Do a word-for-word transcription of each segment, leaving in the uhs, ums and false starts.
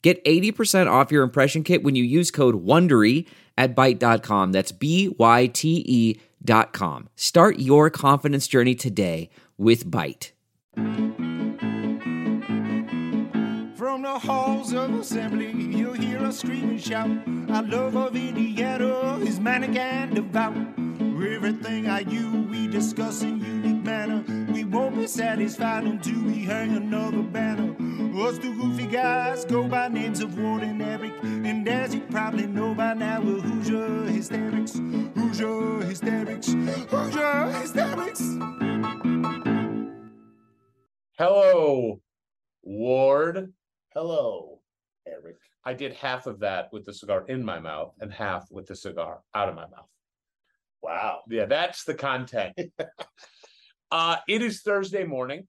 Get eighty percent off your impression kit when you use code WONDERY at Byte dot com. That's B Y T E dot com. Start your confidence journey today with Byte. From the halls of Assembly, you'll hear us scream and shout. Our love of Indiana is manic and devout. Everything I you, we discuss in unique manner. We won't be satisfied until we hang another banner. Us two goofy guys go by names of Ward and Eric. And as you probably know by now, we're Hoosier Hysterics. Hoosier Hysterics. Hoosier Hysterics. Hello, Ward. Hello, Eric. I did half of that with the cigar in my mouth and half with the cigar out of my mouth. Wow. Yeah, that's the content. uh, it is Thursday morning.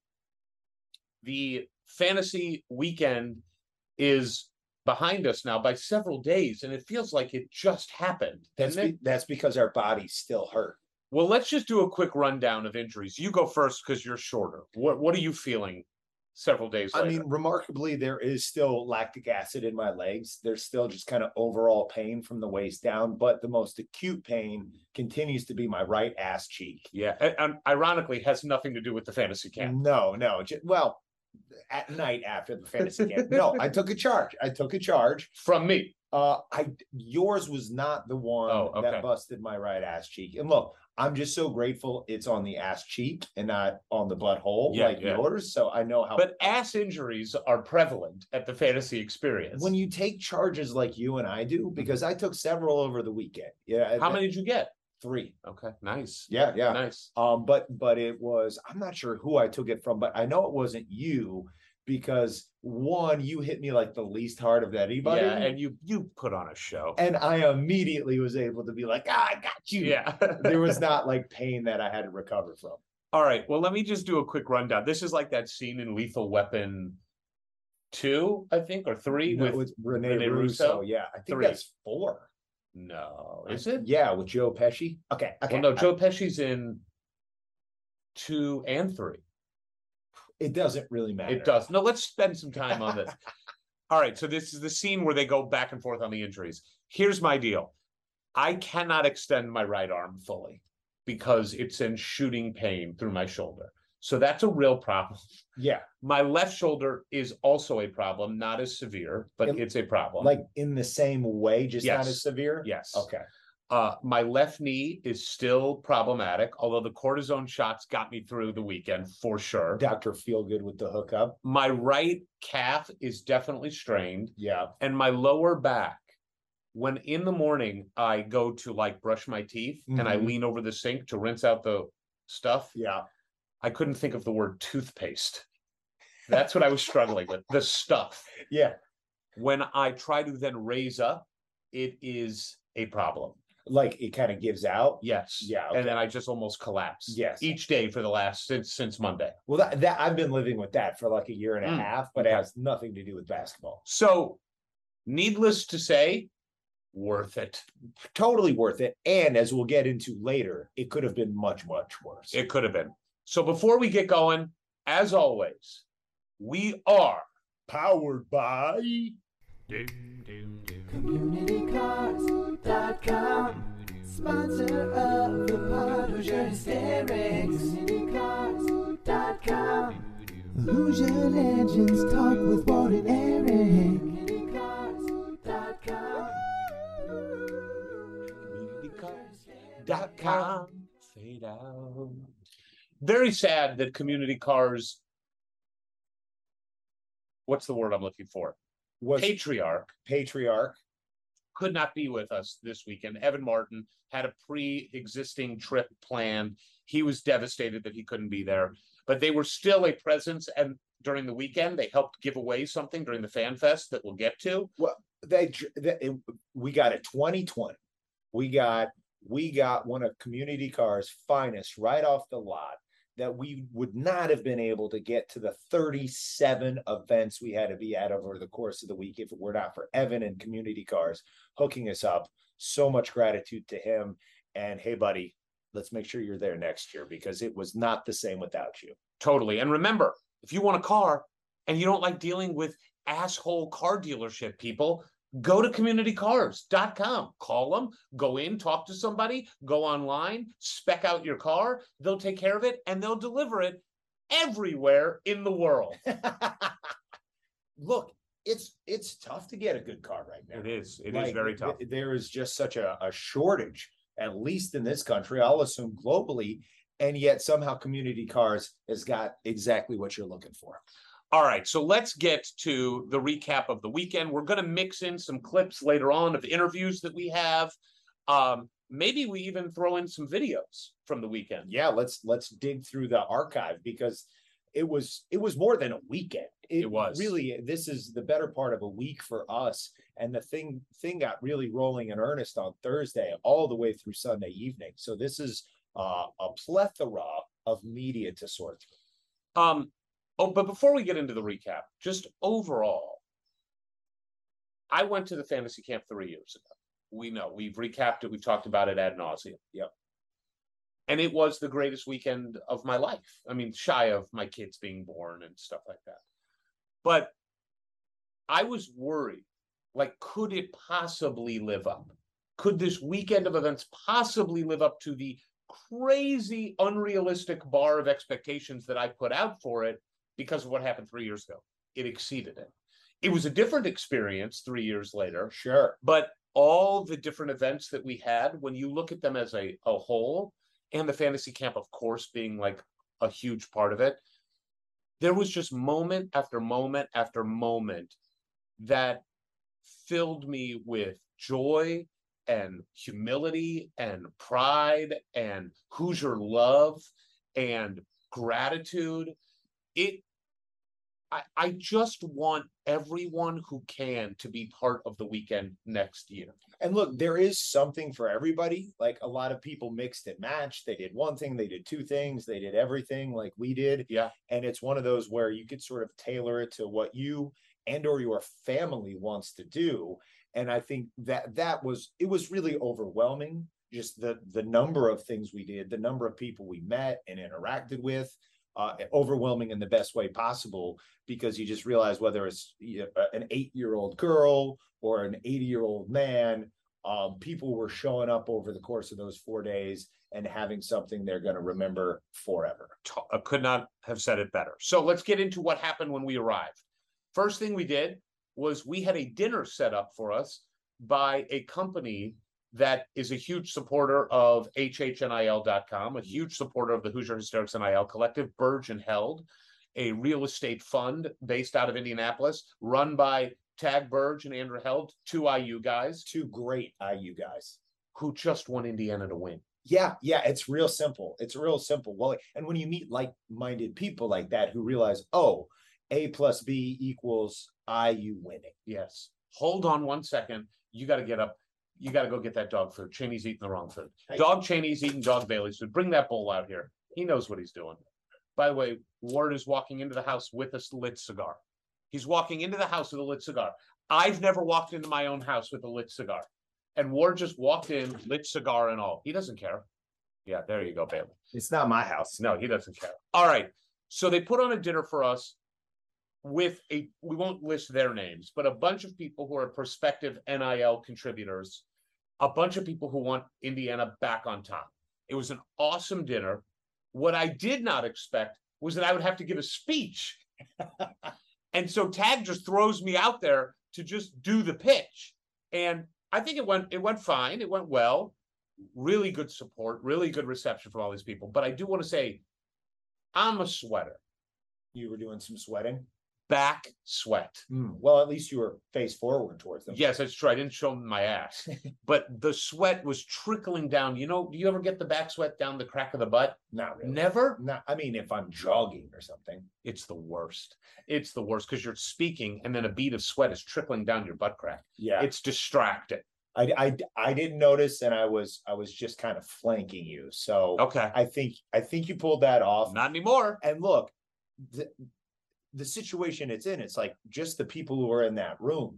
The fantasy weekend is behind us now by several days, and it feels like it just happened. That's, be- that's because our bodies still hurt. Well, let's just do a quick rundown of injuries. You go first because you're shorter. What What are you feeling several days later? I mean, remarkably, there is still lactic acid in my legs. There's still just kind of overall pain from the waist down, but the most acute pain continues to be my right ass cheek. Yeah, and, and ironically, has nothing to do with the fantasy camp. No, no. Just, well, at night after the fantasy camp. No, I took a charge. I took a charge. From me? Uh, I yours was not the one oh, okay. that busted my right ass cheek. And look, I'm just so grateful it's on the ass cheek and not on the butthole yeah, like yeah. yours. So I know how. But ass injuries are prevalent at the fantasy experience. When you take charges like you and I do, because I took several over the weekend. Yeah. How many did you get? Three. Okay. Nice. Yeah. Yeah. Nice. Um, but, but it was, I'm not sure who I took it from, but I know it wasn't you because one, you hit me like the least hard of anybody. Yeah, and you you put on a show. And I immediately was able to be like, ah, I got you. Yeah. There was not like pain that I had to recover from. All right. Well, let me just do a quick rundown. This is like that scene in Lethal Weapon two, I think, or three. No, with Rene, Rene Russo. Russo. Yeah, I think three. That's four. No. Is it? Yeah, with Joe Pesci. Okay. okay. Well, no, Joe I... Pesci's in two and three. It doesn't really matter. It does. No, let's spend some time on this. All right. So this is the scene where they go back and forth on the injuries. Here's my deal. I cannot extend my right arm fully because it's in shooting pain through my shoulder. So that's a real problem. Yeah. My left shoulder is also a problem, not as severe, but it, it's a problem. Like in the same way, just yes. not as severe? Yes. Okay. Uh, my left knee is still problematic, although the cortisone shots got me through the weekend for sure. Doctor Feelgood with the hookup. My right calf is definitely strained. Yeah. And my lower back, when in the morning I go to like brush my teeth mm-hmm. and I lean over the sink to rinse out the stuff. Yeah. I couldn't think of the word toothpaste. That's what I was struggling with. The stuff. Yeah. When I try to then raise up, it is a problem. Like it kind of gives out. Yes. Yeah. Okay. And then I just almost collapse. Yes. Each day for the last since since Monday. Well, that, that I've been living with that for like a year and a mm. half, but it has nothing to do with basketball. So, needless to say, worth it. Totally worth it. And as we'll get into later, it could have been much, much worse. It could have been. So before we get going, as always, we are powered by Community Cars dot com, sponsor of the pod. Hoosier Hysterics. Community Cars dot com. Hoosier Legends talk with Ward and Eric. time fade out. Very sad that Community Cars, what's the word I'm looking for? Was patriarch. Patriarch. Could not be with us this weekend. Evan Martin had a pre-existing trip planned. He was devastated that he couldn't be there. But they were still a presence, and during the weekend, they helped give away something during the Fan Fest that we'll get to. Well, they, they we got a twenty twenty. We got we got one of Community Cars' finest right off the lot that we would not have been able to get to the thirty-seven events we had to be at over the course of the week if it were not for Evan and Community Cars hooking us up. So much gratitude to him. And hey, buddy, let's make sure you're there next year, because it was not the same without you. Totally. And remember, if you want a car and you don't like dealing with asshole car dealership people, go to community cars dot com. Call them, go in, talk to somebody, go online, spec out your car. They'll take care of it, and they'll deliver it everywhere in the world. Look, it's it's tough to get a good car right now. It is. It like, is very tough. Th- there is just such a, a shortage, at least in this country, I'll assume globally, and yet somehow Community Cars has got exactly what you're looking for. All right, so let's get to the recap of the weekend. We're going to mix in some clips later on of interviews that we have. Um, maybe we even throw in some videos from the weekend. Yeah, let's let's dig through the archive, because it was it was more than a weekend. It, it was really this is the better part of a week for us, and the thing thing got really rolling in earnest on Thursday, all the way through Sunday evening. So this is uh, a plethora of media to sort through. Um. Oh, but before we get into the recap, just overall, I went to the fantasy camp three years ago. We know. We've recapped it. We've talked about it ad nauseum. Yep. And it was the greatest weekend of my life. I mean, shy of my kids being born and stuff like that. But I was worried, like, could it possibly live up? Could this weekend of events possibly live up to the crazy, unrealistic bar of expectations that I put out for it? Because of what happened three years ago, it exceeded it. It was a different experience three years later. Sure. But all the different events that we had, when you look at them as a, a whole, and the fantasy camp, of course, being like a huge part of it, there was just moment after moment after moment that filled me with joy and humility and pride and Hoosier love and gratitude. It I, I just want everyone who can to be part of the weekend next year. And look, there is something for everybody. Like, a lot of people mixed and matched. They did one thing, they did two things, they did everything like we did. Yeah. And it's one of those where you could sort of tailor it to what you and or your family wants to do. And I think that that was, it was really overwhelming. Just the the number of things we did, the number of people we met and interacted with. Uh, overwhelming in the best way possible, because you just realize, whether it's you know, an eight-year-old girl or an eighty-year-old man, um, people were showing up over the course of those four days and having something they're going to remember forever. I could not have said it better. So let's get into what happened when we arrived. First thing we did was we had a dinner set up for us by a company that is a huge supporter of H H N I L dot com, a huge supporter of the Hoosier Hysterics N I L Collective, Burge and Held, a real estate fund based out of Indianapolis, run by Tag Burge and Andrew Held, two I U guys. Two great I U guys. Who just want Indiana to win. Yeah, yeah, it's real simple. It's real simple. Well, and when you meet like-minded people like that who realize, oh, A plus B equals I U winning. Yes. Hold on one second. You got to get up. You got to go get that dog food. Cheney's eating the wrong food. Dog Cheney's eating dog Bailey's food. Bring that bowl out here. He knows what he's doing. By the way, Ward is walking into the house with a lit cigar. He's walking into the house with a lit cigar. I've never walked into my own house with a lit cigar. And Ward just walked in, lit cigar and all. He doesn't care. Yeah, there you go, Bailey. It's not my house. No, he doesn't care. All right. So they put on a dinner for us with a, we won't list their names, but a bunch of people who are prospective N I L contributors. A bunch of people who want Indiana back on top. It was an awesome dinner. What I did not expect was that I would have to give a speech. And so Tag just throws me out there to just do the pitch. And I think it went it went fine. It went well. really good support, really good reception from all these people. But I do want to say, I'm a sweater. You were doing some sweating? Back sweat. Mm. Well, at least you were face forward towards them. Yes, that's true. I didn't show them my ass. But the sweat was trickling down. You know, do you ever get the back sweat down the crack of the butt? Not really. Never? Not, I mean, if I'm jogging or something. It's the worst. It's the worst because you're speaking and then a bead of sweat is trickling down your butt crack. Yeah. It's distracting. I, I, I didn't notice, and I was I was just kind of flanking you. So okay. I think I think you pulled that off. Not anymore. And look, the, the situation it's in, it's like just the people who are in that room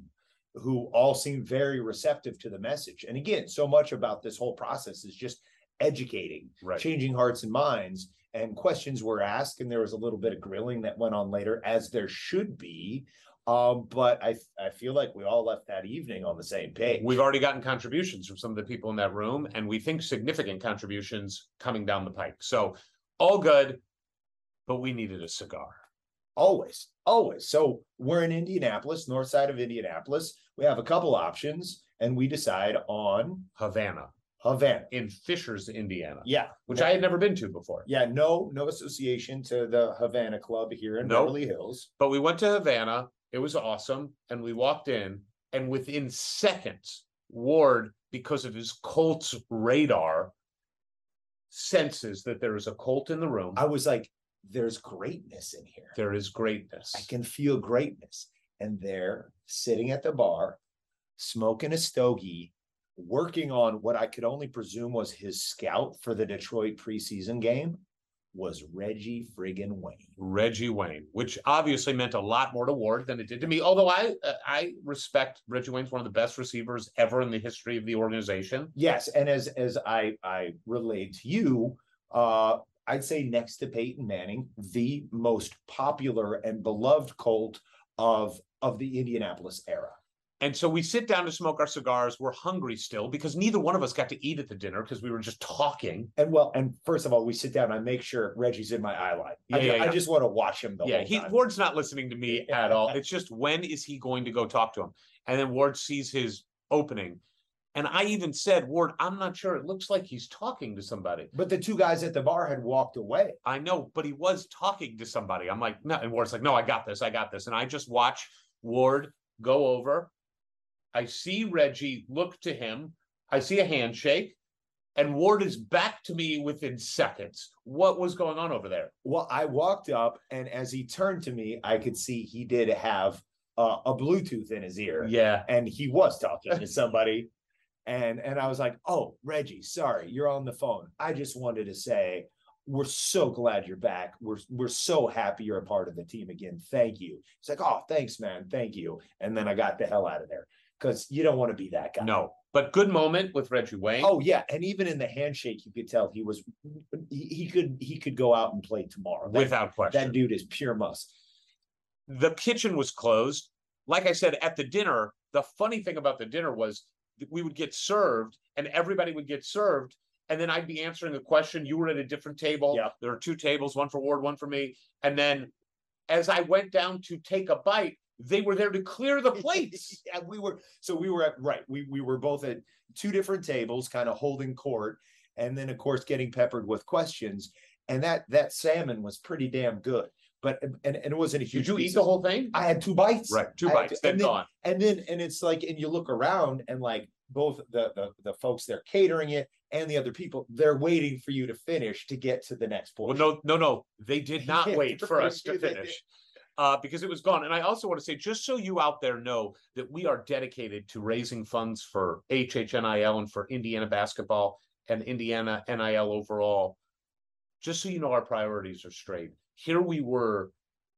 who all seem very receptive to the message. And again, so much about this whole process is just educating, right. Changing hearts and minds. And questions were asked, and there was a little bit of grilling that went on later, as there should be. Um, but I I feel like we all left that evening on the same page. We've already gotten contributions from some of the people in that room, and we think significant contributions coming down the pike. So all good, but we needed a cigar. Always, always. So we're in Indianapolis, north side of Indianapolis. We have a couple options, and we decide on Havana. Havana. In Fishers, Indiana. Yeah. Which well, I had never been to before. Yeah, no, no association to the Havana Club here in nope. Beverly Hills. But we went to Havana. It was awesome. And we walked in, and within seconds, Ward, because of his Colts radar, senses that there is a Colt in the room. I was like, there's greatness in here. There is greatness. I can feel greatness. And they're sitting at the bar, smoking a stogie, working on what I could only presume was his scout for the Detroit preseason game. Was Reggie friggin' Wayne. Reggie Wayne, which obviously meant a lot more to Ward than it did to me. Although I I respect Reggie Wayne's one of the best receivers ever in the history of the organization. Yes, and as as I I relayed to you, uh, I'd say next to Peyton Manning, the most popular and beloved Colt of of the Indianapolis era. And so we sit down to smoke our cigars. We're hungry still because neither one of us got to eat at the dinner because we were just talking. And well, and first of all, we sit down. I make sure Reggie's in my eye line. Yeah, I, yeah, I yeah. just want to watch him the yeah, whole time. Yeah, Ward's not listening to me at all. It's just when is he going to go talk to him? And then Ward sees his opening. And I even said, Ward, I'm not sure. It looks like he's talking to somebody. But the two guys at the bar had walked away. I know, but he was talking to somebody. I'm like, no. And Ward's like, no, I got this. I got this. And I just watch Ward go over. I see Reggie look to him. I see a handshake. And Ward is back to me within seconds. What was going on over there? Well, I walked up, and as he turned to me, I could see he did have uh, a Bluetooth in his ear. Yeah. And he was talking to somebody. And, and I was like, oh, Reggie, sorry, you're on the phone. I just wanted to say, we're so glad you're back. We're we're so happy you're a part of the team again. Thank you. It's like, oh, thanks, man. Thank you. And then I got the hell out of there. Because you don't want to be that guy. No, but good moment with Reggie Wayne. Oh yeah, and even in the handshake, you could tell he was he, he could he could go out and play tomorrow that, without question. That dude is pure muscle. The kitchen was closed. Like I said, at the dinner, the funny thing about the dinner was we would get served, and everybody would get served, and then I'd be answering a question. You were at a different table. Yeah. There are two tables, one for Ward, one for me, and then as I went down to take a bite. They were there to clear the plates. yeah, we were so we were at right. We we were both at two different tables, kind of holding court, and then of course getting peppered with questions. And that that salmon was pretty damn good. But and, and it wasn't a huge. Did you eat the whole thing? I had two bites. Right, two bites. Then gone. And then and it's like and you look around and like both the the the folks they're catering it and the other people they're waiting for you to finish to get to the next point. Well, no, no, no, they did not yeah, wait for us to finish. Uh, because it was gone. And I also want to say, just so you out there know that we are dedicated to raising funds for H H N I L and for Indiana basketball and Indiana N I L overall. Just so you know, our priorities are straight. Here we were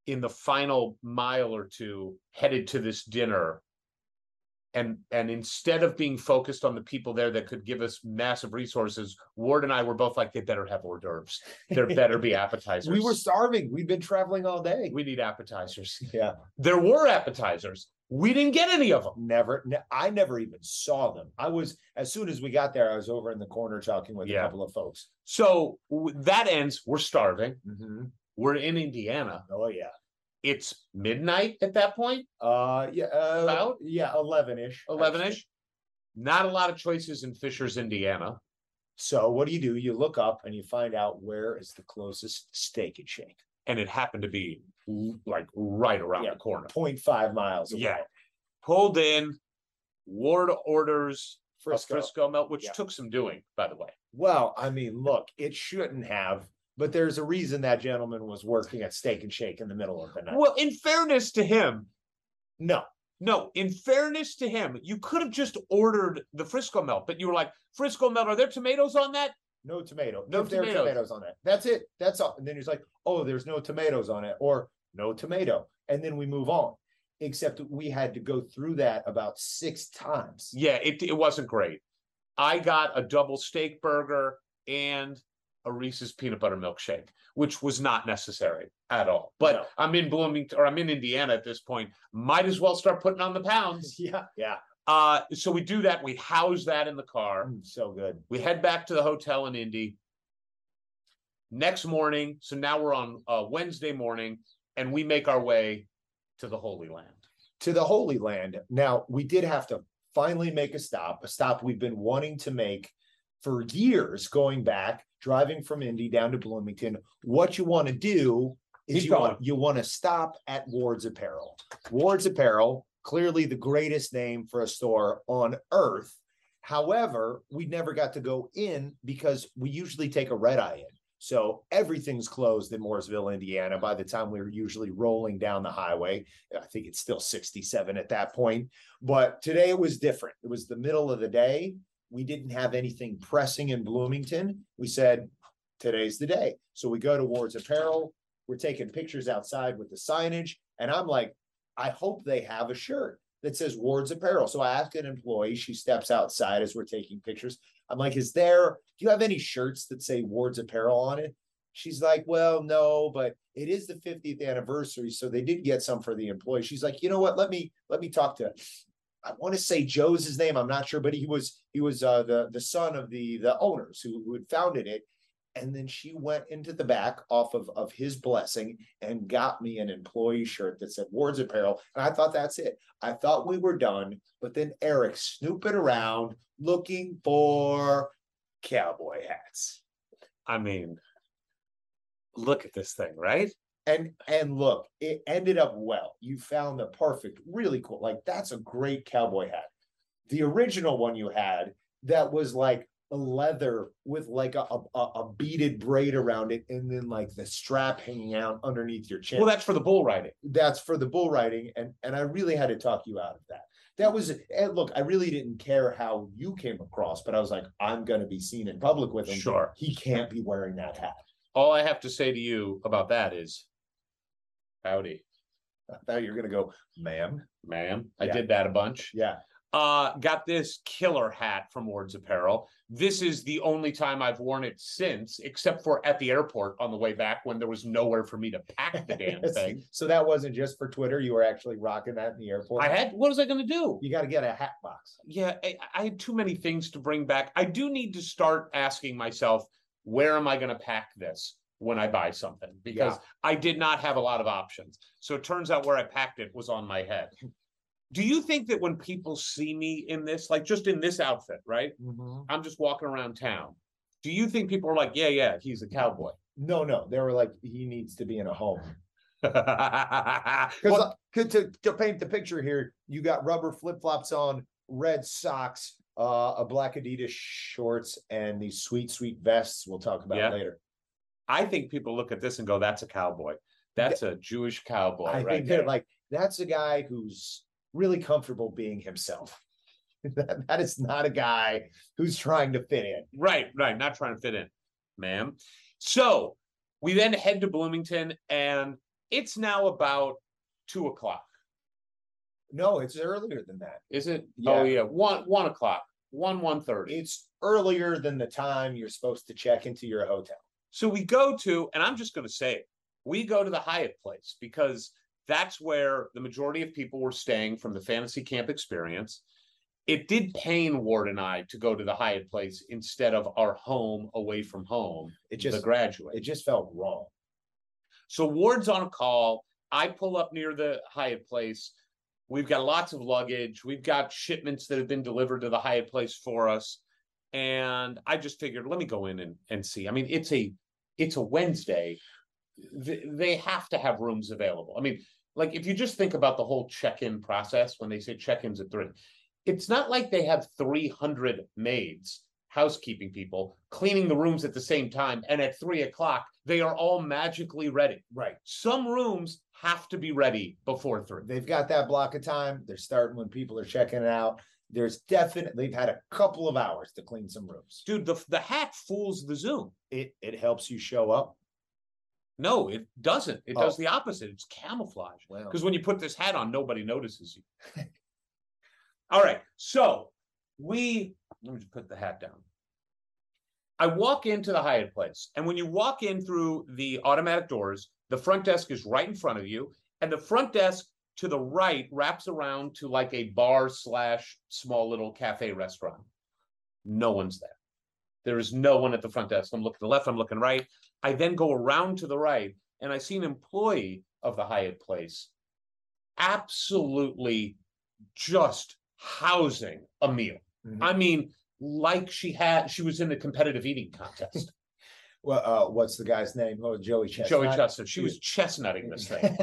in the final mile or two headed to this dinner. And, and instead of being focused on the people there that could give us massive resources, Ward and I were both like, they better have hors d'oeuvres. There better be appetizers. We were starving. We'd been traveling all day. We need appetizers. Yeah. There were appetizers. We didn't get any of them. Never. Ne- I never even saw them. I was, as soon as we got there, I was over in the corner talking with yeah. a couple of folks. So w- that ends. We're starving. Mm-hmm. We're in Indiana. Oh, yeah. It's midnight at that point. Uh, yeah, uh, about yeah, eleven ish, eleven ish. Not a lot of choices in Fishers, Indiana. So what do you do? You look up and you find out where is the closest Steak and Shake. And it happened to be like right around yeah, the corner. zero point five miles away. Yeah. Pulled in, Ward orders Frisco, Frisco melt, which yeah. took some doing, by the way. Well, I mean, look, it shouldn't have, but there's a reason that gentleman was working at Steak and Shake in the middle of the night. Well, in fairness to him. No. No, in fairness to him, you could have just ordered the Frisco melt, but you were like, Frisco melt, are there tomatoes on that? No tomato. No if tomatoes. There are tomatoes on that. That's it. That's all. And then he's like, oh, there's no tomatoes on it, or no tomato. And then we move on. Except we had to go through that about six times. Yeah, it it wasn't great. I got a double steak burger and a Reese's peanut butter milkshake, which was not necessary at all. But no. I'm in Bloomington, or I'm in Indiana at this point. Might as well start putting on the pounds. Yeah, yeah. Uh, so we do that. We house that in the car. Mm, so good. We head back to the hotel in Indy. Next morning, so now we're on uh, Wednesday morning, and we make our way to the Holy Land. To the Holy Land. Now, we did have to finally make a stop, a stop we've been wanting to make for years, going back, driving from Indy down to Bloomington. What you want to do is Keep you going. want you want to stop at Ward's Apparel. Ward's Apparel, clearly the greatest name for a store on earth. However, we never got to go in because we usually take a red eye in. So everything's closed in Mooresville, Indiana, by the time we were usually rolling down the highway. I think it's still sixty-seven at that point. But today it was different. It was the middle of the day. We didn't have anything pressing in Bloomington. We said, today's the day. So we go to Ward's Apparel. We're taking pictures outside with the signage. And I'm like, I hope they have a shirt that says Ward's Apparel. So I ask an employee, she steps outside as we're taking pictures. I'm like, is there, do you have any shirts that say Ward's Apparel on it? She's like, well, no, but it is the fiftieth anniversary. So they did get some for the employee. She's like, you know what? Let me, let me talk to, I want to say Joe's his name. I'm not sure, but he was, he was uh, the, the son of the, the owners who, who had founded it. And then she went into the back off of, of his blessing and got me an employee shirt that said Ward's Apparel. And I thought that's it. I thought we were done. But then Eric snooping around looking for cowboy hats. I mean, look at this thing, right? And and look, it ended up well. You found the perfect, really cool. Like, that's a great cowboy hat. The original one you had that was like leather with like a, a a beaded braid around it, and then like the strap hanging out underneath your chin. Well, that's for the bull riding. That's for the bull riding, and and I really had to talk you out of that. That was, and look, I really didn't care how you came across, but I was like, I'm going to be seen in public with him. Sure, he can't be wearing that hat. All I have to say to you about that is, howdy. I thought you were going to go, ma'am, ma'am. I yeah. did that a bunch. Yeah. Uh, got this killer hat from Ward's Apparel. This is the only time I've worn it since, except for at the airport on the way back when there was nowhere for me to pack the damn thing. So that wasn't just for Twitter. You were actually rocking that in the airport. I had, what was I going to do? You got to get a hat box. Yeah, I, I had too many things to bring back. I do need to start asking myself, where am I going to pack this when I buy something? Because yeah. I did not have a lot of options. So it turns out where I packed it was on my head. Do you think that when people see me in this, like just in this outfit, right? Mm-hmm. I'm just walking around town. Do you think people are like, yeah, yeah, he's a cowboy? No, no. They were like, he needs to be in a home. Because well, to, to paint the picture here, you got rubber flip-flops on, red socks, uh, a black Adidas shorts, and these sweet, sweet vests we'll talk about yeah. later. I think people look at this and go, that's a cowboy. That's yeah. a Jewish cowboy. I right think there. They're like, that's a guy who's really comfortable being himself. that, that is not a guy who's trying to fit in. Right, right. Not trying to fit in, ma'am. So we then head to Bloomington, and it's now about two o'clock. No, it's earlier than that. Is it? Yeah. Oh, yeah. One, one o'clock. One, one thirty. It's earlier than the time you're supposed to check into your hotel. So we go to, and I'm just going to say it, we go to the Hyatt Place because that's where the majority of people were staying from the fantasy camp experience. It did pain Ward and I to go to the Hyatt Place instead of our home away from home, it just, The Graduate. It just felt wrong. So Ward's on a call. I pull up near the Hyatt Place. We've got lots of luggage. We've got shipments that have been delivered to the Hyatt Place for us. And I just figured, let me go in and, and see. I mean, it's a it's a Wednesday. Th- they have to have rooms available. I mean, like if you just think about the whole check-in process, when they say check-ins at three, it's not like they have three hundred maids, housekeeping people, cleaning the rooms at the same time. And at three o'clock, they are all magically ready. Right. Some rooms have to be ready before three. They've got that block of time. They're starting when people are checking it out. There's definitely, they've had a couple of hours to clean some rooms. Dude, the the hat fools the Zoom. It it helps you show up. No, it doesn't. It oh. does the opposite. It's camouflage. Because wow. when you put this hat on, nobody notices you. All right. So we, let me just put the hat down. I walk into the Hyatt Place. And when you walk in through the automatic doors, the front desk is right in front of you. And the front desk to the right wraps around to like a bar slash small little cafe restaurant. No one's there. There is no one at the front desk. I'm looking to the left, I'm looking right. I then go around to the right and I see an employee of the Hyatt Place absolutely just housing a meal. Mm-hmm. I mean, like she had, she was in a competitive eating contest. Well, uh, what's the guy's name? Oh, Joey Chestnut. Joey Chestnut. She was chestnutting this thing.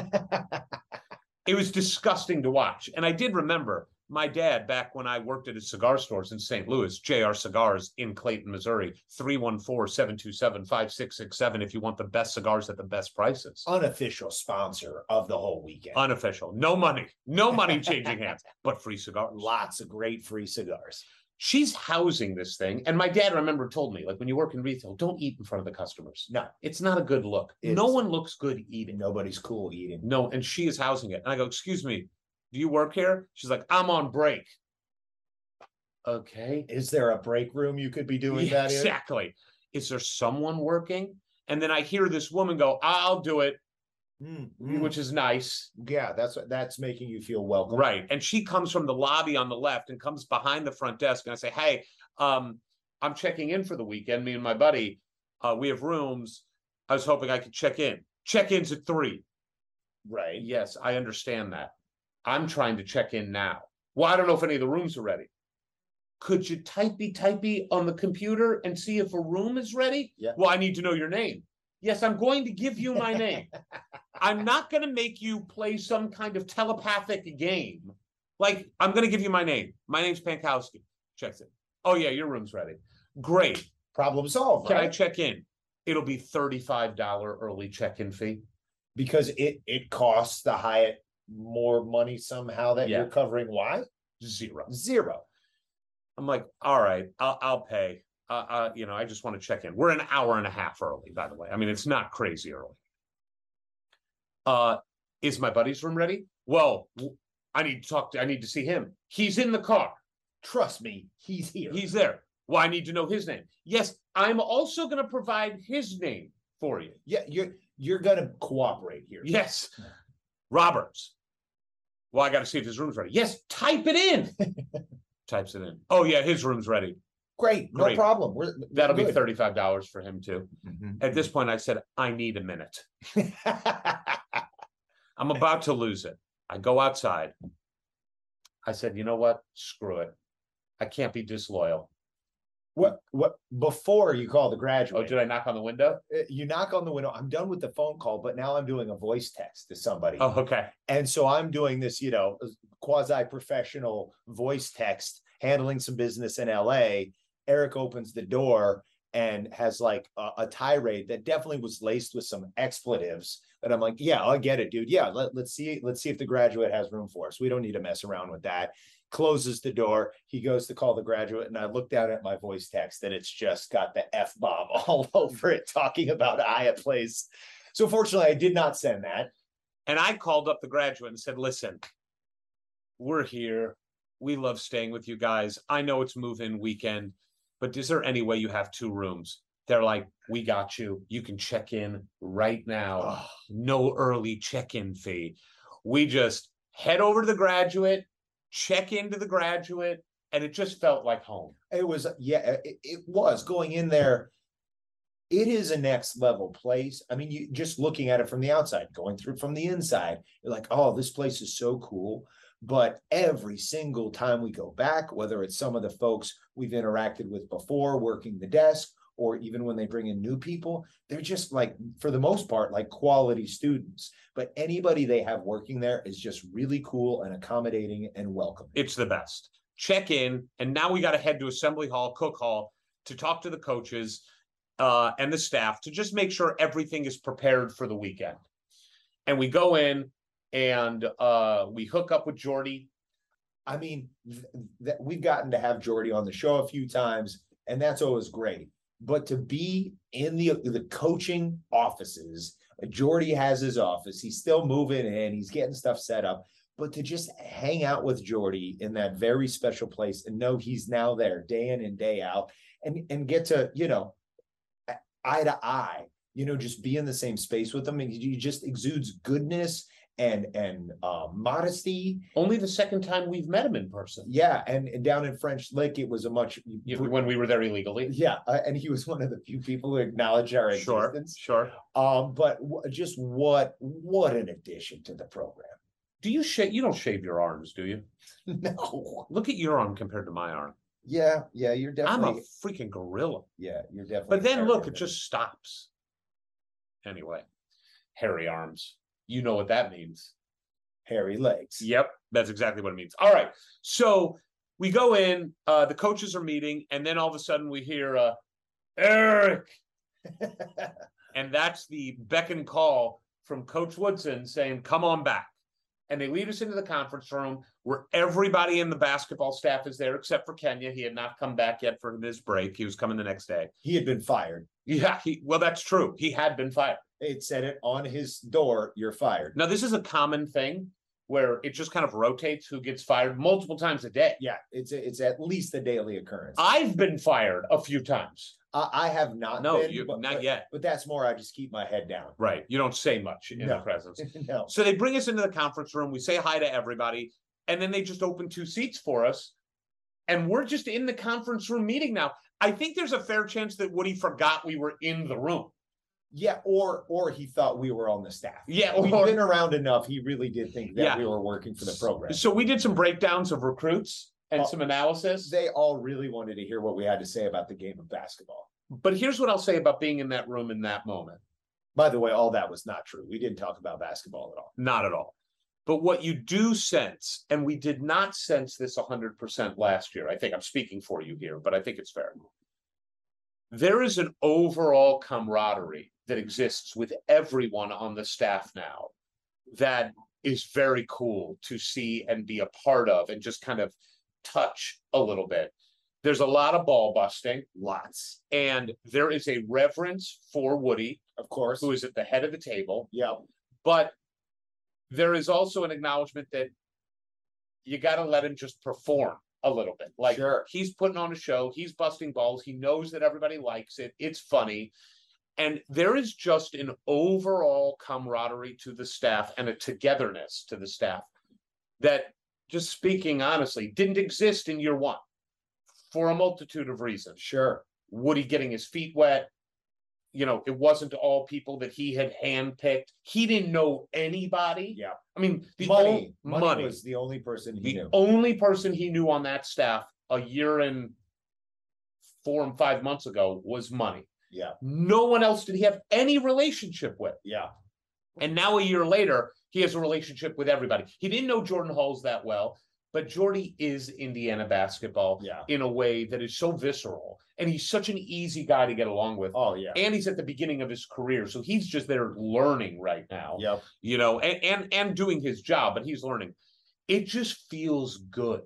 It was disgusting to watch. And I did remember my dad back when I worked at his cigar stores in Saint Louis, J R Cigars in Clayton, Missouri, three one four, seven two seven, five six six seven if you want the best cigars at the best prices. Unofficial sponsor of the whole weekend. Unofficial. No money. No money changing hands, but free cigars. Lots of great free cigars. She's housing this thing. And my dad, I remember, told me, like, when you work in retail, don't eat in front of the customers. No, it's not a good look. It no is. One looks good eating. Nobody's cool eating. No, and she is housing it. And I go, excuse me, do you work here? She's like, I'm on break. Okay. Is there a break room you could be doing yeah, that in? Exactly. Is there someone working? And then I hear this woman go, I'll do it. Mm-hmm. Which is nice. Yeah, that's that's making you feel welcome. Right. And she comes from the lobby on the left and comes behind the front desk. And I say, hey, um, I'm checking in for the weekend. Me and my buddy, uh, we have rooms. I was hoping I could check in. Check-in's at three. Right. Yes, I understand that. I'm trying to check in now. Well, I don't know if any of the rooms are ready. Could you typey-typey on the computer and see if a room is ready? Yeah. Well, I need to know your name. Yes, I'm going to give you my name. I'm not going to make you play some kind of telepathic game. Like, I'm going to give you my name. My name's Pankowski. Checks it. Oh, yeah, your room's ready. Great. Problem solved. Can right? I check in? It'll be thirty-five dollars early check-in fee. Because it, it costs the Hyatt more money somehow that yeah. you're covering. Why? Zero. Zero. I'm like, all right, I'll, I'll pay. Uh, uh, you know, I just want to check in. We're an hour and a half early, by the way. I mean, it's not crazy early. Uh, is my buddy's room ready? Well, I need to talk to, I need to see him. He's in the car. Trust me, he's here. He's there. Well, I need to know his name. Yes, I'm also going to provide his name for you. Yeah, you're, you're going to cooperate here. Yes. Roberts. Well, I got to see if his room's ready. Yes, type it in. Types it in. Oh, yeah, his room's ready. Great. No Great. problem. We're, we're That'll good. be thirty-five dollars for him, too. Mm-hmm. At this point, I said, I need a minute. I'm about to lose it. I go outside. I said, you know what? Screw it. I can't be disloyal. What? What? Before you call the graduate. Oh, did I knock on the window? You knock on the window. I'm done with the phone call, but now I'm doing a voice text to somebody. Oh, okay. And so I'm doing this, you know, quasi-professional voice text, handling some business in L A. Eric opens the door and has like a, a tirade that definitely was laced with some expletives. And I'm like, yeah, I get it, dude. Yeah, let, let's see. Let's see if the graduate has room for us. We don't need to mess around with that. Closes the door. He goes to call the graduate. And I look down at my voice text and it's just got the F-bomb all over it, talking about Hyatt Place. So fortunately, I did not send that. And I called up the graduate and said, listen, we're here. We love staying with you guys. I know it's move-in weekend, but is there any way you have two rooms? They're like, we got you. You can check in right now. Oh. No early check-in fee. We just head over to the graduate, check into the graduate, and it just felt like home. It was, yeah, it, it was. Going in there, it is a next-level place. I mean, you just looking at it from the outside, going through from the inside, you're like, oh, this place is so cool. But every single time we go back, whether it's some of the folks we've interacted with before working the desk, or even when they bring in new people, they're just like, for the most part, like quality students. But anybody they have working there is just really cool and accommodating and welcoming. It's the best. Check in. And now we got to head to Assembly Hall, Cook Hall, to talk to the coaches uh, and the staff to just make sure everything is prepared for the weekend. And we go in and uh, we hook up with Jordy. I mean, th- th- we've gotten to have Jordy on the show a few times, and that's always great. But to be in the, the coaching offices, Jordy has his office. He's still moving in. He's getting stuff set up. But to just hang out with Jordy in that very special place and know he's now there day in and day out, and, and get to, you know, eye to eye, you know, just be in the same space with him. And he just exudes goodness and and uh, modesty. Only the second time we've met him in person. Yeah, and, and down in French Lake, it was a much... Yeah, when we were there illegally. Yeah, uh, and he was one of the few people who acknowledged our existence. Sure, sure. Um, but w- just what what an addition to the program. Do you shave? You don't shave your arms, do you? No. Look at your arm compared to my arm. Yeah, yeah, you're definitely... I'm a freaking gorilla. Yeah, you're definitely... But then look, it just stops. Anyway, hairy arms. You know what that means. Hairy legs. Yep, that's exactly what it means. All right, so we go in, uh, the coaches are meeting, and then all of a sudden we hear, uh, Eric. And that's the beck and call from Coach Woodson saying, come on back. And they lead us into the conference room where everybody in the basketball staff is there except for Kenya. He had not come back yet for his break. He was coming the next day. He had been fired. Yeah, he, well, that's true. He had been fired. It said it on his door, you're fired. Now, this is a common thing where it just kind of rotates who gets fired multiple times a day. Yeah, it's a, it's at least a daily occurrence. I've been fired a few times. Uh, I have not no, been. You, but, not but, yet. But that's more, I just keep my head down. Right. You don't say much in no. the presence. No. So they bring us into the conference room. We say hi to everybody. And then they just open two seats for us. And we're just in the conference room meeting now. I think there's a fair chance that Woody forgot we were in the room. Yeah, or or he thought we were on the staff. Yeah, or, we've been around enough. He really did think that yeah. we were working for the program. So we did some breakdowns of recruits and uh, some analysis. They all really wanted to hear what we had to say about the game of basketball. But here's what I'll say about being in that room in that moment. By the way, all that was not true. We didn't talk about basketball at all. Not at all. But what you do sense, and we did not sense this one hundred percent last year. I think I'm speaking for you here, but I think it's fair. There is an overall camaraderie that exists with everyone on the staff now that is very cool to see and be a part of and just kind of touch a little bit. There's a lot of ball busting. Lots. And there is a reverence for Woody, of course, who is at the head of the table. Yeah. But there is also an acknowledgement that you got to let him just perform a little bit. Like, sure, he's putting on a show. He's busting balls. He knows that everybody likes it. It's funny. And there is just an overall camaraderie to the staff and a togetherness to the staff that, just speaking honestly, didn't exist in year one for a multitude of reasons. Sure. Woody getting his feet wet. You know, it wasn't all people that he had handpicked. He didn't know anybody. Yeah. I mean, the money, o- money, money was the only person he the knew. The only person he knew on that staff a year and four and five months ago was Money. Yeah. No one else did he have any relationship with. Yeah. And now a year later, he has a relationship with everybody. He didn't know Jordan Halls that well, but Jordy is Indiana basketball yeah. in a way that is so visceral. And he's such an easy guy to get along with. Oh, yeah. And he's at the beginning of his career. So he's just there learning right now. Yep. You know, and, and, and doing his job, but he's learning. It just feels good.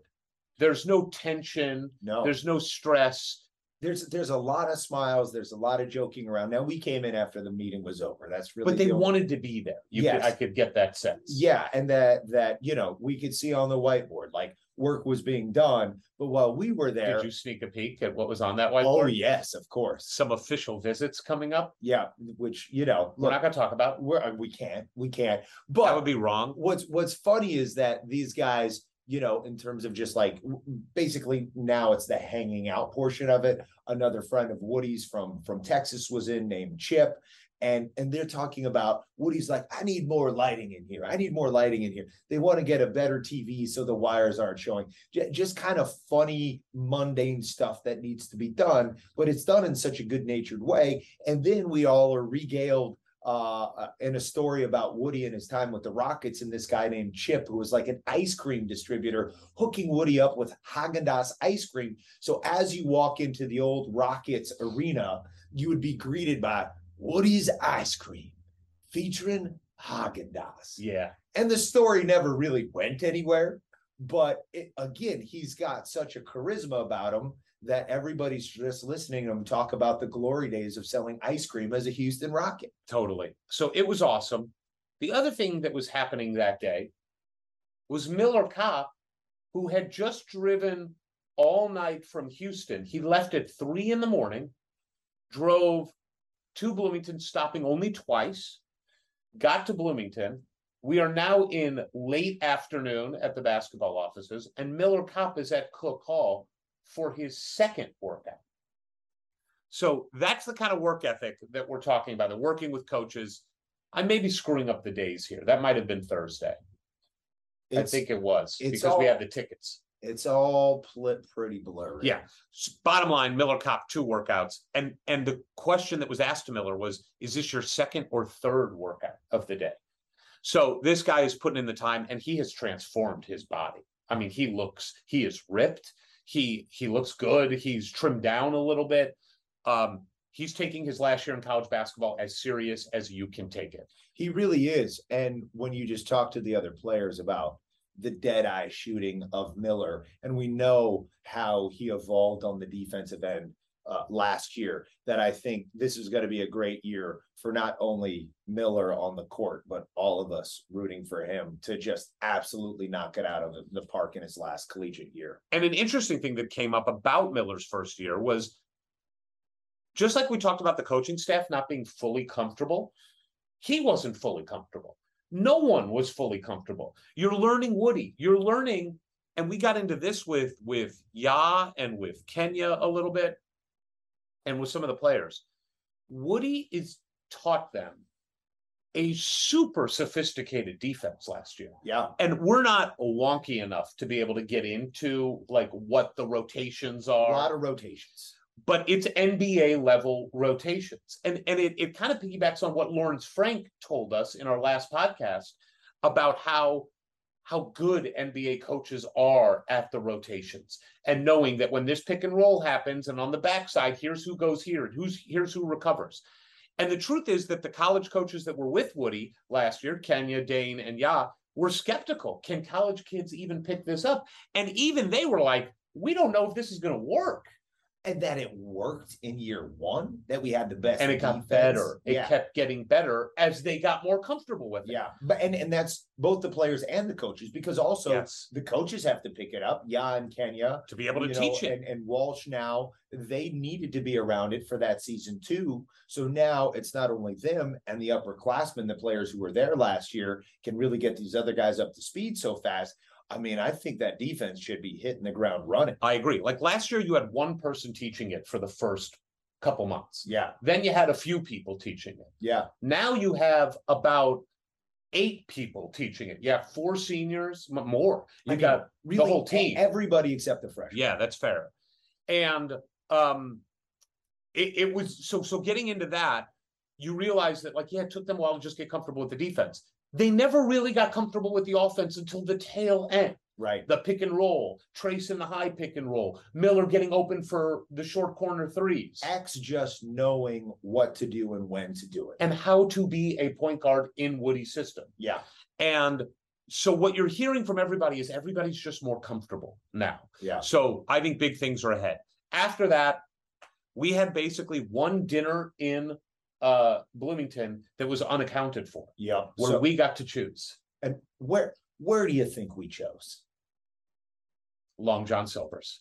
There's no tension. No. There's no stress. There's there's a lot of smiles. There's a lot of joking around. Now, we came in after the meeting was over. That's really But they the only... wanted to be there. You yes. could, I could get that sense. Yeah, and that, that, you know, we could see on the whiteboard, like, work was being done. But while we were there... Did you sneak a peek at what was on that whiteboard? Oh, yes, of course. Some official visits coming up? Yeah, which, you know... Look, we're not going to talk about. We're, we can't. We can't. But that would be wrong. What's What's funny is that these guys... You know, in terms of just like, basically now it's the hanging out portion of it. Another friend of Woody's from from Texas was in, named Chip, And, and they're talking about, Woody's like, I need more lighting in here. I need more lighting in here. They want to get a better T V so the wires aren't showing. J- just kind of funny, mundane stuff that needs to be done, but it's done in such a good-natured way. And then we all are regaled uh, in a story about Woody and his time with the Rockets and this guy named Chip, who was like an ice cream distributor, hooking Woody up with Häagen-Dazs ice cream. So as you walk into the old Rockets arena, you would be greeted by Woody's Ice Cream featuring Häagen-Dazs. Yeah. And the story never really went anywhere. But it, again, he's got such a charisma about him that everybody's just listening to him talk about the glory days of selling ice cream as a Houston Rocket. Totally. So it was awesome. The other thing that was happening that day was Miller Kopp, who had just driven all night from Houston. He left at three in the morning, drove to Bloomington, stopping only twice, got to Bloomington. We are now in late afternoon at the basketball offices, and Miller Kopp is at Cook Hall for his second workout. So that's the kind of work ethic that we're talking about, the working with coaches. I may be screwing up the days here. That might have been Thursday. It's, I think it was, because all, we had the tickets. It's all pl- pretty blurry. Yeah. So bottom line, Miller Kopp, two workouts. And, and the question that was asked to Miller was, is this your second or third workout of the day? So this guy is putting in the time, and he has transformed his body. I mean, he looks, he is ripped. He he looks good. He's trimmed down a little bit. Um, he's taking his last year in college basketball as serious as you can take it. He really is. And when you just talk to the other players about the dead-eye shooting of Miller, and we know how he evolved on the defensive end Uh, last year, that I think this is going to be a great year for not only Miller on the court, but all of us rooting for him to just absolutely knock it out of the park in his last collegiate year. And an interesting thing that came up about Miller's first year was, just like we talked about the coaching staff not being fully comfortable, he wasn't fully comfortable. No one was fully comfortable. You're learning Woody. You're learning, and we got into this with, with Ya and with Kenya a little bit, and with some of the players. Woody is taught them a super sophisticated defense last year. Yeah. And we're not wonky enough to be able to get into like what the rotations are. A lot of rotations. But it's N B A level rotations. And, and it, it kind of piggybacks on what Lawrence Frank told us in our last podcast about how how good N B A coaches are at the rotations, and knowing that when this pick and roll happens and on the backside, here's who goes here, and who's, here's who recovers. And the truth is that the college coaches that were with Woody last year, Kenya, Dane, and Ya, were skeptical. Can college kids even pick this up? And even they were like, we don't know if this is going to work. And that it worked in year one, that we had the best. And it defense. got better. It yeah. kept getting better as they got more comfortable with it. Yeah. But and, and that's both the players and the coaches, because also yes. the coaches have to pick it up. Ya and Kenya. To be able to teach know, it. And, and Walsh now, they needed to be around it for that season too. So now it's not only them and the upperclassmen, the players who were there last year can really get these other guys up to speed so fast. I mean, I think that defense should be hitting the ground running. I agree. Like last year, you had one person teaching it for the first couple months. Yeah. Then you had a few people teaching it. Yeah. Now you have about eight people teaching it. Yeah, four seniors, more. You I got mean, really, the whole team. Everybody except the freshmen. Yeah, that's fair. And um, it, it was so so getting into that, you realize that like, yeah, it took them a while to just get comfortable with the defense. They never really got comfortable with the offense until the tail end. Right. The pick and roll, Trayce in the high pick and roll, Miller getting open for the short corner threes. X just knowing what to do and when to do it. And how to be a point guard in Woody's system. Yeah. And so what you're hearing from everybody is everybody's just more comfortable now. Yeah. So I think big things are ahead. After that, we had basically one dinner in uh Bloomington that was unaccounted for. Yeah. Where so, we got to choose. And where where do you think we chose? Long John Silver's.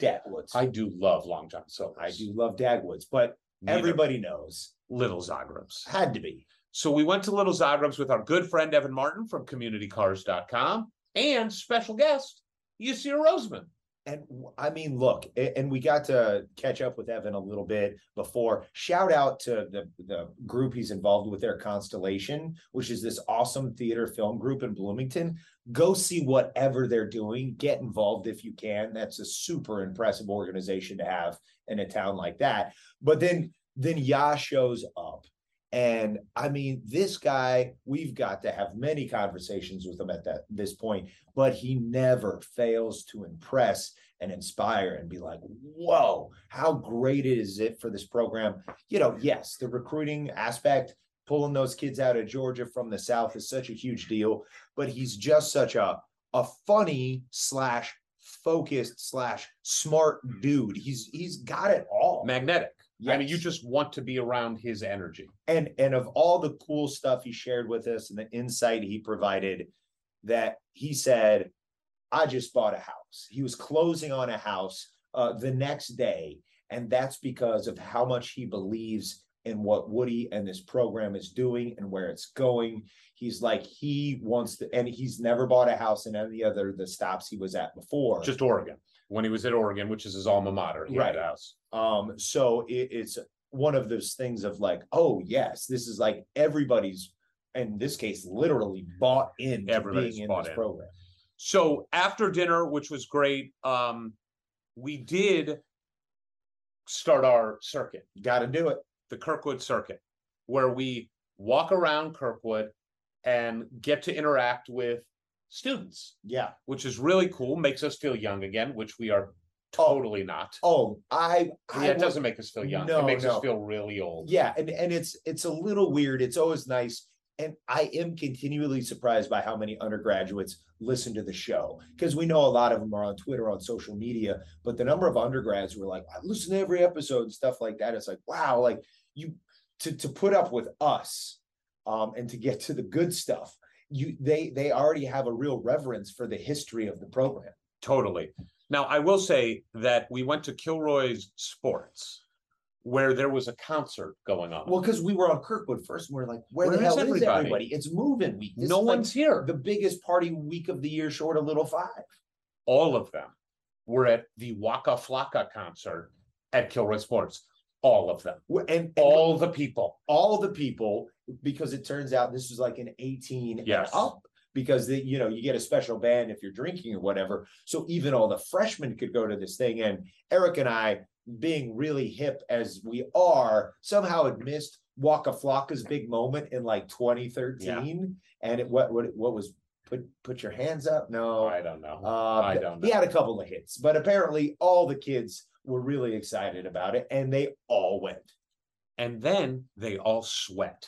Dagwood's. I do love Long John Silver's. I do love Dagwood's, but Neither. everybody knows Little Zagrebs. Had to be. So we went to Little Zagrebs with our good friend Evan Martin from community cars dot com and special guest Yusir Roseman. And I mean, look, and we got to catch up with Evan a little bit before. Shout out to the, the group he's involved with there, Constellation, which is this awesome theater film group in Bloomington. Go see whatever they're doing. Get involved if you can. That's a super impressive organization to have in a town like that. But then, then Yah shows up. And I mean, this guy, we've got to have many conversations with him at that this point, but he never fails to impress and inspire and be like, whoa, how great is it for this program? You know, yes, the recruiting aspect, pulling those kids out of Georgia from the South is such a huge deal, but he's just such a, a funny slash focused slash smart dude. He's he's got it all. Magnetic. Yes. I mean, you just want to be around his energy. And and of all the cool stuff he shared with us and the insight he provided, that he said, I just bought a house. He was closing on a house uh, the next day. And that's because of how much he believes in what Woody and this program is doing and where it's going. He's like, he wants to, and he's never bought a house in any other the stops he was at before. Just Oregon. When he was at Oregon, which is his alma mater. He right. Had a house. Um, so it, it's one of those things of like, oh, yes, this is like everybody's, in this case, literally bought in to being in this in. program. So after dinner, which was great, um, we did start our circuit. Got to do it. The Kirkwood circuit, where we walk around Kirkwood and get to interact with students, yeah, which is really cool. Makes us feel young again, which we are totally oh, not. Oh, I, I yeah, it doesn't make us feel young. No, it makes no. us feel really old. Yeah, and and it's it's a little weird. It's always nice, and I am continually surprised by how many undergraduates listen to the show, because we know a lot of them are on Twitter, on social media, but the number of undergrads who are like, I listen to every episode and stuff like that. It's like, wow, like you to to put up with us, um, and to get to the good stuff. You they they already have a real reverence for the history of the program. Totally. Now, I will say that we went to Kilroy's Sports, where there was a concert going on. Well, because we were on Kirkwood first, and we we're like, where, where the hell is everybody? is everybody? It's moving week. This no one's like here. The biggest party week of the year, short of Little Five. All of them were at the Waka Flocka concert at Kilroy Sports. All of them. And, and all the people. All the people, because it turns out this was like an eighteen yes. and up, because, the, you know, you get a special ban if you're drinking or whatever. So even all the freshmen could go to this thing. And Eric and I, being really hip as we are, somehow had missed Waka Flocka's big moment in like twenty thirteen. Yeah. And it what what, what was... Put put your hands up. No, I don't know. Uh, I don't know. He had a couple of hits, but apparently all the kids were really excited about it, and they all went. And then they all sweat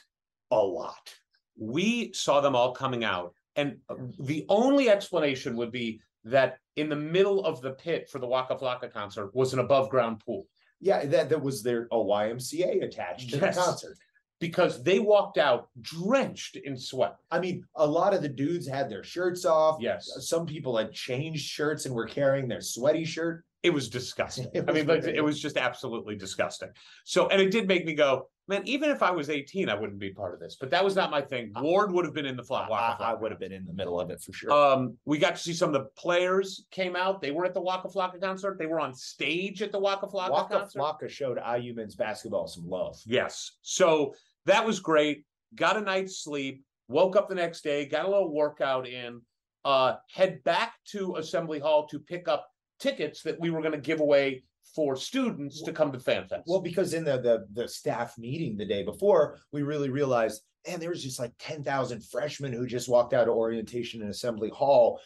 a lot. We saw them all coming out, and the only explanation would be that in the middle of the pit for the Waka Flocka concert was an above-ground pool. Yeah, that, that was their a Y M C A attached to yes. the concert. Because they walked out drenched in sweat. I mean, a lot of the dudes had their shirts off. Yes. Some people had changed shirts and were carrying their sweaty shirt. It was disgusting. it was I mean, like, it was just absolutely disgusting. So, and it did make me go, man, even if I was eighteen, I wouldn't be part of this. But that was not my thing. Ward would have been in the Waka Flocka. I, I would have been in the middle of it for sure. Um, we got to see some of the players came out. They were at the Waka Flocka concert. They were on stage at the Waka Flocka Waka concert. Waka Flocka showed I U men's basketball some love. Yes. So... that was great. Got a night's sleep, woke up the next day, got a little workout in, uh, head back to Assembly Hall to pick up tickets that we were going to give away for students to come to Fan Fest. Well, because in the, the, the staff meeting the day before, we really realized, man, there was just like ten thousand freshmen who just walked out of orientation in Assembly Hall.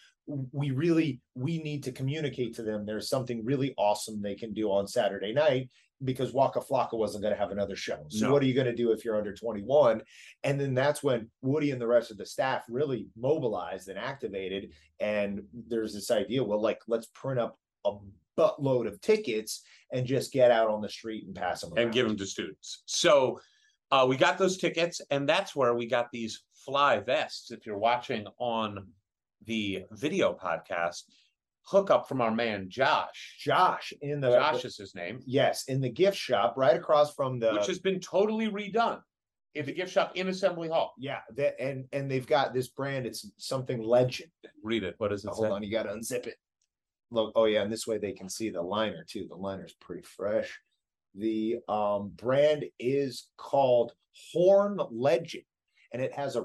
We really, we need to communicate to them. There's something really awesome they can do on Saturday night, because Waka Flocka wasn't going to have another show. So no. What are you going to do if you're under twenty-one? And then that's when Woody and the rest of the staff really mobilized and activated. And there's this idea, well, like, let's print up a buttload of tickets and just get out on the street and pass them around. And give them to students. So uh, we got those tickets, and that's where we got these fly vests. If you're watching on the video podcast, hookup from our man Josh. Josh in the Josh the, is his name. Yes, in the gift shop right across from the, which has been totally redone. In the gift shop in Assembly Hall. Yeah, that, and and they've got this brand. It's something Legend. Read it. What does it oh, say? Hold on, you got to unzip it. look, oh yeah, and this way they can see the liner too. The liner's pretty fresh. The um, brand is called Horn Legend, and it has a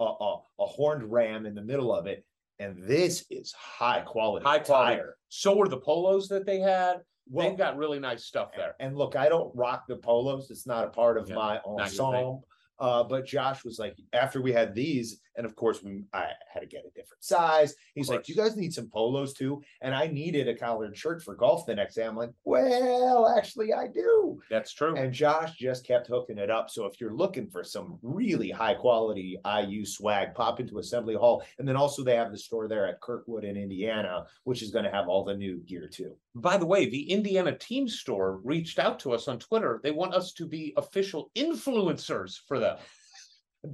a, a a horned ram in the middle of it. And this is high quality. High quality. Tire. So are the polos that they had. Well, they've got really nice stuff there. And, and look, I don't rock the polos. It's not a part of yeah, my ensemble. Uh, but Josh was like, after we had these, and of course we, I had to get a different size. He's like, do you guys need some polos too? And I needed a collared shirt for golf the next day. I'm like, well, actually I do. That's true. And Josh just kept hooking it up. So if you're looking for some really high quality I U swag, pop into Assembly Hall. And then also they have the store there at Kirkwood in Indiana, which is going to have all the new gear too. By the way, the Indiana team store reached out to us on Twitter. They want us to be official influencers for them.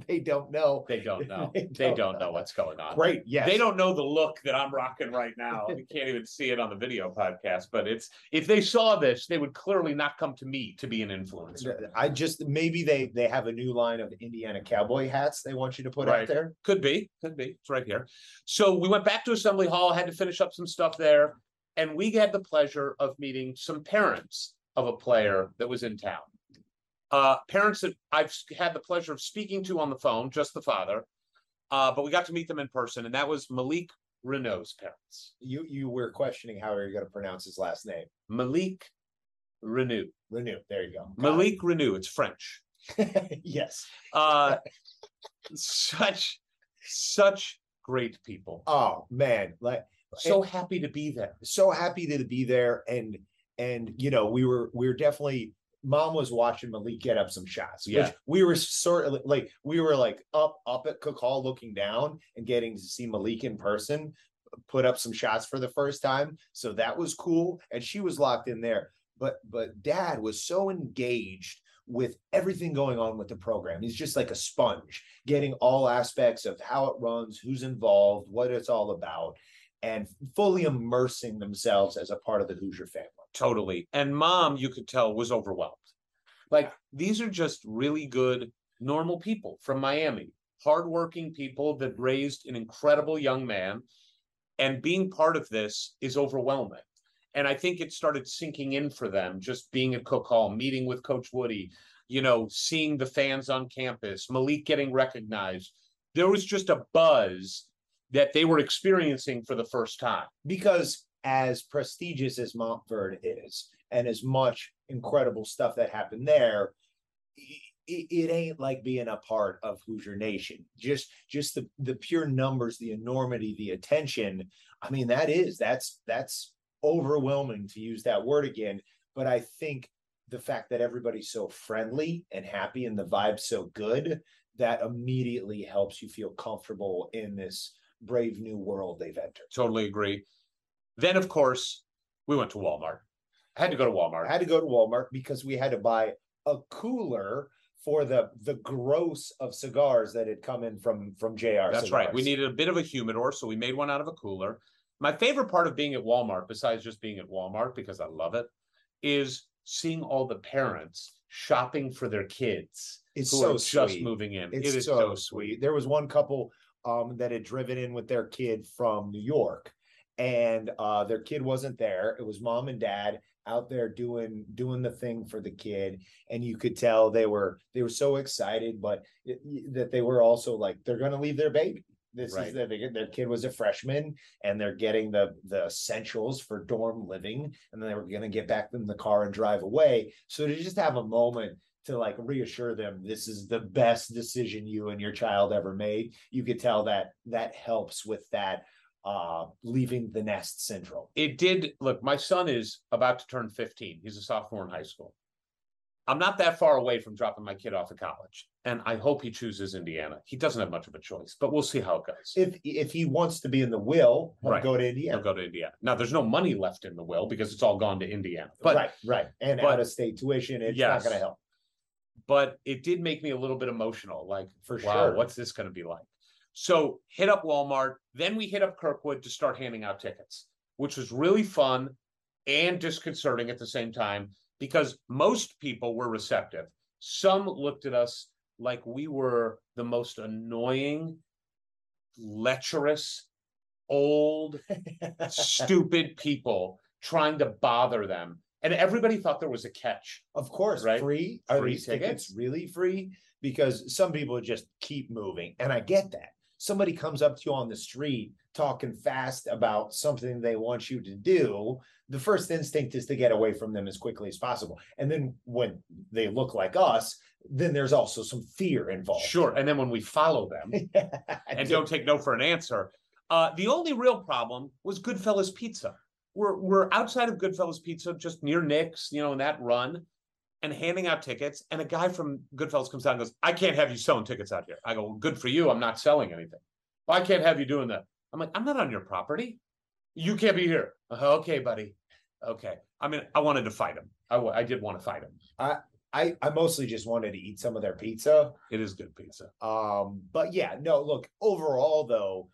They don't know. They don't know. They don't, they don't know. know what's going on. Great. Yes. They don't know the look that I'm rocking right now. You can't even see it on the video podcast, but it's, if they saw this, they would clearly not come to me to be an influencer. I just, maybe they, they have a new line of Indiana cowboy hats they want you to put right out there. Could be, could be. It's right here. So we went back to Assembly Hall, had to finish up some stuff there. And we had the pleasure of meeting some parents of a player that was in town. Uh, parents that I've had the pleasure of speaking to on the phone, just the father, uh, but we got to meet them in person, and that was Malik Renaud's parents. You you were questioning how are you going to pronounce his last name? Malik Renaud. Renaud, there you go. Got Malik it. Renaud, it's French. Yes. Uh, such, such great people. Oh, man. Like, so it, happy to be there. So happy to be there, and, and you know, we were we were definitely... Mom was watching Malik get up some shots. Yeah. Which we were sort of like, we were like up, up at Cook Hall looking down and getting to see Malik in person, put up some shots for the first time. So that was cool. And she was locked in there. But, but Dad was so engaged with everything going on with the program. He's just like a sponge, getting all aspects of how it runs, who's involved, what it's all about, and fully immersing themselves as a part of the Hoosier family. Totally. And Mom, you could tell, was overwhelmed. Like, these are just really good, normal people from Miami, hardworking people that raised an incredible young man. And being part of this is overwhelming. And I think it started sinking in for them, just being at Cook Hall, meeting with Coach Woody, you know, seeing the fans on campus, Malik getting recognized. There was just a buzz that they were experiencing for the first time. Because as prestigious as Montverde is, and as much incredible stuff that happened there, it, it ain't like being a part of Hoosier Nation. Just just the, the pure numbers, the enormity, the attention. I mean, that is, that's that's overwhelming, to use that word again. But I think the fact that everybody's so friendly and happy and the vibe's so good, that immediately helps you feel comfortable in this brave new world they've entered. Totally agree. Then, of course, we went to Walmart. I had to go to Walmart. I had to go to Walmart because we had to buy a cooler for the the gross of cigars that had come in from, from J R That's Cigars. Right. We needed a bit of a humidor, so we made one out of a cooler. My favorite part of being at Walmart, besides just being at Walmart, because I love it, is seeing all the parents shopping for their kids it's who so are sweet. just moving in. It's it is so, so sweet. There was one couple um, that had driven in with their kid from New York. And uh, their kid wasn't there. It was Mom and Dad out there doing doing the thing for the kid, and you could tell they were they were so excited, but it, that they were also like, they're going to leave their baby. This right. is their, their kid was a freshman, and they're getting the the essentials for dorm living, and then they were going to get back in the car and drive away. So to just have a moment to like reassure them, this is the best decision you and your child ever made. You could tell that that helps with that. Uh, leaving the nest syndrome. It did. Look, my son is about to turn fifteen. He's a sophomore in high school. I'm not that far away from dropping my kid off at college, and I hope he chooses Indiana. He doesn't have much of a choice, but we'll see how it goes. If if he wants to be in the will, he'll right. go to Indiana. He'll go to Indiana. Now, there's no money left in the will because it's all gone to Indiana. But, right, right. And but, out of state tuition, it's yes, not going to help. But it did make me a little bit emotional. Like, for wow, sure, what's this going to be like? So hit up Walmart, then we hit up Kirkwood to start handing out tickets, which was really fun and disconcerting at the same time because most people were receptive. Some looked at us like we were the most annoying, lecherous, old, stupid people trying to bother them. And everybody thought there was a catch. Of course, right? Free? Are free these tickets? tickets really free? Because some people just keep moving. And I get that. Somebody comes up to you on the street talking fast about something they want you to do, the first instinct is to get away from them as quickly as possible. And then when they look like us, then there's also some fear involved. Sure. And then when we follow them yeah, and do. don't take no for an answer, uh, the only real problem was Goodfellas Pizza. We're we're outside of Goodfellas Pizza, just near Nick's, you know, in that run, and handing out tickets. And a guy from Goodfellas comes out and goes, "I can't have you selling tickets out here." I go, "Well, good for you. I'm not selling anything." "Well, I can't have you doing that." I'm like, "I'm not on your property. You can't be here." "Uh-huh, okay, buddy. Okay." I mean, I wanted to fight him. I, w- I did want to fight him. I, I I mostly just wanted to eat some of their pizza. It is good pizza. Um, But yeah, no, look, overall, though,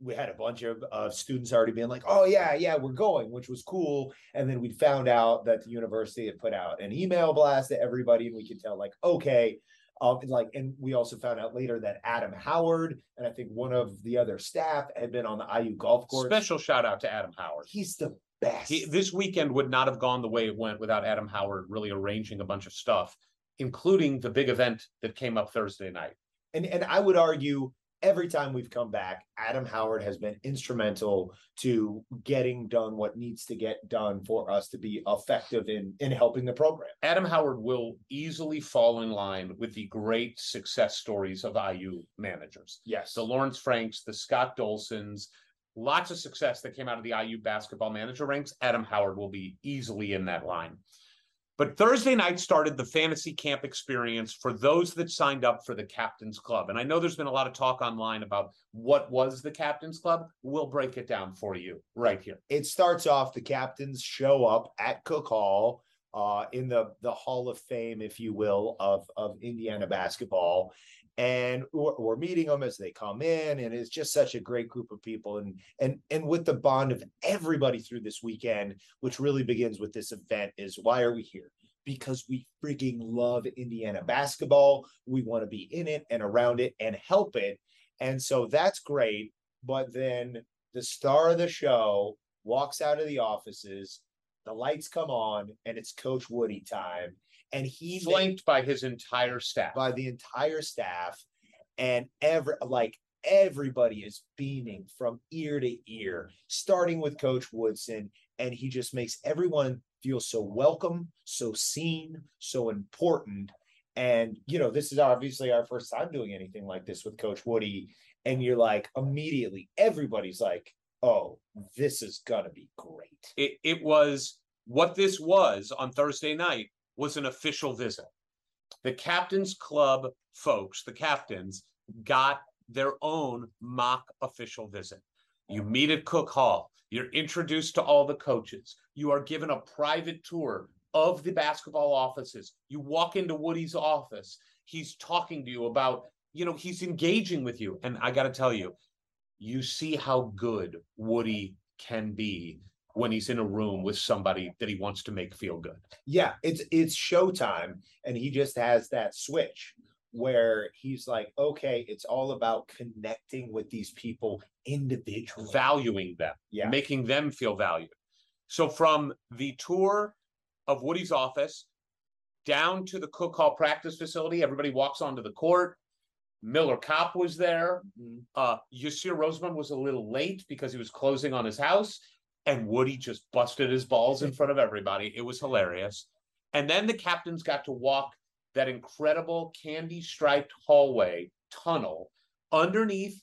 we had a bunch of uh, students already being like, "Oh yeah, yeah, we're going," which was cool. And then we found out that the university had put out an email blast to everybody, and we could tell, like, okay, um, and like, and we also found out later that Adam Howard and I think one of the other staff had been on the I U golf course. Special shout out to Adam Howard. He's the best. He, this weekend would not have gone the way it went without Adam Howard really arranging a bunch of stuff, including the big event that came up Thursday night. And and I would argue, every time we've come back, Adam Howard has been instrumental to getting done what needs to get done for us to be effective in, in helping the program. Adam Howard will easily fall in line with the great success stories of I U managers. Yes. The Lawrence Franks, the Scott Dolsons, lots of success that came out of the I U basketball manager ranks. Adam Howard will be easily in that line. But Thursday night started the fantasy camp experience for those that signed up for the Captain's Club. And I know there's been a lot of talk online about what was the Captain's Club. We'll break it down for you right here. It starts off, the captains show up at Cook Hall uh, in the, the Hall of Fame, if you will, of, of Indiana basketball. And we're, we're meeting them as they come in, and it's just such a great group of people, and and and with the bond of everybody through this weekend, which really begins with this event, is why are we here? Because we freaking love Indiana basketball. We want to be in it and around it and help it, and so that's great. But then the star of the show walks out of the offices, the lights come on, and it's Coach Woody time. And he flanked by his entire staff, by the entire staff, and ever like everybody is beaming from ear to ear, starting with Coach Woodson. And he just makes everyone feel so welcome, so seen, so important. And, you know, this is obviously our first time doing anything like this with Coach Woody. And you're like, immediately, everybody's like, "Oh, this is going to be great." It, it was what this was on Thursday night. Was an official visit. The Captain's Club folks, the captains, got their own mock official visit. You meet at Cook Hall. You're introduced to all the coaches. You are given a private tour of the basketball offices. You walk into Woody's office. He's talking to you about, you know, he's engaging with you. And I got to tell you, you see how good Woody can be when he's in a room with somebody that he wants to make feel good. Yeah, it's it's showtime, and he just has that switch where he's like, okay, it's all about connecting with these people individually. Valuing them, yeah. Making them feel valued. So from the tour of Woody's office down to the Cook Hall practice facility, everybody walks onto the court. Miller Kopp was there. Mm-hmm. Uh, Yusir Roseman was a little late because he was closing on his house. And Woody just busted his balls in front of everybody. It was hilarious. And then the captains got to walk that incredible candy-striped hallway tunnel underneath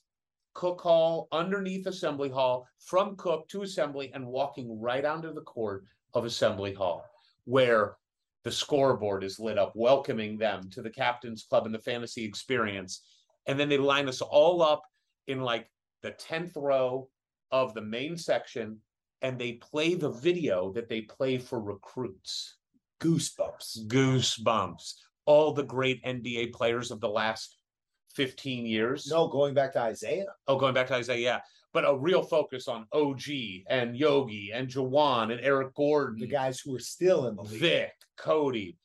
Cook Hall, underneath Assembly Hall, from Cook to Assembly, and walking right onto the court of Assembly Hall, where the scoreboard is lit up, welcoming them to the Captain's Club and the fantasy experience. And then they line us all up in like the tenth row of the main section, and they play the video that they play for recruits. Goosebumps. Goosebumps. All the great N B A players of the last fifteen years. No, going back to Isaiah. Oh, going back to Isaiah, yeah. But a real focus on O G and Yogi and Jawan and Eric Gordon. The guys who are still in the league. Vic, Cody.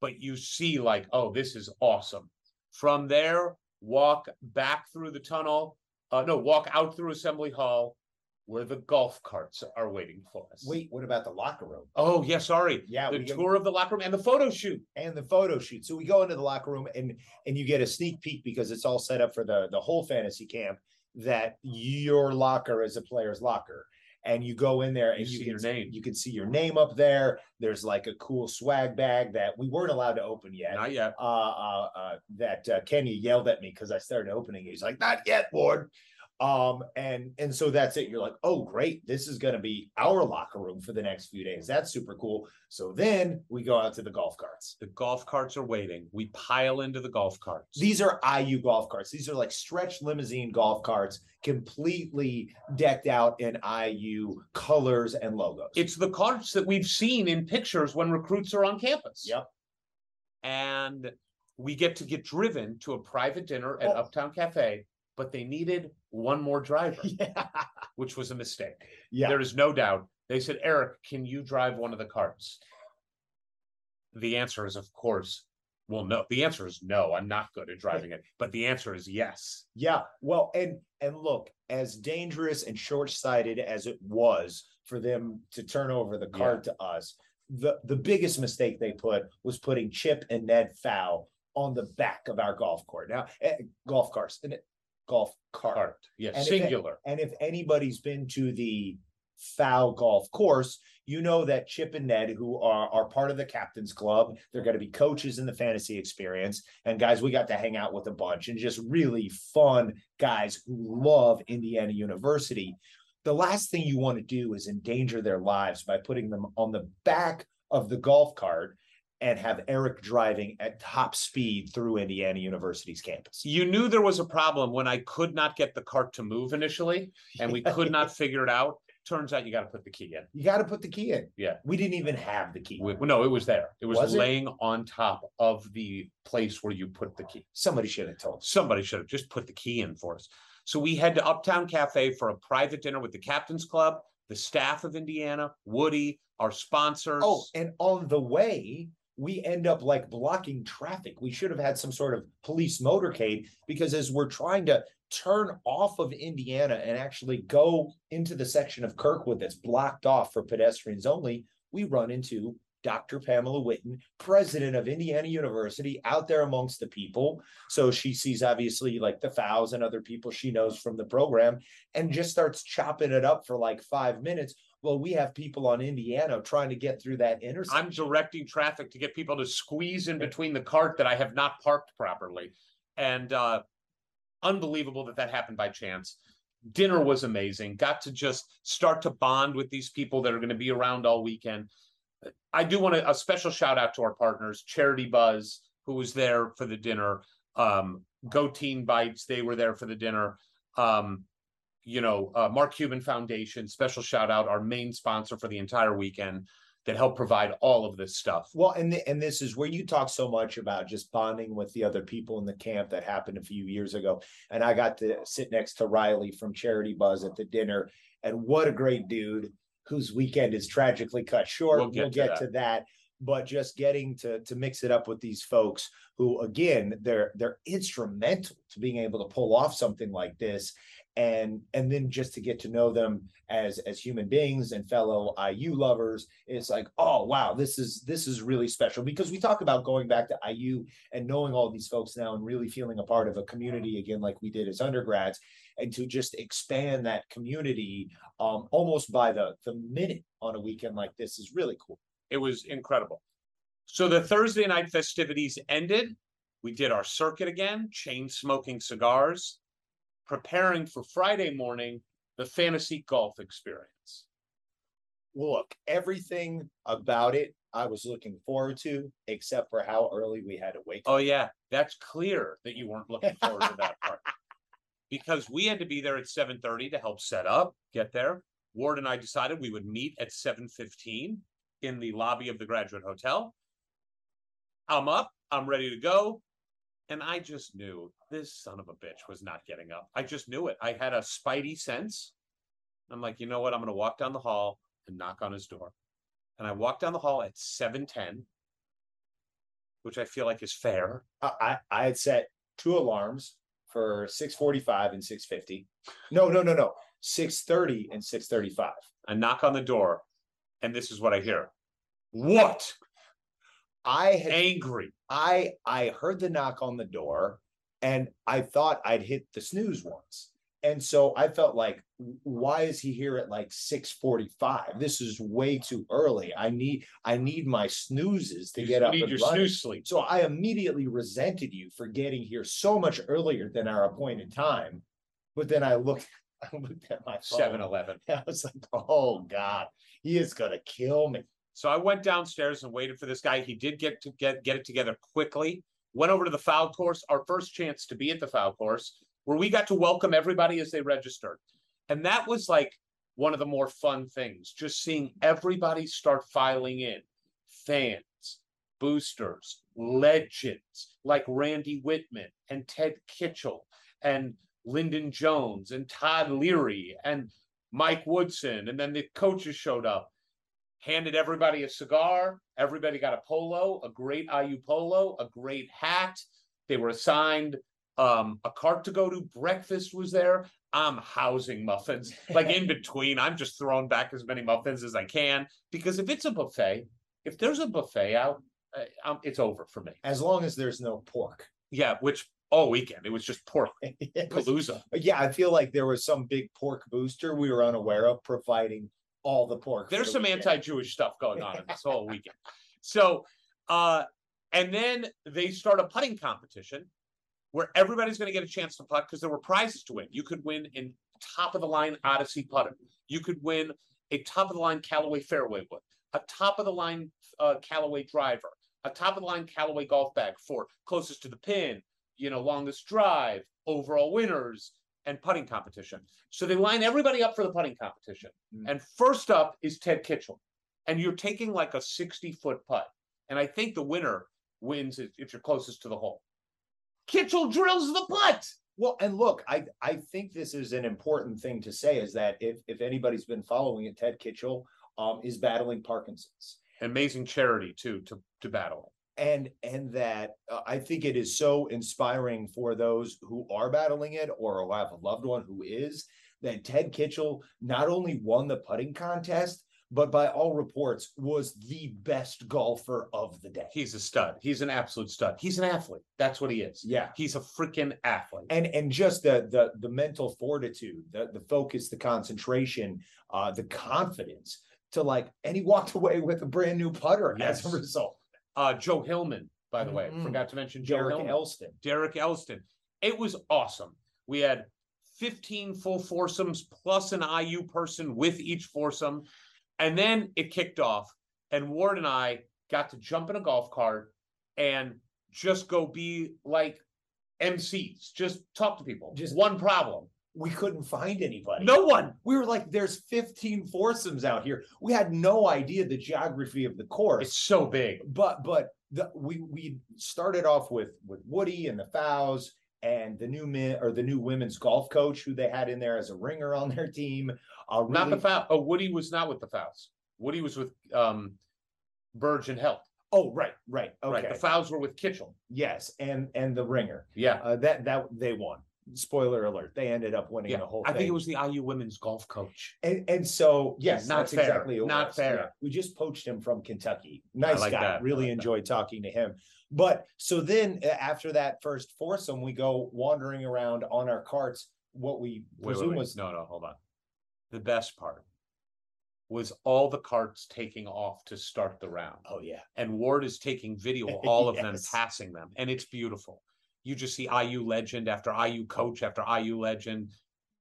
But you see like, oh, this is awesome. From there, walk back through the tunnel. Uh, no, walk out through Assembly Hall. where the golf carts are waiting for us. Wait, what about the locker room? Oh, yeah, sorry. Yeah, the tour of the locker room and the photo shoot. And the photo shoot. So we go into the locker room, and and you get a sneak peek because it's all set up for the, the whole fantasy camp that your locker is a player's locker. And you go in there and you, you, see can, your name. you can see your name up there. There's like a cool swag bag that we weren't allowed to open yet. Not yet. Uh, uh, uh, that uh, Kenya yelled at me because I started opening it. He's like, not yet, Ward. Um, and, and so that's it. You're like, oh, great. This is going to be our locker room for the next few days. That's super cool. So then we go out to the golf carts. The golf carts are waiting. We pile into the golf carts. These are I U golf carts. These are like stretch limousine golf carts, completely decked out in I U colors and logos. It's the carts that we've seen in pictures when recruits are on campus. Yep. And we get to get driven to a private dinner at oh. Uptown Cafe. But they needed one more driver, yeah. which was a mistake. Yeah. There is no doubt. They said, Eric, can you drive one of the carts? The answer is, of course, well, no. The answer is no. I'm not good at driving it. But the answer is yes. Yeah. Well, and and look, as dangerous and short-sighted as it was for them to turn over the cart yeah. to us, the, the biggest mistake they put was putting Chip and Ned Fow on the back of our golf cart. Now, uh, golf carts. And it, golf cart. cart. Yes, and singular. If, and if anybody's been to the Fow golf course, you know that Chip and Ned, who are, are part of the captain's club, they're going to be coaches in the fantasy experience. And guys, we got to hang out with a bunch and just really fun guys who love Indiana University. The last thing you want to do is endanger their lives by putting them on the back of the golf cart and have Eric driving at top speed through Indiana University's campus. You knew there was a problem when I could not get the cart to move initially, and we could not figure it out. Turns out you got to put the key in. You got to put the key in. Yeah. We didn't even have the key. We, no, it was there. It was, was laying it? on top of the place where you put the key. Somebody should have told us. Somebody should have just put the key in for us. So we head to Uptown Cafe for a private dinner with the Captain's Club, the staff of Indiana, Woody, our sponsors. Oh, and on the way, we end up like blocking traffic. We should have had some sort of police motorcade, because as we're trying to turn off of Indiana and actually go into the section of Kirkwood that's blocked off for pedestrians only, we run into Doctor Pamela Whitten, president of Indiana University, out there amongst the people. So she sees obviously like the Fows and other people she knows from the program and just starts chopping it up for like five minutes. Well, we have people on Indiana trying to get through that intersection. I'm directing traffic to get people to squeeze in between the cart that I have not parked properly. And uh, unbelievable that that happened by chance. Dinner was amazing. Got to just start to bond with these people that are going to be around all weekend. I do want a, a special shout out to our partners, Charity Buzz, who was there for the dinner. Um, Go Teen Bites, they were there for the dinner. Um You know, uh, Mark Cuban Foundation, special shout out, our main sponsor for the entire weekend that helped provide all of this stuff. Well, and the, and this is where you talk so much about just bonding with the other people in the camp that happened a few years ago. And I got to sit next to Riley from Charity Buzz at the dinner. And what a great dude whose weekend is tragically cut short. We'll get, we'll get, to, get that. to that. But just getting to to mix it up with these folks who, again, they're they're instrumental to being able to pull off something like this. And and then just to get to know them as as human beings and fellow I U lovers, it's like, oh, wow, this is this is really special, because we talk about going back to I U and knowing all these folks now and really feeling a part of a community again, like we did as undergrads, and to just expand that community um, almost by the, the minute on a weekend like this is really cool. It was incredible. So the Thursday night festivities ended. We did our circuit again, chain smoking cigars, preparing for Friday morning, the fantasy golf experience. Look, everything about it I was looking forward to, except for how early we had to wake up. Oh, yeah. That's clear that you weren't looking forward to that part. Because we had to be there at seven thirty to help set up, get there. Ward and I decided we would meet at seven fifteen in the lobby of the Graduate Hotel. I'm up. I'm ready to go. And I just knew this son of a bitch was not getting up. I just knew it. I had a spidey sense. I'm like, you know what? I'm going to walk down the hall and knock on his door. And I walked down the hall at seven ten, which I feel like is fair. I, I had set two alarms for six forty-five and six fifty. No, no, no, no. six thirty and six thirty-five. I knock on the door, and this is what I hear. What? I had, angry. I I heard the knock on the door, and I thought I'd hit the snooze once. And so I felt like, why is he here at like six forty-five? This is way too early. I need I need my snoozes to you get up and run. So I immediately resented you for getting here so much earlier than our appointed time. But then I looked, I looked at my seven eleven. I was like, oh God, he is gonna kill me. So I went downstairs and waited for this guy. He did get to get, get it together quickly. Went over to the foul course, our first chance to be at the foul course, where we got to welcome everybody as they registered. And that was like one of the more fun things, just seeing everybody start filing in. Fans, boosters, legends like Randy Whitman and Ted Kitchell and Lyndon Jones and Todd Leary and Mike Woodson. And then the coaches showed up, handed everybody a cigar. Everybody got a polo, a great I U polo, a great hat. They were assigned Um, a cart to go to. Breakfast was there. I'm housing muffins. Like in between, I'm just throwing back as many muffins as I can. Because if it's a buffet, if there's a buffet out, uh, um, it's over for me. As long as there's no pork. Yeah, which all weekend, it was just pork. Palooza. Yeah, I feel like there was some big pork booster we were unaware of providing all the pork. There's the some weekend. Anti-Jewish stuff going on in this whole weekend. So, uh, and then they start a putting competition, where everybody's going to get a chance to putt because there were prizes to win. You could win a top-of-the-line Odyssey putter. You could win a top-of-the-line Callaway fairway wood, a top-of-the-line uh, Callaway driver, a top-of-the-line Callaway golf bag for closest to the pin, you know, longest drive, overall winners, and putting competition. So they line everybody up for the putting competition. Mm-hmm. And first up is Ted Kitchell. And you're taking like a sixty-foot putt. And I think the winner wins if you're closest to the hole. Kitchell drills the putt. Well, and look, I I think this is an important thing to say is that if, if anybody's been following it, Ted Kitchell um, is battling Parkinson's. Amazing charity, too, to, to battle. And and that uh, I think it is so inspiring for those who are battling it or who have a loved one who is, that Ted Kitchell not only won the putting contest, but by all reports, was the best golfer of the day. He's a stud. He's an absolute stud. He's an athlete. That's what he is. Yeah. He's a freaking athlete. And and just the the the mental fortitude, the, the focus, the concentration, uh, the confidence to like, and he walked away with a brand new putter yes. as a result. Uh, Joe Hillman, by the mm-hmm. way, I forgot to mention Joe Derek Hillman. Elston. Derek Elston. It was awesome. We had fifteen full foursomes plus an I U person with each foursome. And then it kicked off, and Ward and I got to jump in a golf cart and just go be like M Cs, just talk to people. Just one problem. We couldn't find anybody. No one. We were like, there's fifteen foursomes out here. We had no idea the geography of the course. It's so big. But but the, we we started off with with Woody and the Fowls and the new men or the new women's golf coach who they had in there as a ringer on their team. Uh, really... Not the Fouls. Oh, Woody was not with the Fouls. Woody was with um, Burge and Help. Oh, right, right, okay. Right. The Fouls were with Kitchell. Yes, and and the ringer. Yeah, uh, that that they won. Spoiler alert: they ended up winning yeah. the whole thing. I think it was the I U women's golf coach. And and so yes, yeah, not that's fair. Exactly it not was. fair. Yeah. We just poached him from Kentucky. Nice like guy. That. Really like enjoyed that. Talking to him. But so then after that first foursome, we go wandering around on our carts. What we wait, presume wait, wait. was no, no. Hold on. The best part was all the carts taking off to start the round. Oh yeah. And Ward is taking video of all of yes. them passing them, and it's beautiful. You just see I U legend after I U coach after I U legend,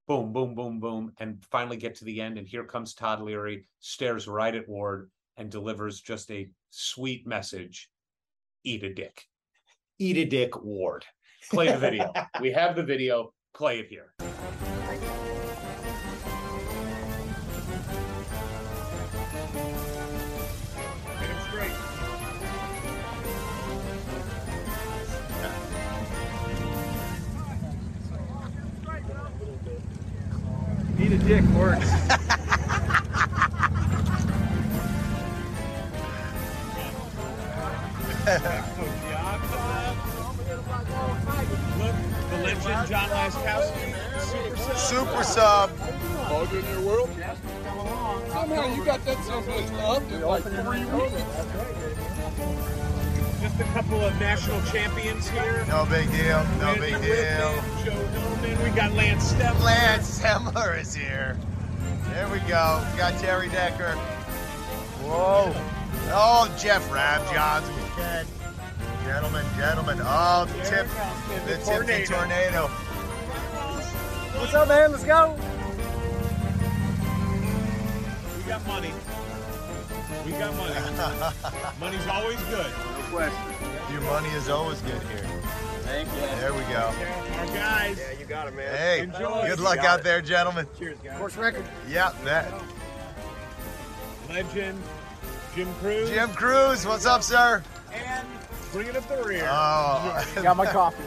boom, boom, boom, boom, and finally get to the end. And here comes Todd Leary, stares right at Ward, and delivers just a sweet message. Eat a dick. Eat a dick, Ward. Play the video. We have the video. Play it here. Eat a dick works. The legend John Laskowski. Super sub. bug in your world? Somehow you got that someplace up in like three weeks. Just a couple of national champions here. No big deal. No big deal. Joe Hillman. We got Lance Stemler. Lance Stemler is here. There we go. We got Jerry Decker. Whoa. Oh, Jeff Rabjohns. We can. Gentlemen, gentlemen. Oh, the tip. The Tipton tornado. What's up, man? Let's go. We got money. We got money. Money's always good. No question. Your money is always good here. Thank you. There we go. Our guys. Yeah, you got it, man. Hey, enjoy. Good luck out it. There, gentlemen. Cheers, guys. Course record. Yeah, that. Legend, Jim Cruz. Jim Cruz, what's up, sir? And bring it up the rear. Oh. Got my coffee.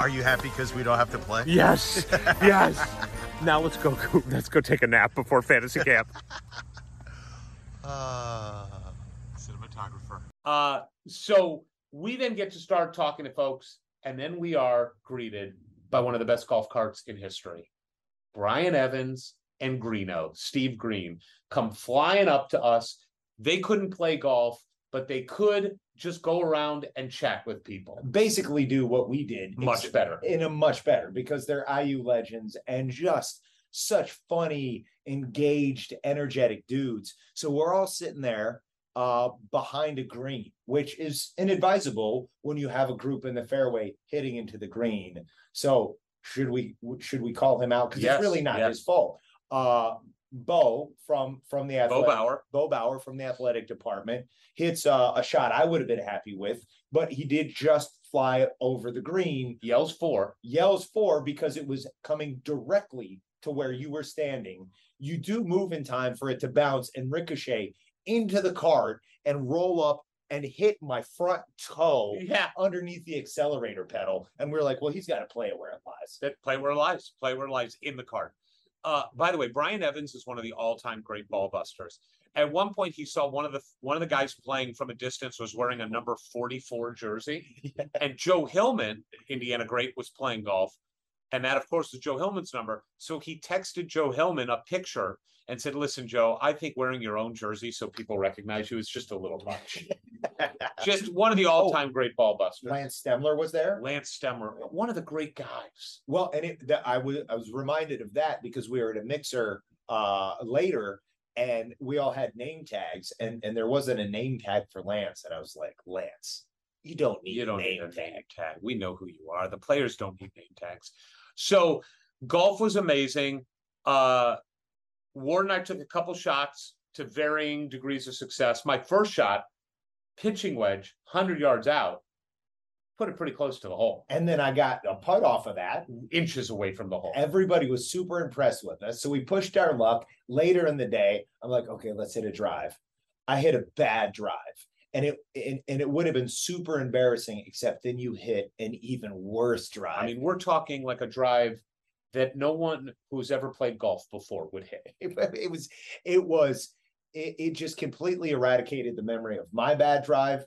Are you happy because we don't have to play? Yes, yes. Now let's go, go. Let's go take a nap before fantasy camp. Uh, cinematographer. Uh, so we then get to start talking to folks, and then we are greeted by one of the best golf carts in history. Brian Evans and Greeno, Steve Green, come flying up to us. They couldn't play golf, but they could just go around and chat with people. Basically do what we did. Much better. In a much better, because they're I U legends and just such funny, engaged, energetic dudes. So we're all sitting there uh, behind a green, which is inadvisable when you have a group in the fairway hitting into the green. So should we should we call him out? Because yes, it's really not yes. his fault. Uh, Bo from from the athletic, Bo Bauer. Bo Bauer from the athletic department hits uh, a shot I would have been happy with, but he did just fly over the green. Yells four. Yells four because it was coming directly to where you were standing. You do move in time for it to bounce and ricochet into the cart and roll up and hit my front toe yeah. underneath the accelerator pedal. And we we're like, well, he's got to play it where it lies. Play where it lies. Play where it lies in the cart. Uh, by the way, Brian Evans is one of the all-time great ball busters. At one point, he saw one of the one of the guys playing from a distance was wearing a number forty-four jersey, yeah. and Joe Hillman, Indiana great, was playing golf, and that, of course, was Joe Hillman's number. So he texted Joe Hillman a picture and said, "Listen, Joe, I think wearing your own jersey so people recognize you is just a little much." Just one of the all-time oh, great ball busters. Lance Stemler was there. Lance Stemler, one of the great guys. Well, and it, the, I was I was reminded of that because we were at a mixer uh, later, and we all had name tags, and, and there wasn't a name tag for Lance, and I was like, Lance, you don't need you don't a name, need a tag. name tag. We know who you are. The players don't need name tags. So golf was amazing. Uh, Ward and I took a couple shots to varying degrees of success. My first shot, pitching wedge, one hundred yards out, put it pretty close to the hole. And then I got a putt off of that. Inches away from the hole. Everybody was super impressed with us. So we pushed our luck later in the day. I'm like, okay, let's hit a drive. I hit a bad drive. And it and, and it would have been super embarrassing, except then you hit an even worse drive. I mean, we're talking like a drive that no one who's ever played golf before would hit. It, it was, it was, it, it just completely eradicated the memory of my bad drive.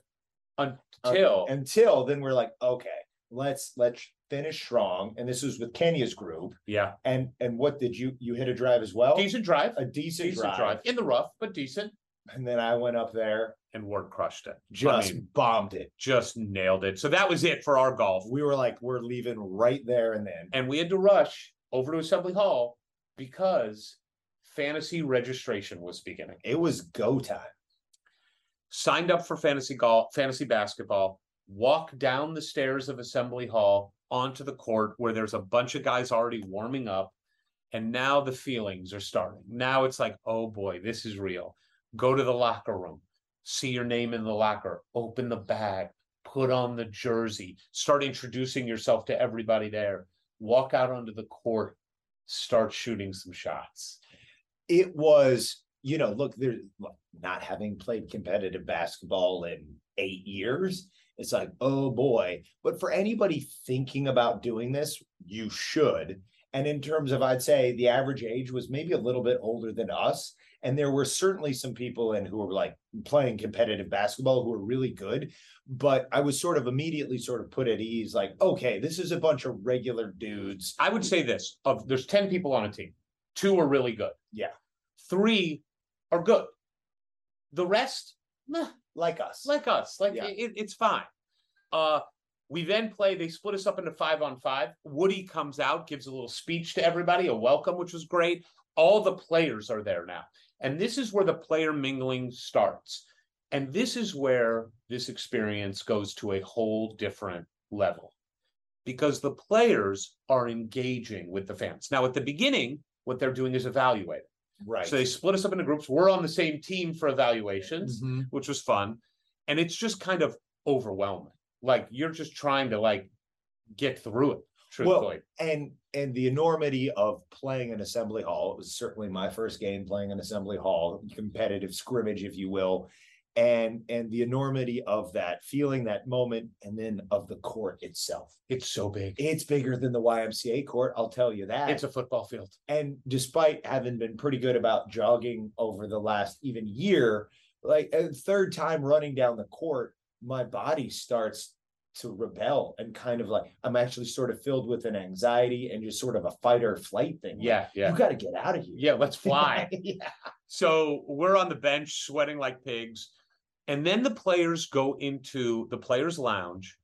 Until um, until then, we're like, okay, let's let's finish strong. And this was with Kenya's group. Yeah. And and what did you you hit a drive as well? Decent drive, a decent, decent drive. drive in the rough, but decent. And then I went up there. And Ward crushed it. Just I mean, bombed it. Just nailed it. So that was it for our golf. We were like, we're leaving right there and then. And we had to rush over to Assembly Hall because fantasy registration was beginning. It was go time. Signed up for fantasy golf, fantasy basketball, walked down the stairs of Assembly Hall onto the court where there's a bunch of guys already warming up. And now the feelings are starting. Now it's like, oh boy, this is real. Go to the locker room. See your name in the locker, open the bag, put on the jersey, start introducing yourself to everybody there, walk out onto the court, start shooting some shots. It was, you know, look, there's not having played competitive basketball in eight years. It's like, oh boy. But for anybody thinking about doing this, you should. And in terms of, I'd say the average age was maybe a little bit older than us. And there were certainly some people in who were like playing competitive basketball who were really good, but I was sort of immediately sort of put at ease, like, okay, this is a bunch of regular dudes. I would say this, of there's ten people on a team, two are really good. Yeah. Three are good. The rest, nah, like us, like us, like yeah. it, it's fine. Uh, We then play, they split us up into five on five. Woody comes out, gives a little speech to everybody, a welcome, which was great. All the players are there now. And this is where the player mingling starts. And this is where this experience goes to a whole different level, because the players are engaging with the fans. Now, at the beginning, what they're doing is evaluating. Right. So they split us up into groups. We're on the same team for evaluations, mm-hmm. which was fun. And it's just kind of overwhelming. Like, you're just trying to, like, get through it, truthfully. Well, and and the enormity of playing an Assembly Hall. It was certainly my first game playing an Assembly Hall, competitive scrimmage, if you will. And and the enormity of that, feeling that moment, and then of the court itself. It's so big. It's bigger than the Y M C A court, I'll tell you that. It's a football field. And despite having been pretty good about jogging over the last even year, like, a third time running down the court, my body starts to rebel and kind of like, I'm actually sort of filled with an anxiety and just sort of a fight or flight thing. Yeah. Like, yeah. You got to get out of here. Yeah. Let's fly. yeah. So we're on the bench sweating like pigs. And then the players go into the players' lounge,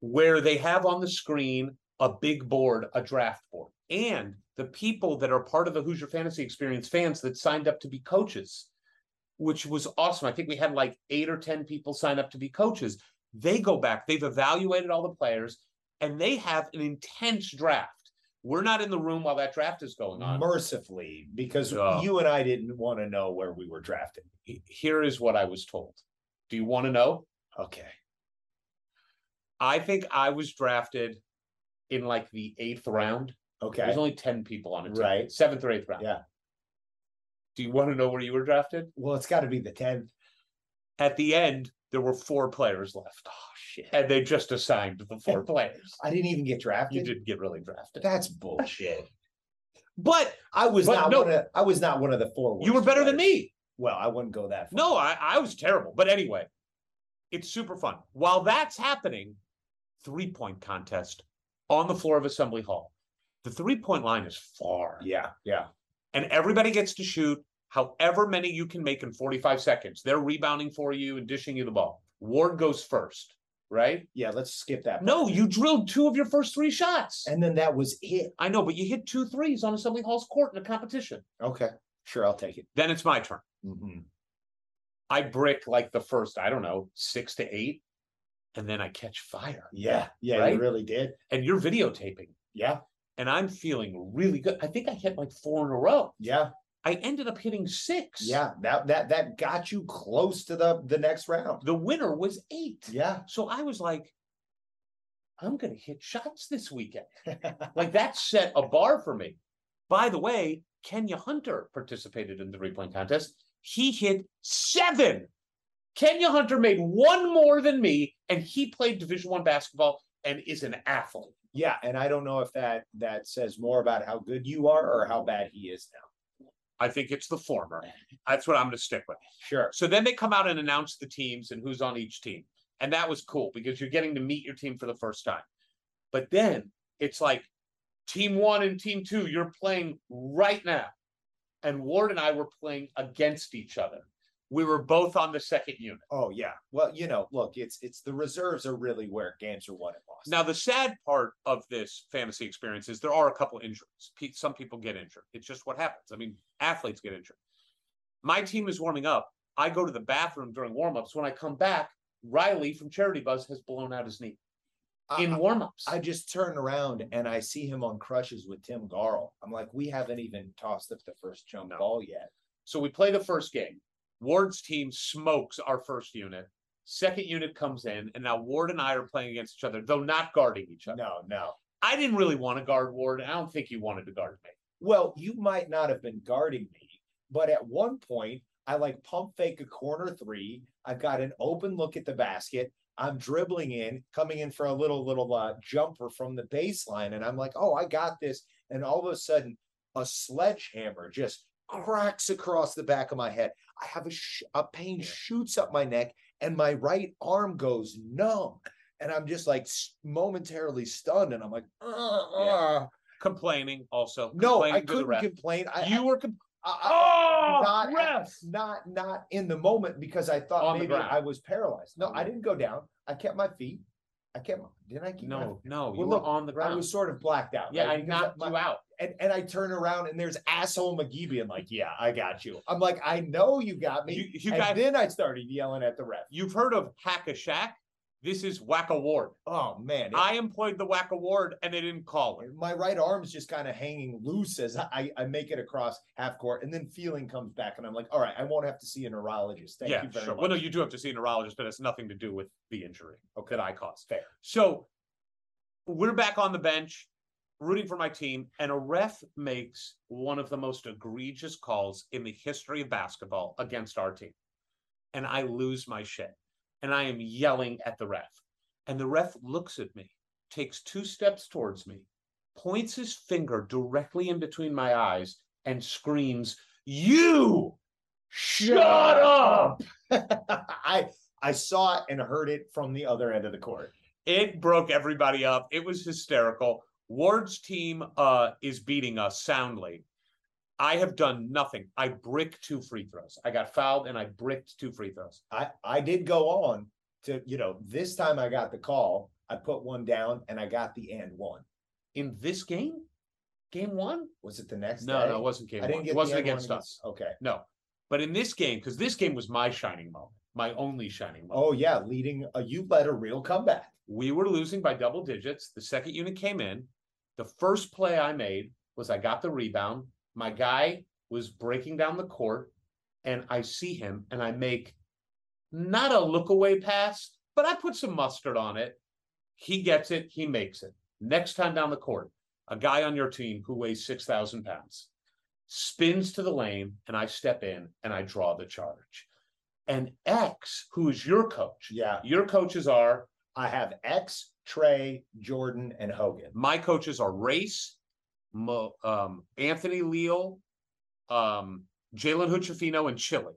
where they have on the screen a big board, a draft board. And the people that are part of the Hoosier Fantasy Experience fans that signed up to be coaches, which was awesome. I think we had like eight or ten people sign up to be coaches. They go back, they've evaluated all the players, and they have an intense draft. We're not in the room while that draft is going on. Mercifully, because oh. you and I didn't want to know where we were drafted. Here is what I was told. Do you want to know? Okay. I think I was drafted in like the eighth round. Okay. There's only ten people on a team. Right. Seventh or eighth round. Yeah. Do you want to know where you were drafted? Well, it's got to be the tenth. At the end, there were four players left. Oh, shit. And they just assigned the four players. I didn't even get drafted. You didn't get really drafted. That's bullshit. But I was but not no, one of, I was not one of the four. You were better players than me. Well, I wouldn't go that far. No, I, I was terrible. But anyway, it's super fun. While that's happening, three-point contest on the floor of Assembly Hall. The three-point line is far. Yeah, yeah. And everybody gets to shoot however many you can make in forty-five seconds. They're rebounding for you and dishing you the ball. Ward goes first, right? Yeah, let's skip that part. No, you drilled two of your first three shots. And then that was it. I know, but you hit two threes on Assembly Hall's court in a competition. Okay, sure, I'll take it. Then it's my turn. Mm-hmm. I brick like the first, I don't know, six to eight, and then I catch fire. Yeah, yeah, right? You really did. And you're videotaping. Yeah. And I'm feeling really good. I think I hit like four in a row. Yeah. I ended up hitting six. Yeah. That that that got you close to the, the next round. The winner was eight. Yeah. So I was like, I'm going to hit shots this weekend. Like, that set a bar for me. By the way, Kenya Hunter participated in the three-point contest. He hit seven. Kenya Hunter made one more than me, and he played Division One basketball and is an athlete. Yeah, and I don't know if that that says more about how good you are or how bad he is now. I think it's the former. That's what I'm going to stick with. Sure. So then they come out and announce the teams and who's on each team. And that was cool because you're getting to meet your team for the first time. But then it's like team one and team two, you're playing right now. And Ward and I were playing against each other. We were both on the second unit. Oh, yeah. Well, you know, look, it's it's the reserves are really where games are won and lost. Now, the sad part of this fantasy experience is there are a couple injuries. Pe- some people get injured. It's just what happens. I mean, athletes get injured. My team is warming up. I go to the bathroom during warmups. When I come back, Riley from Charity Buzz has blown out his knee in I, warmups. I just turn around and I see him on crutches with Tim Garl. I'm like, we haven't even tossed up the first jump no. ball yet. So we play the first game. Ward's team smokes our first unit. Second unit comes in, and now Ward and I are playing against each other, though not guarding each other. No, no. I didn't really want to guard Ward, and I don't think you wanted to guard me. Well, you might not have been guarding me, but at one point, I like pump fake a corner three. I've got an open look at the basket. I'm dribbling in, coming in for a little, little uh, jumper from the baseline, and I'm like, oh, I got this. And all of a sudden, a sledgehammer just cracks across the back of my head. I have a, sh- a pain shoots up my neck and my right arm goes numb. And I'm just like momentarily stunned. And I'm like, uh, yeah. Complaining also. No, I couldn't complain. I, you I, were complaining. I, oh, not, ref. not not in the moment because I thought on maybe I was paralyzed. No, I didn't go down. I kept my feet. I kept my, didn't I keep no, my feet? No, no, you well, were look, on the ground. I was sort of blacked out. Yeah, right? I knocked my, you out. And and I turn around and there's asshole McGee being like, yeah, I got you. I'm like, I know you got me. You, you and got, then I started yelling at the ref. You've heard of Hack a Shack? This is Waka Ward. Oh, man. It, I employed the Waka Ward, and they didn't call it. My right arm's just kind of hanging loose as I, I make it across half court, and then feeling comes back, and I'm like, all right, I won't have to see a neurologist. Thank yeah, you very sure. much. Well, no, you do have to see a neurologist, but it's nothing to do with the injury okay. that I caused. Fair. So we're back on the bench, rooting for my team, and a ref makes one of the most egregious calls in the history of basketball against our team, and I lose my shit. And I am yelling at the ref. And the ref looks at me, takes two steps towards me, points his finger directly in between my eyes, and screams, "You shut up!" I I saw it and heard it from the other end of the court. It broke everybody up. It was hysterical. Ward's team uh, is beating us soundly. I have done nothing. I bricked two free throws. I got fouled and I bricked two free throws. I, I did go on to, you know, this time I got the call. I put one down and I got the and one. In this game? Game one? Was it the next No, day? no, it wasn't game I one. It wasn't against, against us. Okay. No. But in this game, because this game was my shining moment, my only shining moment. Oh, yeah. Leading, a, you led a real comeback. We were losing by double digits. The second unit came in. The first play I made was I got the rebound. My guy was breaking down the court, and I see him, and I make not a look-away pass, but I put some mustard on it. He gets it. He makes it. Next time down the court, a guy on your team who weighs six thousand pounds spins to the lane, and I step in, and I draw the charge. And X, who is your coach. Yeah. Your coaches are? I have X, Trey, Jordan, and Hogan. My coaches are Race, Mo, um, Anthony Leal, um, Jalen Hood-Schifino, and Chili.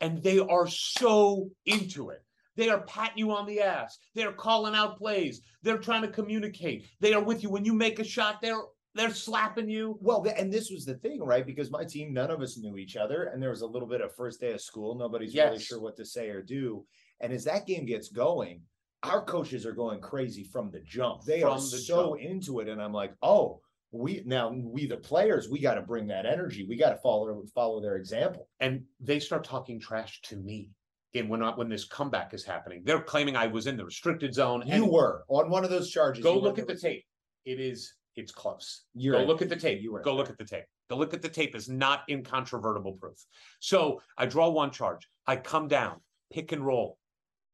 And they are so into it. They are patting you on the ass. They are calling out plays. They're trying to communicate. They are with you. When you make a shot, they're they're slapping you. Well, and this was the thing, right? Because my team, none of us knew each other. And there was a little bit of first day of school. Nobody's yes. really sure what to say or do. And as that game gets going, our coaches are going crazy from the jump. They from are the so jump. into it. And I'm like, oh, We now we the players, we got to bring that energy. We got to follow follow their example. And they start talking trash to me. And when when this comeback is happening, they're claiming I was in the restricted zone. You were on one of those charges. Go look at the tape. It is it's close. You're go look at the tape. You were go look at the tape. The look at the tape is not incontrovertible proof. So I draw one charge. I come down, pick and roll.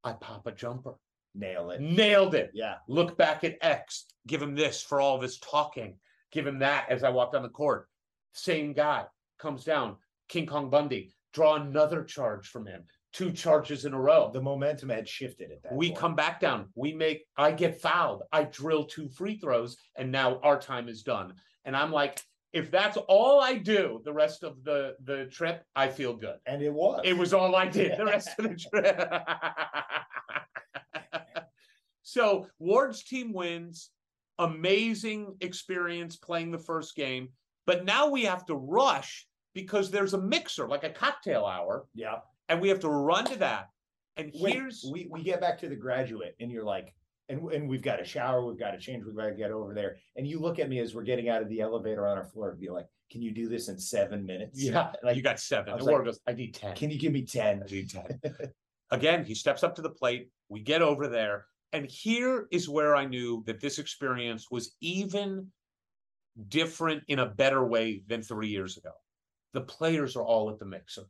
I pop a jumper. Nail it. Nailed it. Yeah. Look back at X. Give him this for all of his talking. Give him that as I walked on the court. Same guy comes down. King Kong Bundy. Draw another charge from him. Two charges in a row. The momentum had shifted at that point. We come back down. We make, I get fouled. I drill two free throws, and now our time is done. And I'm like, if that's all I do the rest of the, the trip, I feel good. And it was. It was all I did the rest of the trip. So Ward's team wins. Amazing experience playing the first game, but now we have to rush because there's a mixer, like a cocktail hour. Yeah. And we have to run to that. And Wait, here's we, we get back to the Graduate, and you're like, and and we've got a shower, we've got to change, we've got to get over there. And you look at me as we're getting out of the elevator on our floor and be like, can you do this in seven minutes? Yeah. Like, you got seven. The Ward goes, I need ten. Can you give me ten? I need ten. Again, he steps up to the plate. We get over there. And here is where I knew that this experience was even different in a better way than three years ago. The players are all at the mixer.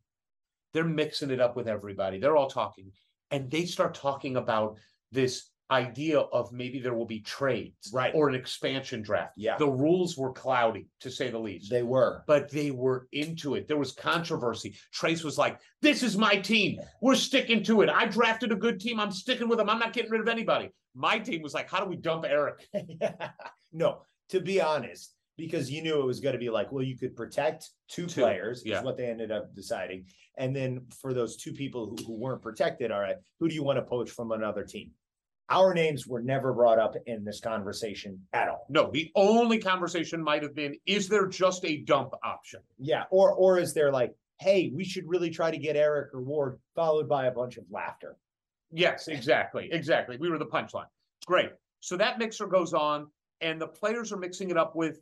They're mixing it up with everybody. They're all talking. And they start talking about this idea of maybe there will be trades, right, or an expansion draft. Yeah. The rules were cloudy, to say the least. They were. But they were into it. There was controversy. Trayce was like, this is my team. We're sticking to it. I drafted a good team. I'm sticking with them. I'm not getting rid of anybody. My team was like, how do we dump Eric? No, to be honest, because you knew it was going to be like, well, you could protect two, two. players yeah. is what they ended up deciding. And then for those two people who, who weren't protected, all right, who do you want to poach from another team? Our names were never brought up in this conversation at all. No, the only conversation might have been, is there just a dump option? Yeah, or or is there like, hey, we should really try to get Eric or Ward, followed by a bunch of laughter. Yes, exactly, exactly. We were the punchline. Great. So that mixer goes on, and the players are mixing it up with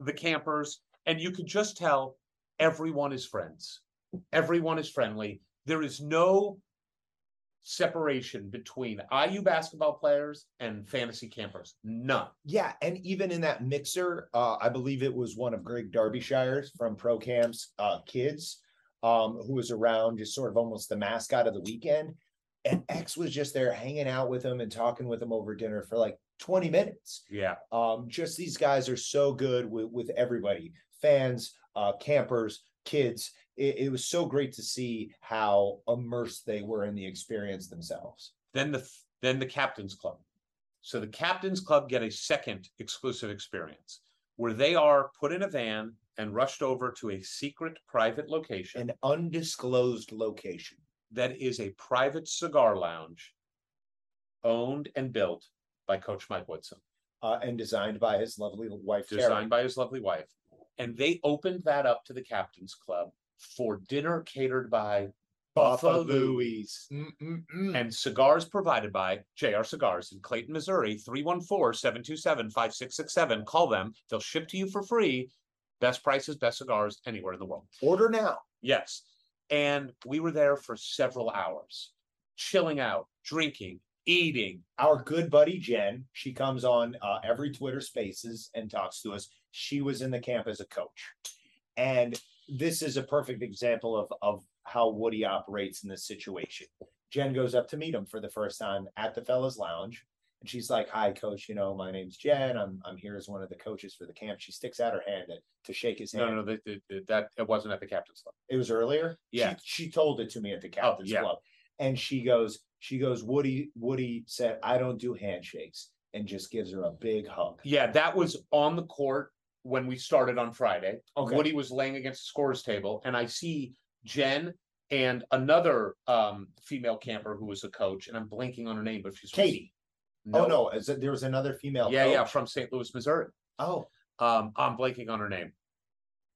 the campers, and you could just tell everyone is friends. Everyone is friendly. There is no separation between I U basketball players and fantasy campers. None. Yeah, and even in that mixer, uh, I believe it was one of Greg Derbyshire's from Pro Camp's uh, kids, um, who was around, just sort of almost the mascot of the weekend. And X was just there hanging out with him and talking with him over dinner for like twenty minutes. Yeah. Um, just these guys are so good with, with everybody, fans, uh, campers, kids. It, it was so great to see how immersed they were in the experience themselves. Then the then the Captain's Club. So the Captain's Club get a second exclusive experience where they are put in a van and rushed over to a secret private location. An undisclosed location. That is a private cigar lounge owned and built by Coach Mike Woodson. Uh, and designed by his lovely wife, Designed Charity. by his lovely wife. And they opened that up to the Captain's Club for dinner catered by Buffa Louie's and cigars provided by J R Cigars in Clayton, Missouri. three one four, seven two seven, five six six seven. Call them. They'll ship to you for free. Best prices, best cigars anywhere in the world. Order now. Yes. And we were there for several hours, chilling out, drinking, eating. Our good buddy, Jen, she comes on uh, every Twitter Spaces and talks to us. She was in the camp as a coach. And this is a perfect example of, of how Woody operates in this situation. Jen goes up to meet him for the first time at the Fellas Lounge. And she's like, hi, Coach, you know, my name's Jen. I'm I'm here as one of the coaches for the camp. She sticks out her hand to, to shake his hand. No, no, that, that, that it wasn't at the Captain's Club. It was earlier? Yeah. She, she told it to me at the Captain's oh, yeah. Club. And she goes, she goes, Woody, Woody said, I don't do handshakes, and just gives her a big hug. Yeah, that was on the court when we started on Friday. Okay. Woody was laying against the scorer's table, and I see Jen and another um, female camper who was a coach, and I'm blanking on her name, but she's Katie. No. Oh, no. Is it, there was another female. Yeah, coach. yeah, from Saint Louis, Missouri. Oh. Um, I'm blanking on her name.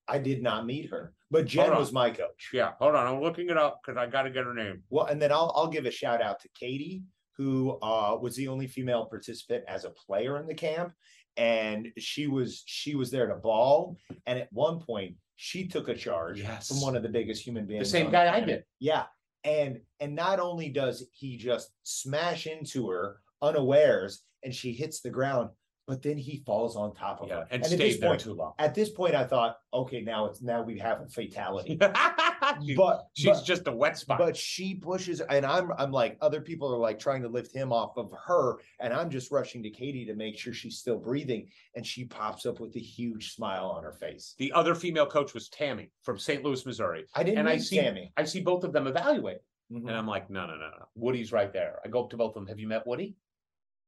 I did not meet her, but Jen was my coach. Yeah, hold on. I'm looking it up because I got to get her name. Well, and then I'll I'll give a shout out to Katie, who uh, was the only female participant as a player in the camp. And she was she was there to ball. And at one point, she took a charge yes. from one of the biggest human beings. The same guy the I did. Yeah. And, and not only does he just smash into her, unawares, and she hits the ground, but then he falls on top of yeah, her and, and stayed at this there point, too long. At this point, I thought, okay, now it's now we have a fatality. but she's but, just a wet spot. But she pushes, and I'm I'm like, other people are like trying to lift him off of her, and I'm just rushing to Katie to make sure she's still breathing, and she pops up with a huge smile on her face. The other female coach was Tammy from Saint Louis, Missouri. I didn't and I see Tammy. I see both of them evaluate, mm-hmm. and I'm like, no, no, no, no. Woody's right there. I go up to both of them. Have you met Woody?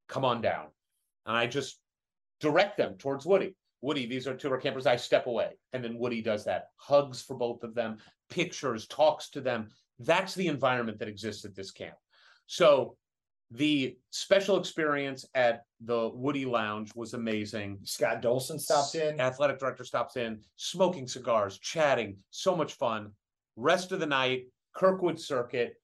Come on down. And I just direct them towards Woody. Woody, these are two of our campers. I step away. And then Woody does that. Hugs for both of them, pictures, talks to them. That's the environment that exists at this camp. So the special experience at the Woody Lounge was amazing. Scott Dolson stopped in. Athletic director stops in, smoking cigars, chatting. So much fun. Rest of the night, Kirkwood Circuit.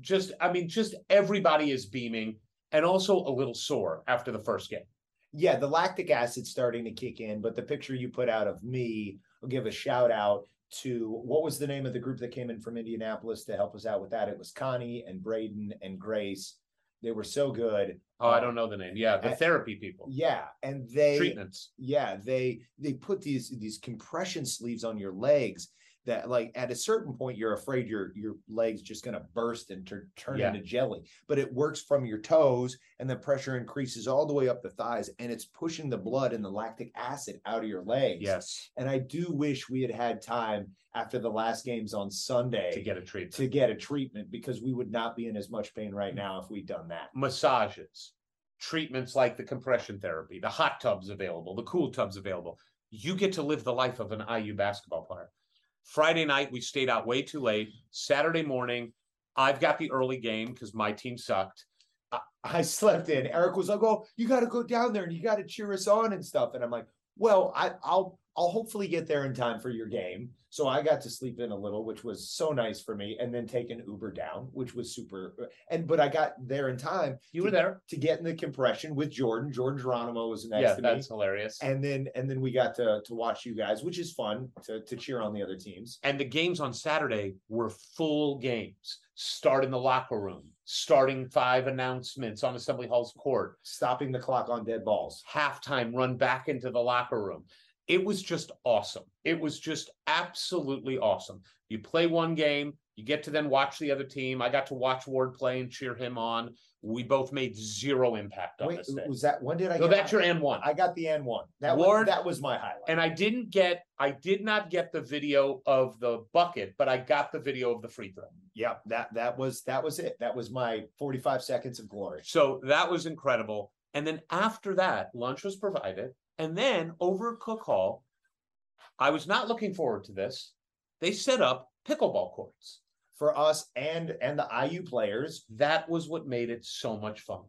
Just, I mean, just everybody is beaming. And also a little sore after the first game. Yeah, the lactic acid's starting to kick in, but the picture you put out of me, I'll give a shout out to, what was the name of the group that came in from Indianapolis to help us out with that? It was Connie and Braden and Grace. They were so good. Oh, I don't know the name. Yeah, the and, therapy people. Yeah, and they... Treatments. Yeah, they they put these these compression sleeves on your legs that, like, at a certain point, you're afraid your your leg's just going to burst and ter- turn yeah. into jelly. But it works from your toes, and the pressure increases all the way up the thighs, and it's pushing the blood and the lactic acid out of your legs. Yes. And I do wish we had had time after the last games on Sunday to get a treatment, to get a treatment because we would not be in as much pain right now if we'd done that. Massages, treatments like the compression therapy, the hot tubs available, the cool tubs available. you get to live the life of an I U basketball player. Friday night, we stayed out way too late. Saturday morning, I've got the early game because my team sucked. I, I slept in. Eric was like, oh, you got to go down there and you got to cheer us on and stuff. And I'm like, well, I, I'll I'll hopefully get there in time for your game. So I got to sleep in a little, which was so nice for me, and then take an Uber down, which was super. And but I got there in time. You were to, there to get in the compression with Jordan. Jordan Geronimo was next yeah, to me. Yeah, that's hilarious. And then and then we got to to watch you guys, which is fun to to cheer on the other teams. And the games on Saturday were full games. Start in the locker room, starting five announcements on Assembly Hall's court, stopping the clock on dead balls, halftime run back into the locker room. It was just awesome. It was just absolutely awesome. You play one game, you get to then watch the other team. I got to watch Ward play and cheer him on. We both made zero impact on Wait, this day. Was that when did I? No, get that's my, your and one. I got the and one. That Ward, was, that was my highlight. And I didn't get, I did not get the video of the bucket, but I got the video of the free throw. Yeah, that that was that was it. That was my forty-five seconds of glory. So that was incredible. And then after that, lunch was provided. And then over at Cook Hall, I was not looking forward to this. They set up pickleball courts for us and, and the I U players. That was what made it so much fun.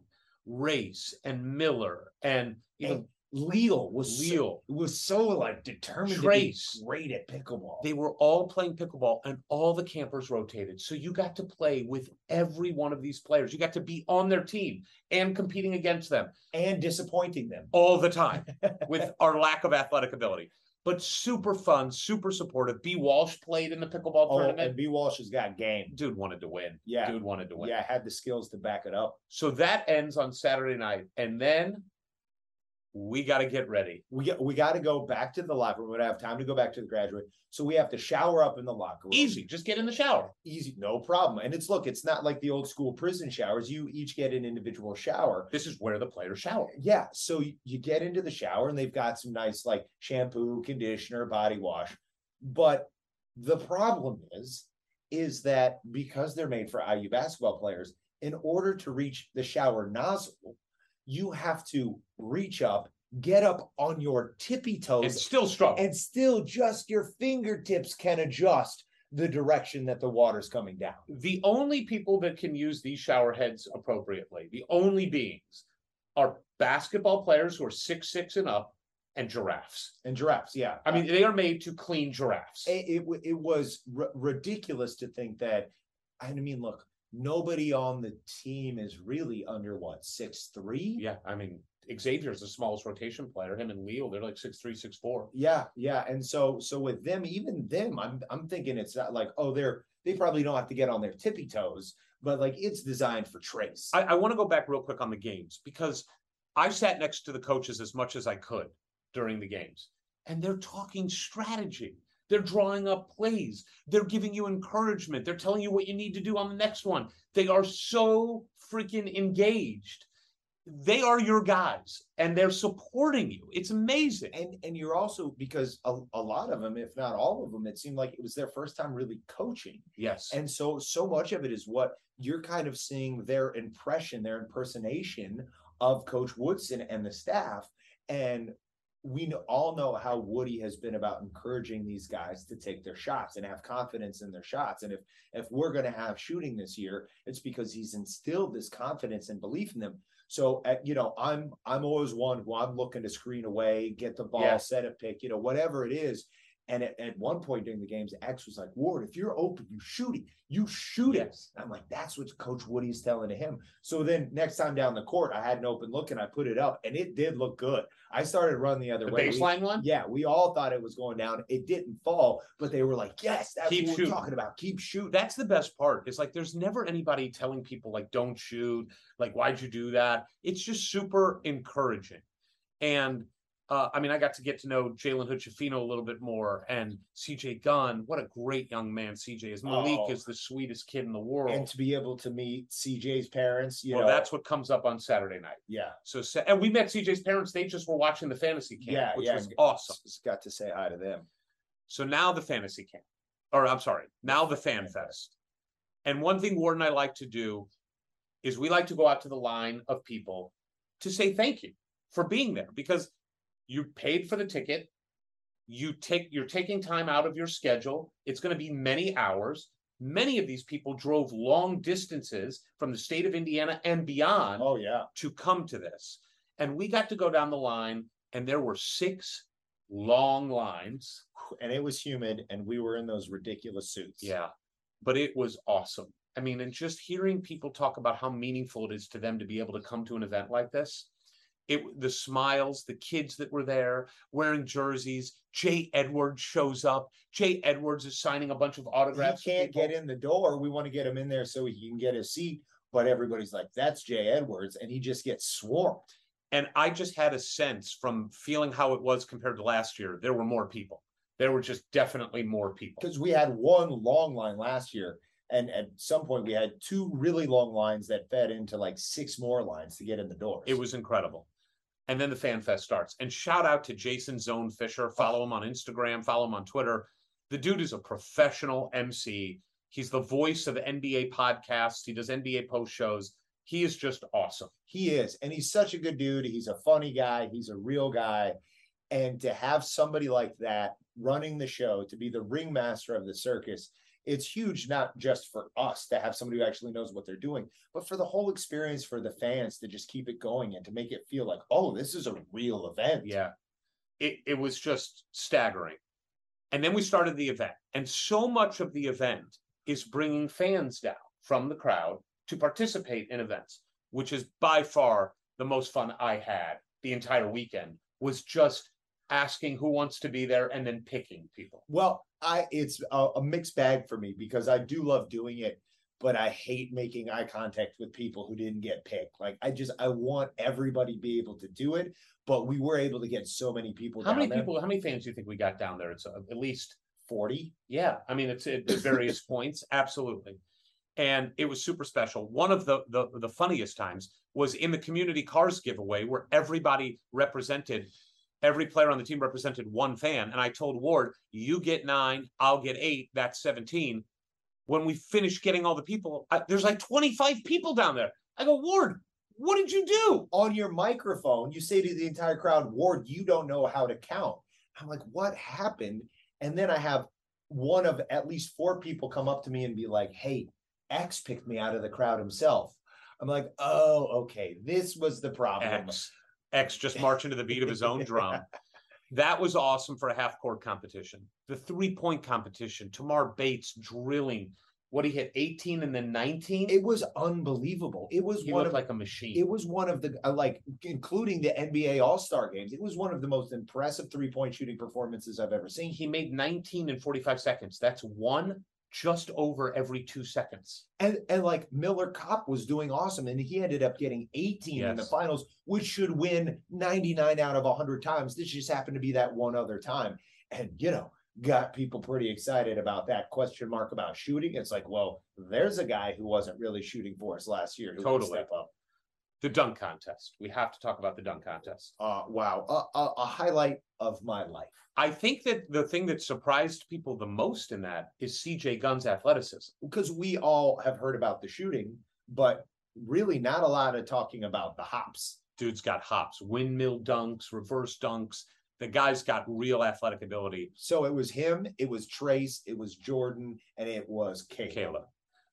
Race and Miller and, you and know, Leal was Leal so, was so like determined Trayce, to be great at pickleball. They were all playing pickleball and all the campers rotated. So you got to play with every one of these players. You got to be on their team and competing against them and disappointing them all the time with our lack of athletic ability. But super fun, super supportive. B. Walsh played in the pickleball oh, tournament. And B. Walsh has got game. Dude wanted to win. Yeah. Dude wanted to win. Yeah, had the skills to back it up. So that ends on Saturday night. And then we got to get ready. We got, we got to go back to the locker room. We don't have time to go back to the Graduate. So we have to shower up in the locker room. Easy. Just get in the shower. Easy. No problem. And it's, look, it's not like the old school prison showers. You each get an individual shower. This is where the players shower. Yeah. So you get into the shower and they've got some nice like shampoo, conditioner, body wash. But the problem is, is that because they're made for I U basketball players, in order to reach the shower nozzle, you have to reach up, get up on your tippy toes. And still struggle. And still just your fingertips can adjust the direction that the water's coming down. The only people that can use these shower heads appropriately, the only beings, are basketball players who are six six and up and giraffes. And giraffes, yeah. I mean, they are made to clean giraffes. It, it, it was r- ridiculous to think that, I mean, look, nobody on the team is really under what, six three? Yeah, I mean, Xavier's the smallest rotation player. Him and Leo, they're like six three, six four. Yeah, yeah. And so so with them, even them, I'm I'm thinking it's not like, oh, they're they probably don't have to get on their tippy toes, but like it's designed for Trayce. I, I want to go back real quick on the games because I sat next to the coaches as much as I could during the games, and they're talking strategy. They're drawing up plays. They're giving you encouragement. They're telling you what you need to do on the next one. They are so freaking engaged. They are your guys, and they're supporting you. It's amazing. And and you're also, because a, a lot of them, if not all of them, it seemed like it was their first time really coaching. Yes. And so, so much of it is what you're kind of seeing their impression, their impersonation of Coach Woodson and the staff. And we all know how Woody has been about encouraging these guys to take their shots and have confidence in their shots. And if if we're going to have shooting this year, it's because he's instilled this confidence and belief in them. So, at, you know, I'm I'm always one who I'm looking to screen away, get the ball, yeah. set a pick, you know, whatever it is. And at, at one point during the games, X was like, Ward, if you're open, you shoot it. You shoot it. Yes. I'm like, that's what Coach Woody's telling to him. So then next time down the court, I had an open look and I put it up and it did look good. I started running the other the way. Baseline we, one? Yeah. We all thought it was going down. It didn't fall, but they were like, yes, that's Keep what we're shooting. talking about. Keep shooting. That's the best part. It's like, there's never anybody telling people like, don't shoot. Like, why'd you do that? It's just super encouraging. And Uh, I mean, I got to get to know Jalen Hood-Schifino a little bit more, and C J Gunn. What a great young man C J is. Malik oh. is the sweetest kid in the world. And to be able to meet C J's parents, you well, know. Well, that's what comes up on Saturday night. Yeah. So, and we met C J's parents. They just were watching the fantasy camp, yeah, which yeah. was awesome. Just got to say hi to them. So now the fantasy camp, or I'm sorry, now the Fan Fest. And one thing Ward and I like to do is we like to go out to the line of people to say thank you for being there, because you paid for the ticket. You take, you're taking time out of your schedule. It's going to be many hours. Many of these people drove long distances from the state of Indiana and beyond oh, yeah. to come to this. And we got to go down the line, and there were six long lines. And it was humid, and we were in those ridiculous suits. Yeah, but it was awesome. I mean, and just hearing people talk about how meaningful it is to them to be able to come to an event like this. It, the smiles, the kids that were there wearing jerseys. Jay Edwards shows up. Jay Edwards is signing a bunch of autographs. He can't get in the door. We want to get him in there so he can get a seat. But everybody's like, that's Jay Edwards. And he just gets swarmed. And I just had a sense from feeling how it was compared to last year. There were more people. There were just definitely more people. Because we had one long line last year. And at some point, we had two really long lines that fed into like six more lines to get in the doors. It was incredible. And then the Fan Fest starts. And shout out to Jason Zone Fisher. Follow him on Instagram. Follow him on Twitter. The dude is a professional M C. He's the voice of N B A podcasts. He does N B A post shows. He is just awesome. He is. And he's such a good dude. He's a funny guy. He's a real guy. And to have somebody like that running the show, to be the ringmaster of the circus, it's huge, not just for us to have somebody who actually knows what they're doing, but for the whole experience, for the fans to just keep it going and to make it feel like, oh, this is a real event. Yeah, it, it was just staggering. And then we started the event. And so much of the event is bringing fans down from the crowd to participate in events, which is by far the most fun I had the entire weekend, was just asking who wants to be there and then picking people. Well, I it's a, a mixed bag for me, because I do love doing it, but I hate making eye contact with people who didn't get picked. Like, I just, I want everybody to be able to do it, but we were able to get so many people how down many there. People, how many fans do you think we got down there? It's uh, at least forty. Yeah. I mean, it's at various points. Absolutely. And it was super special. One of the, the the funniest times was in the Community Cars giveaway, where everybody represented Every player on the team represented one fan. And I told Ward, you get nine, I'll get eight, that's seventeen. When we finish getting all the people, I, there's like twenty-five people down there. I go, Ward, what did you do? On your microphone, you say to the entire crowd, Ward, you don't know how to count. I'm like, what happened? And then I have one of at least four people come up to me and be like, hey, X picked me out of the crowd himself. I'm like, oh, okay, this was the problem. X. X just marching to the beat of his own drum. That was awesome for a half-court competition. The three-point competition, Tamar Bates drilling. What, he hit eighteen and then nineteen? It was unbelievable. It was he one of, like a machine. It was one of the, uh, like, including the N B A All-Star Games, it was one of the most impressive three-point shooting performances I've ever seen. He made nineteen in forty-five seconds. That's one just over every two seconds. And and like Miller Kopp was doing awesome, and he ended up getting eighteen yes. in the finals, which should win ninety-nine out of one hundred times. This just happened to be that one other time. And, you know, got people pretty excited about that question mark about shooting. It's like, well, there's a guy who wasn't really shooting for us last year. Who totally. Step up. The dunk contest. We have to talk about the dunk contest. Uh, wow. Uh, uh, a highlight of my life. I think that the thing that surprised people the most in that is C J Gunn's athleticism. Because we all have heard about the shooting, but really not a lot of talking about the hops. Dude's got hops, windmill dunks, reverse dunks. The guy's got real athletic ability. So it was him, it was Trayce, it was Jordan, and it was Kayla. Kayla.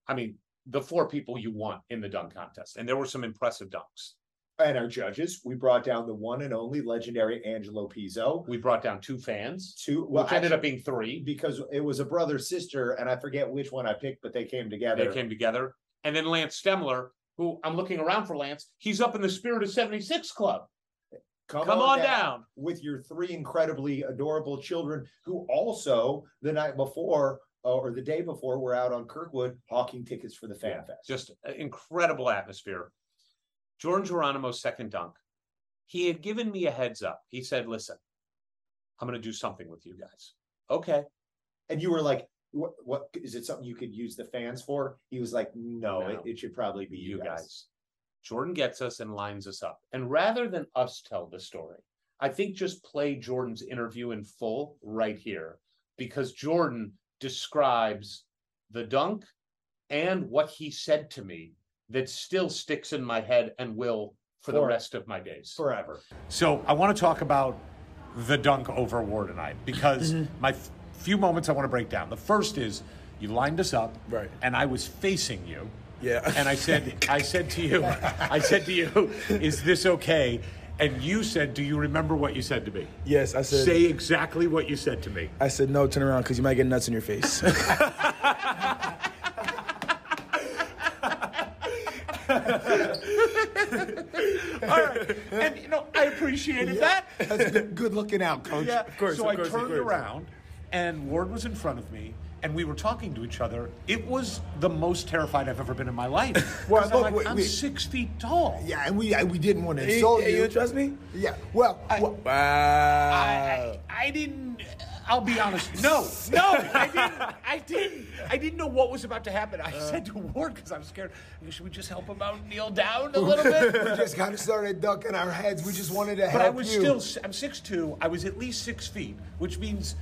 I mean, the four people you want in the dunk contest. And there were some impressive dunks. And our judges, we brought down the one and only legendary Angelo Pizzo. We brought down two fans, two, well, which ended actually, up being three. Because it was a brother-sister, and I forget which one I picked, but they came together. They came together. And then Lance Stemler, who I'm looking around for Lance. He's up in the Spirit of seventy-six Club. Come, Come on, on down, down with your three incredibly adorable children, who also, the night before, or the day before, were out on Kirkwood hawking tickets for the Fan yeah, Fest. Just an incredible atmosphere. Jordan Geronimo's second dunk, he had given me a heads up. He said, listen, I'm going to do something with you guys. Okay. And you were like, what, what is it something you could use the fans for? He was like, no, no it, it should probably be you, you guys. guys. Jordan gets us and lines us up. And rather than us tell the story, I think just play Jordan's interview in full right here, because Jordan describes the dunk and what he said to me that still sticks in my head and will for, for the rest of my days. Forever. So I want to talk about the dunk over Wardenite, because my f- few moments I want to break down. The first is you lined us up, right, and I was facing you. Yeah. And I said, I said to you, I said to you, is this okay? And you said, do you remember what you said to me? Yes, I said. Say exactly what you said to me. I said, no, turn around, because you might get nuts in your face. All right. And, you know, I appreciated yeah. that. That's good, good looking out, Coach. Yeah. Of course, so of course, I turned around, and Ward was in front of me. And we were talking to each other. It was the most terrified I've ever been in my life. Well, look, I'm, like, wait, I'm wait. six feet tall. Yeah, and we I, we didn't want to insult you. You trust me? Yeah. Well, I, well, uh, I, I, I didn't. I'll be honest. No, no, I didn't. I didn't. I didn't know what was about to happen. I uh, said to Ward, because I'm scared, should we just help him out, kneel down a little bit? We just kind of started ducking our heads. We just wanted to but help. But I was you. still. I'm six two. I was at least six feet, which means.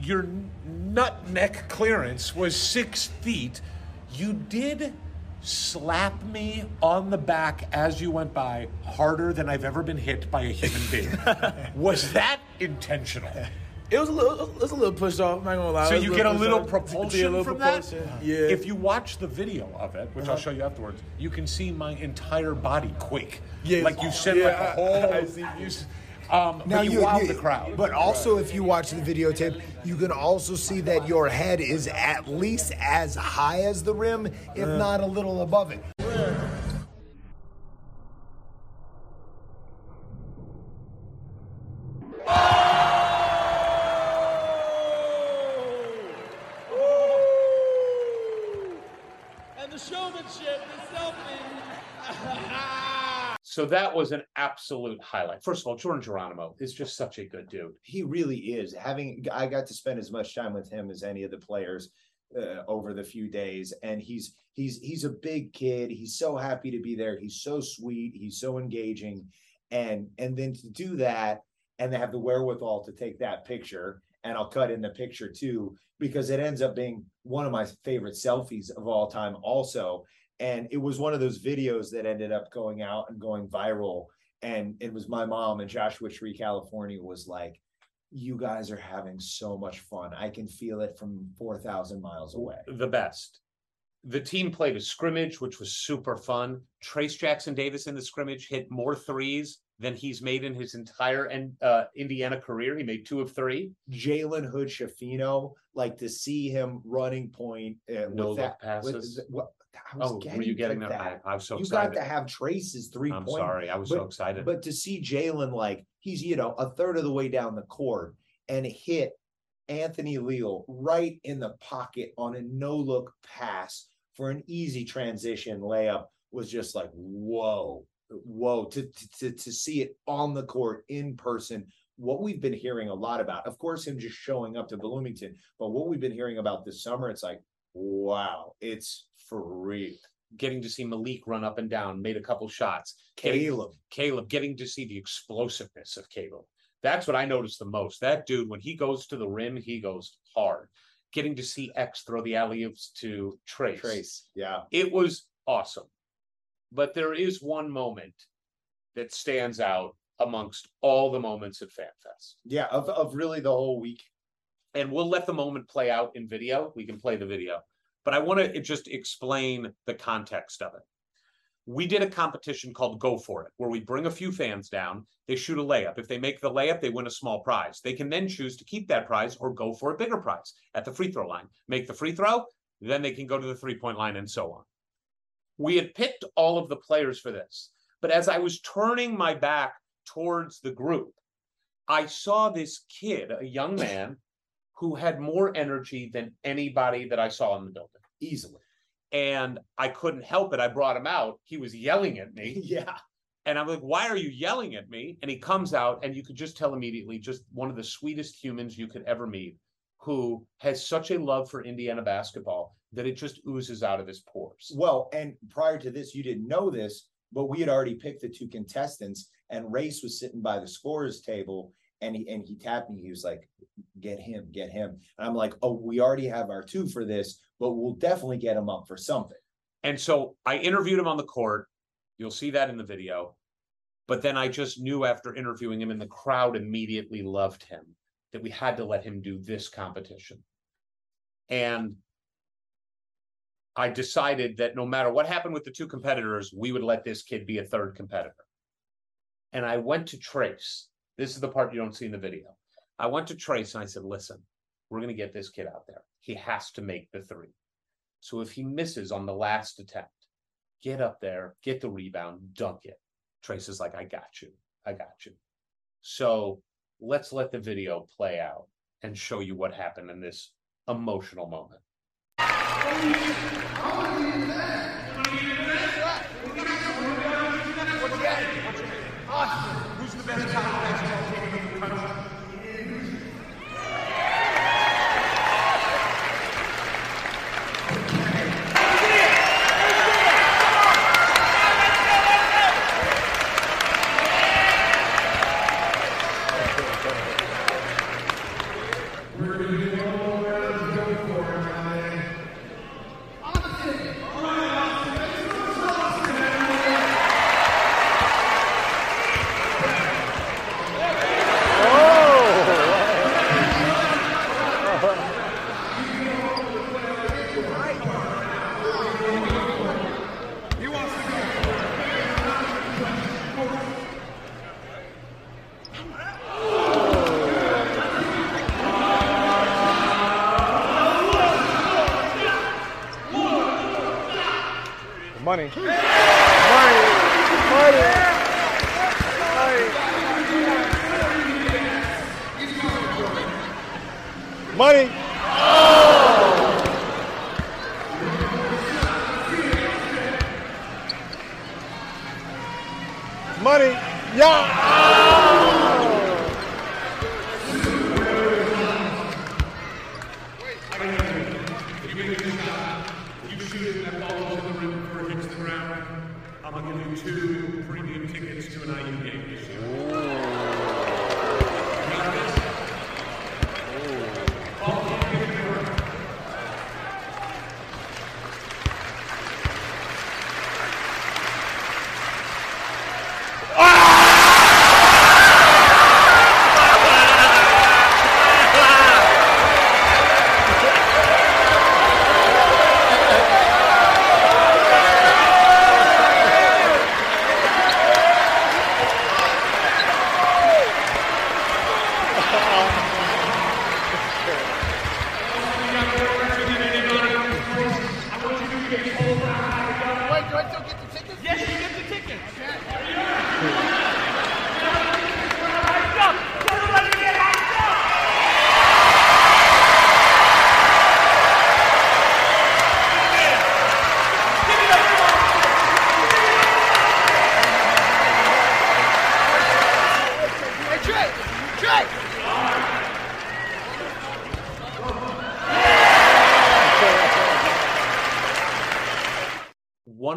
Your nut neck clearance was six feet. You did slap me on the back as you went by harder than I've ever been hit by a human being. Was that intentional? It was a little, it was a little pushed off. I'm not gonna lie. So you get a little propulsion a little from propulsion. that. Yeah. If you watch the video of it, which uh-huh. I'll show you afterwards, you can see my entire body quake. Yes. Like you said, yeah, like a whole. I see you. Um, now you, you wowed the crowd. But also, if you watch the videotape, you can also see that your head is at least as high as the rim, if uh, not a little above it. And the showmanship is helping. So that was an absolute highlight. First of all, Jordan Geronimo is just such a good dude. He really is. Having I got to spend as much time with him as any of the players uh, over the few days, and he's he's he's a big kid. He's so happy to be there. He's so sweet. He's so engaging, and and then to do that and to have the wherewithal to take that picture. And I'll cut in the picture too, because it ends up being one of my favorite selfies of all time, also. And it was one of those videos that ended up going out and going viral. And it was my mom in Joshua Tree, California, was like, you guys are having so much fun. I can feel it from four thousand miles away. The best. The team played a scrimmage, which was super fun. Trayce Jackson-Davis in the scrimmage hit more threes than he's made in his entire uh, Indiana career. He made two of three. Jalen Hood-Schifino, like to see him running point. Uh, no with that passes. With, what, I was oh, getting were you getting that? that? I, I'm so you excited. You got to have Trace's three-point. I'm sorry. I was but, so excited. But to see Jalen, like, he's, you know, a third of the way down the court and hit Anthony Leal right in the pocket on a no-look pass for an easy transition layup was just like, whoa, whoa. To, to, to see it on the court in person, what we've been hearing a lot about. Of course, him just showing up to Bloomington. But what we've been hearing about this summer, it's like, wow, it's for real. Getting to see Malik run up and down, made a couple shots. Caleb. Caleb, getting to see the explosiveness of Caleb. That's what I noticed the most. That dude, when he goes to the rim, he goes hard. Getting to see X throw the alley-oops to Trayce. Trayce, yeah. It was awesome. But there is one moment that stands out amongst all the moments at Fan Fest. Yeah, of, of really the whole week. And we'll let the moment play out in video. We can play the video. But I want to just explain the context of it. We did a competition called Go For It, where we bring a few fans down. They shoot a layup. If they make the layup, they win a small prize. They can then choose to keep that prize or go for a bigger prize at the free throw line. Make the free throw, then they can go to the three-point line and so on. We had picked all of the players for this. But as I was turning my back towards the group, I saw this kid, a young man, who had more energy than anybody that I saw in the building. Easily. And I couldn't help it. I brought him out. He was yelling at me. Yeah. And I'm like, why are you yelling at me? And he comes out, and you could just tell immediately, just one of the sweetest humans you could ever meet, who has such a love for Indiana basketball that it just oozes out of his pores. Well, and prior to this, you didn't know this, but we had already picked the two contestants, and Trayce was sitting by the scorer's table. And he, and he tapped me. He was like, get him, get him. And I'm like, oh, we already have our two for this, but we'll definitely get him up for something. And so I interviewed him on the court. You'll see that in the video. But then I just knew after interviewing him, and the crowd immediately loved him, that we had to let him do this competition. And I decided that no matter what happened with the two competitors, we would let this kid be a third competitor. And I went to Trayce. This is the part you don't see in the video. I went to Trayce and I said, listen, we're going to get this kid out there. He has to make the three. So if he misses on the last attempt, get up there, get the rebound, dunk it. Trayce is like, I got you. I got you. So let's let the video play out and show you what happened in this emotional moment. Who's the best college basketball team in the country? Money. Money. Money. Money. Money. Oh. Money. Yeah.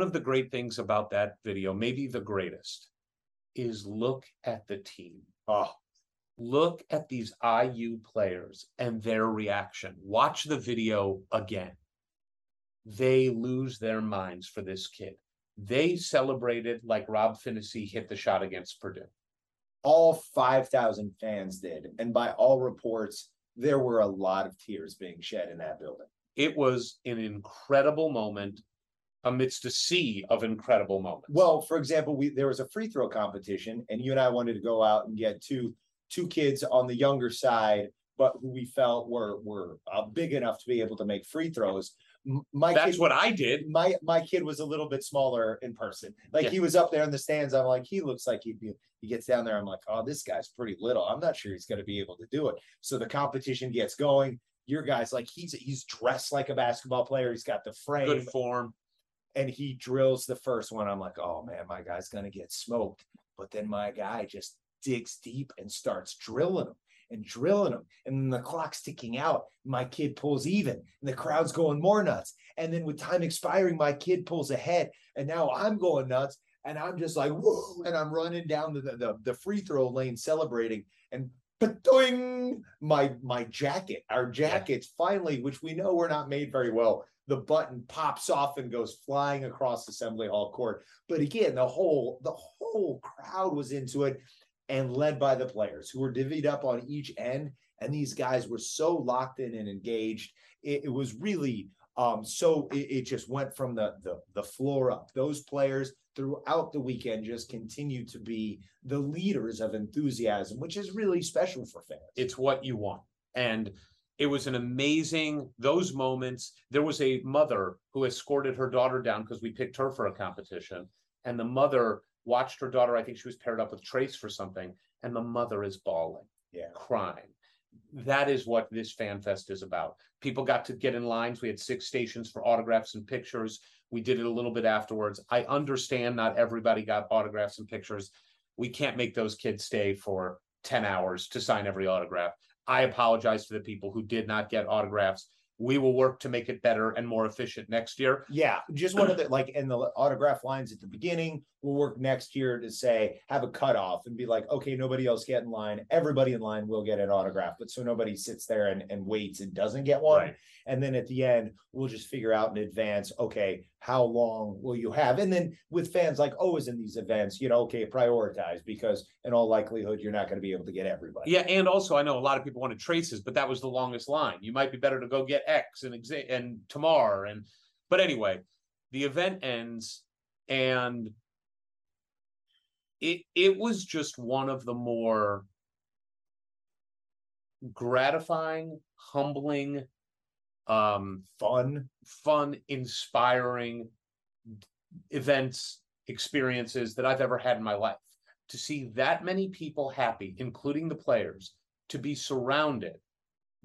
The great things about that video, maybe the greatest, is look at the team. Oh, look at these I U players and their reaction. Watch the video again. They lose their minds for this kid. They celebrated like Rob Finney hit the shot against Purdue. All five thousand fans did. And by all reports, there were a lot of tears being shed in that building. It was an incredible moment amidst a sea of incredible moments. Well, for example, we there was a free throw competition, and you and I wanted to go out and get two two kids on the younger side, but who we felt were were uh, big enough to be able to make free throws. My that's kid, what I did. My my kid was a little bit smaller in person. Like yeah. He was up there in the stands. I'm like, he looks like he'd be. He gets down there. I'm like, oh, this guy's pretty little. I'm not sure he's going to be able to do it. So the competition gets going. Your guy's like, he's he's dressed like a basketball player. He's got the frame, good form. And he drills the first one. I'm like, oh, man, my guy's going to get smoked. But then my guy just digs deep and starts drilling him and drilling him. And then the clock's ticking out. My kid pulls even. And the crowd's going more nuts. And then with time expiring, my kid pulls ahead. And now I'm going nuts. And I'm just like, whoa. And I'm running down the, the, the free throw lane celebrating. And pa-doing, my, my jacket, our jackets, finally, which we know we're not made very well. the button pops off and goes flying across Assembly Hall court. But again, the whole the whole crowd was into it and led by the players who were divvied up on each end. And these guys were so locked in and engaged. It, it was really um, so it, it just went from the, the the floor up. Those players throughout the weekend just continue to be the leaders of enthusiasm, which is really special for fans. It's what you want. And it was an amazing, those moments. There was a mother who escorted her daughter down because we picked her for a competition. And the mother watched her daughter. I think she was paired up with Trayce for something. And the mother is bawling, yeah, crying. That is what this Fan Fest is about. People got to get in lines. We had six stations for autographs and pictures. We did it a little bit afterwards. I understand not everybody got autographs and pictures. We can't make those kids stay for ten hours to sign every autograph. I apologize to the people who did not get autographs. We will work to make it better and more efficient next year. Yeah, just one of the, like, in the autograph lines at the beginning, we'll work next year to say, have a cutoff and be like, okay, nobody else get in line. Everybody in line will get an autograph, but so nobody sits there and, and waits and doesn't get one. Right. And then at the end, we'll just figure out in advance, okay, how long will you have? And then with fans, like always in these events, you know, okay, prioritize, because in all likelihood, you're not going to be able to get everybody. Yeah, and also I know a lot of people wanted Traces, but that was the longest line. You might be better to go get X and Exa- and Tamar. And but anyway, the event ends, and it it was just one of the more gratifying, humbling, um fun fun inspiring events, experiences that I've ever had in my life. To see that many people happy, including the players, to be surrounded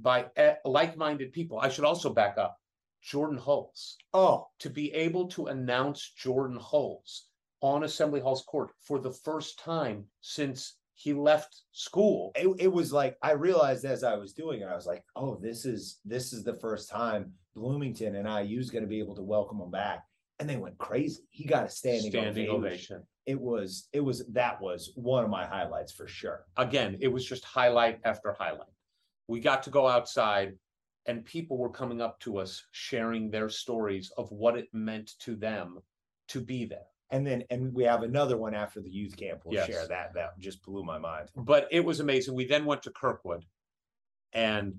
by like-minded people. I should also back up. Jordan Hulls. Oh, to be able to announce Jordan Hulls on Assembly Hall's court for the first time since he left school. It, it was like, I realized as I was doing it, I was like, oh, this is this is the first time Bloomington and I U is going to be able to welcome him back. And they went crazy. He got a standing, standing ovation. ovation. It was it was that was one of my highlights for sure. Again, it was just highlight after highlight. We got to go outside, and people were coming up to us, sharing their stories of what it meant to them to be there. And then, and we have another one after the youth camp. We'll yes. share that. That just blew my mind. But it was amazing. We then went to Kirkwood and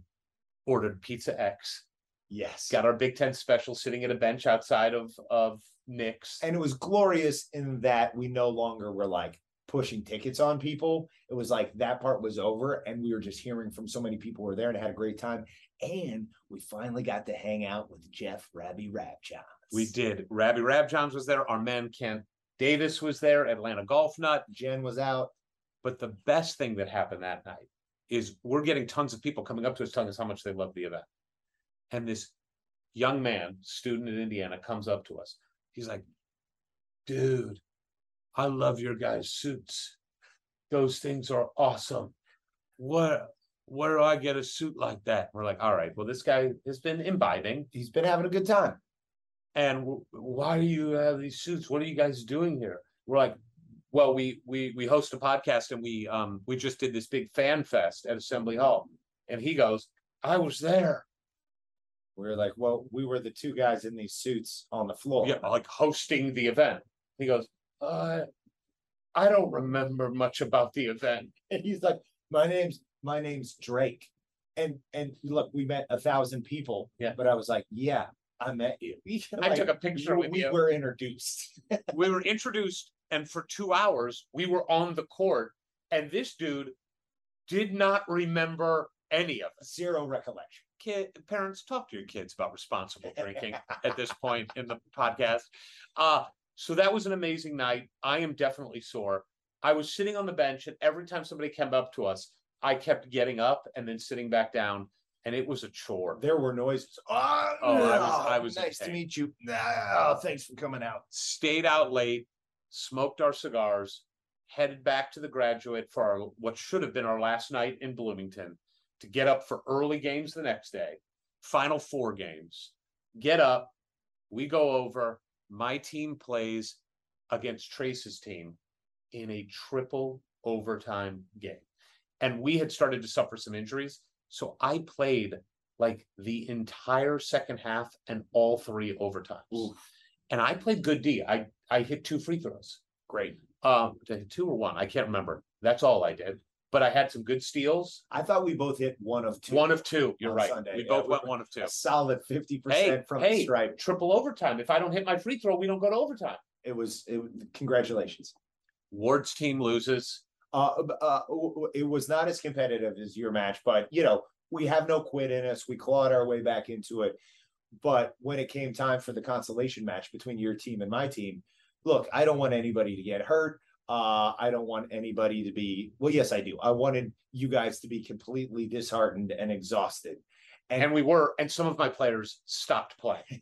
ordered Pizza X. Yes. Got our Big Ten special sitting at a bench outside of, of Nick's. And it was glorious in that we no longer were like, pushing tickets on people. It was like that part was over, and we were just hearing from so many people who were there and had a great time. And we finally got to hang out with Jeff Rabbi Rabjohns. We did. Rabbi Rabjohns was there. Our man Kent Davis was there. Atlanta Golf Nut. Jen was out. But the best thing that happened that night is we're getting tons of people coming up to us telling us how much they love the event. And this young man, student in Indiana, comes up to us. He's like, dude, I love your guys' suits. Those things are awesome. Where, where do I get a suit like that? We're like, all right, well, this guy has been imbibing. He's been having a good time. And w- why do you have these suits? What are you guys doing here? We're like, well, we we we host a podcast, and we um we just did this big Fan Fest at Assembly Hall. And he goes, I was there. We were like, well, we were the two guys in these suits on the floor. Yeah, like hosting the event. He goes, Uh, I don't remember much about the event. And he's like, my name's my name's Drake. And and look, we met a thousand people. Yeah. But I was like, yeah, I met you. Like, I took a picture we, with we you. We were introduced. We were introduced, and for two hours, we were on the court. And this dude did not remember any of it. Zero recollection. Kid, parents, talk to your kids about responsible drinking at this point in the podcast. Uh So that was an amazing night. I am definitely sore. I was sitting on the bench, and every time somebody came up to us, I kept getting up and then sitting back down, and it was a chore. There were noises. Oh, oh no. I was, I was nice to meet you. Oh, thanks for coming out. Stayed out late, smoked our cigars, headed back to the Graduate for our, what should have been our last night in Bloomington, to get up for early games the next day, Final Four games. Get up. We go over. My team plays against Trace's team in a triple overtime game. And we had started to suffer some injuries. So I played like the entire second half and all three overtimes. Ooh. And I played good D. I, I hit two free throws. Great. Um, two or one. I can't remember. That's all I did. But I had some good steals. I thought we both hit one of two. One of two. You're right. Sunday. We yeah, both we went one of two. A solid fifty percent hey, from hey, the stripe. Triple overtime. If I don't hit my free throw, we don't go to overtime. It was, it, congratulations. Ward's team loses. Uh, uh, it was not as competitive as your match, but, you know, we have no quit in us. We clawed our way back into it. But when it came time for the consolation match between your team and my team, look, I don't want anybody to get hurt. Uh, I don't want anybody to be, well, yes, I do. I wanted you guys to be completely disheartened and exhausted. And, and we were, and some of my players stopped playing.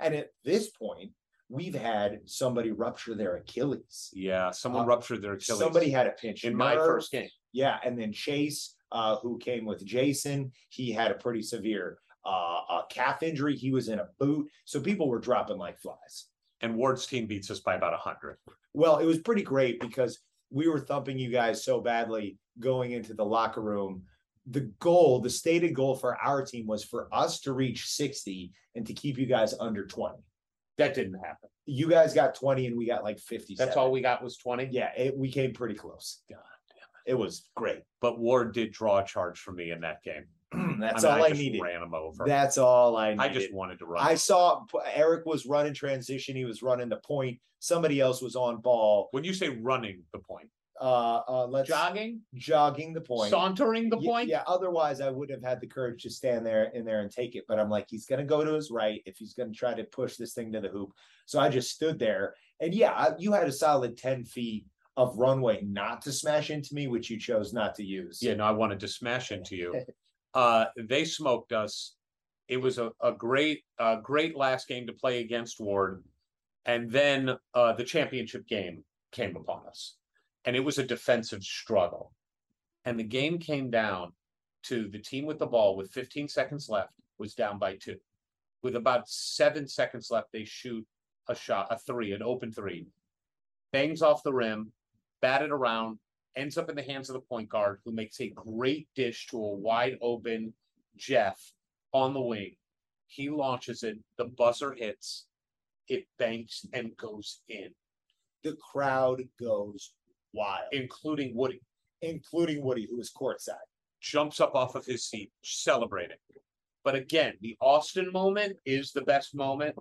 And at this point, we've had somebody rupture their Achilles. Yeah, someone uh, ruptured their Achilles. Somebody had a pinch in nerve. My first game. Yeah, and then Chase, uh, who came with Jason, he had a pretty severe uh, uh, calf injury. He was in a boot. So people were dropping like flies. And Ward's team beats us by about one hundred. Well, it was pretty great because we were thumping you guys so badly going into the locker room. The goal, the stated goal for our team was for us to reach sixty and to keep you guys under twenty. That didn't happen. You guys got twenty and we got like fifty. That's all we got was twenty? Yeah, it, we came pretty close. God damn it. It was great. But Ward did draw a charge for me in that game. That's I mean, all I, I needed. Ran him over. That's all I needed. I just wanted to run. I saw Eric was running transition. He was running the point. Somebody else was on ball. When you say running the point, uh, uh, let's jogging, jogging the point, sauntering the yeah, point. Yeah. Otherwise, I would have had the courage to stand there in there and take it. But I'm like, he's going to go to his right if he's going to try to push this thing to the hoop. So I just stood there, and yeah, I, you had a solid ten feet of runway not to smash into me, which you chose not to use. Yeah. No, I wanted to smash into you. Uh, they smoked us. It was a, a great, uh, great last game to play against Ward. And then uh, the championship game came upon us. And it was a defensive struggle. And the game came down to the team with the ball with fifteen seconds left was down by two. With about seven seconds left, they shoot a shot, a three, an open three. Bangs off the rim, batted around. Ends up in the hands of the point guard, who makes a great dish to a wide open Jeff on the wing. He launches it. The buzzer hits. It banks and goes in. The crowd goes wild. Including Woody. Including Woody, who is courtside. Jumps up off of his seat, celebrating. But again, the Austin moment is the best moment.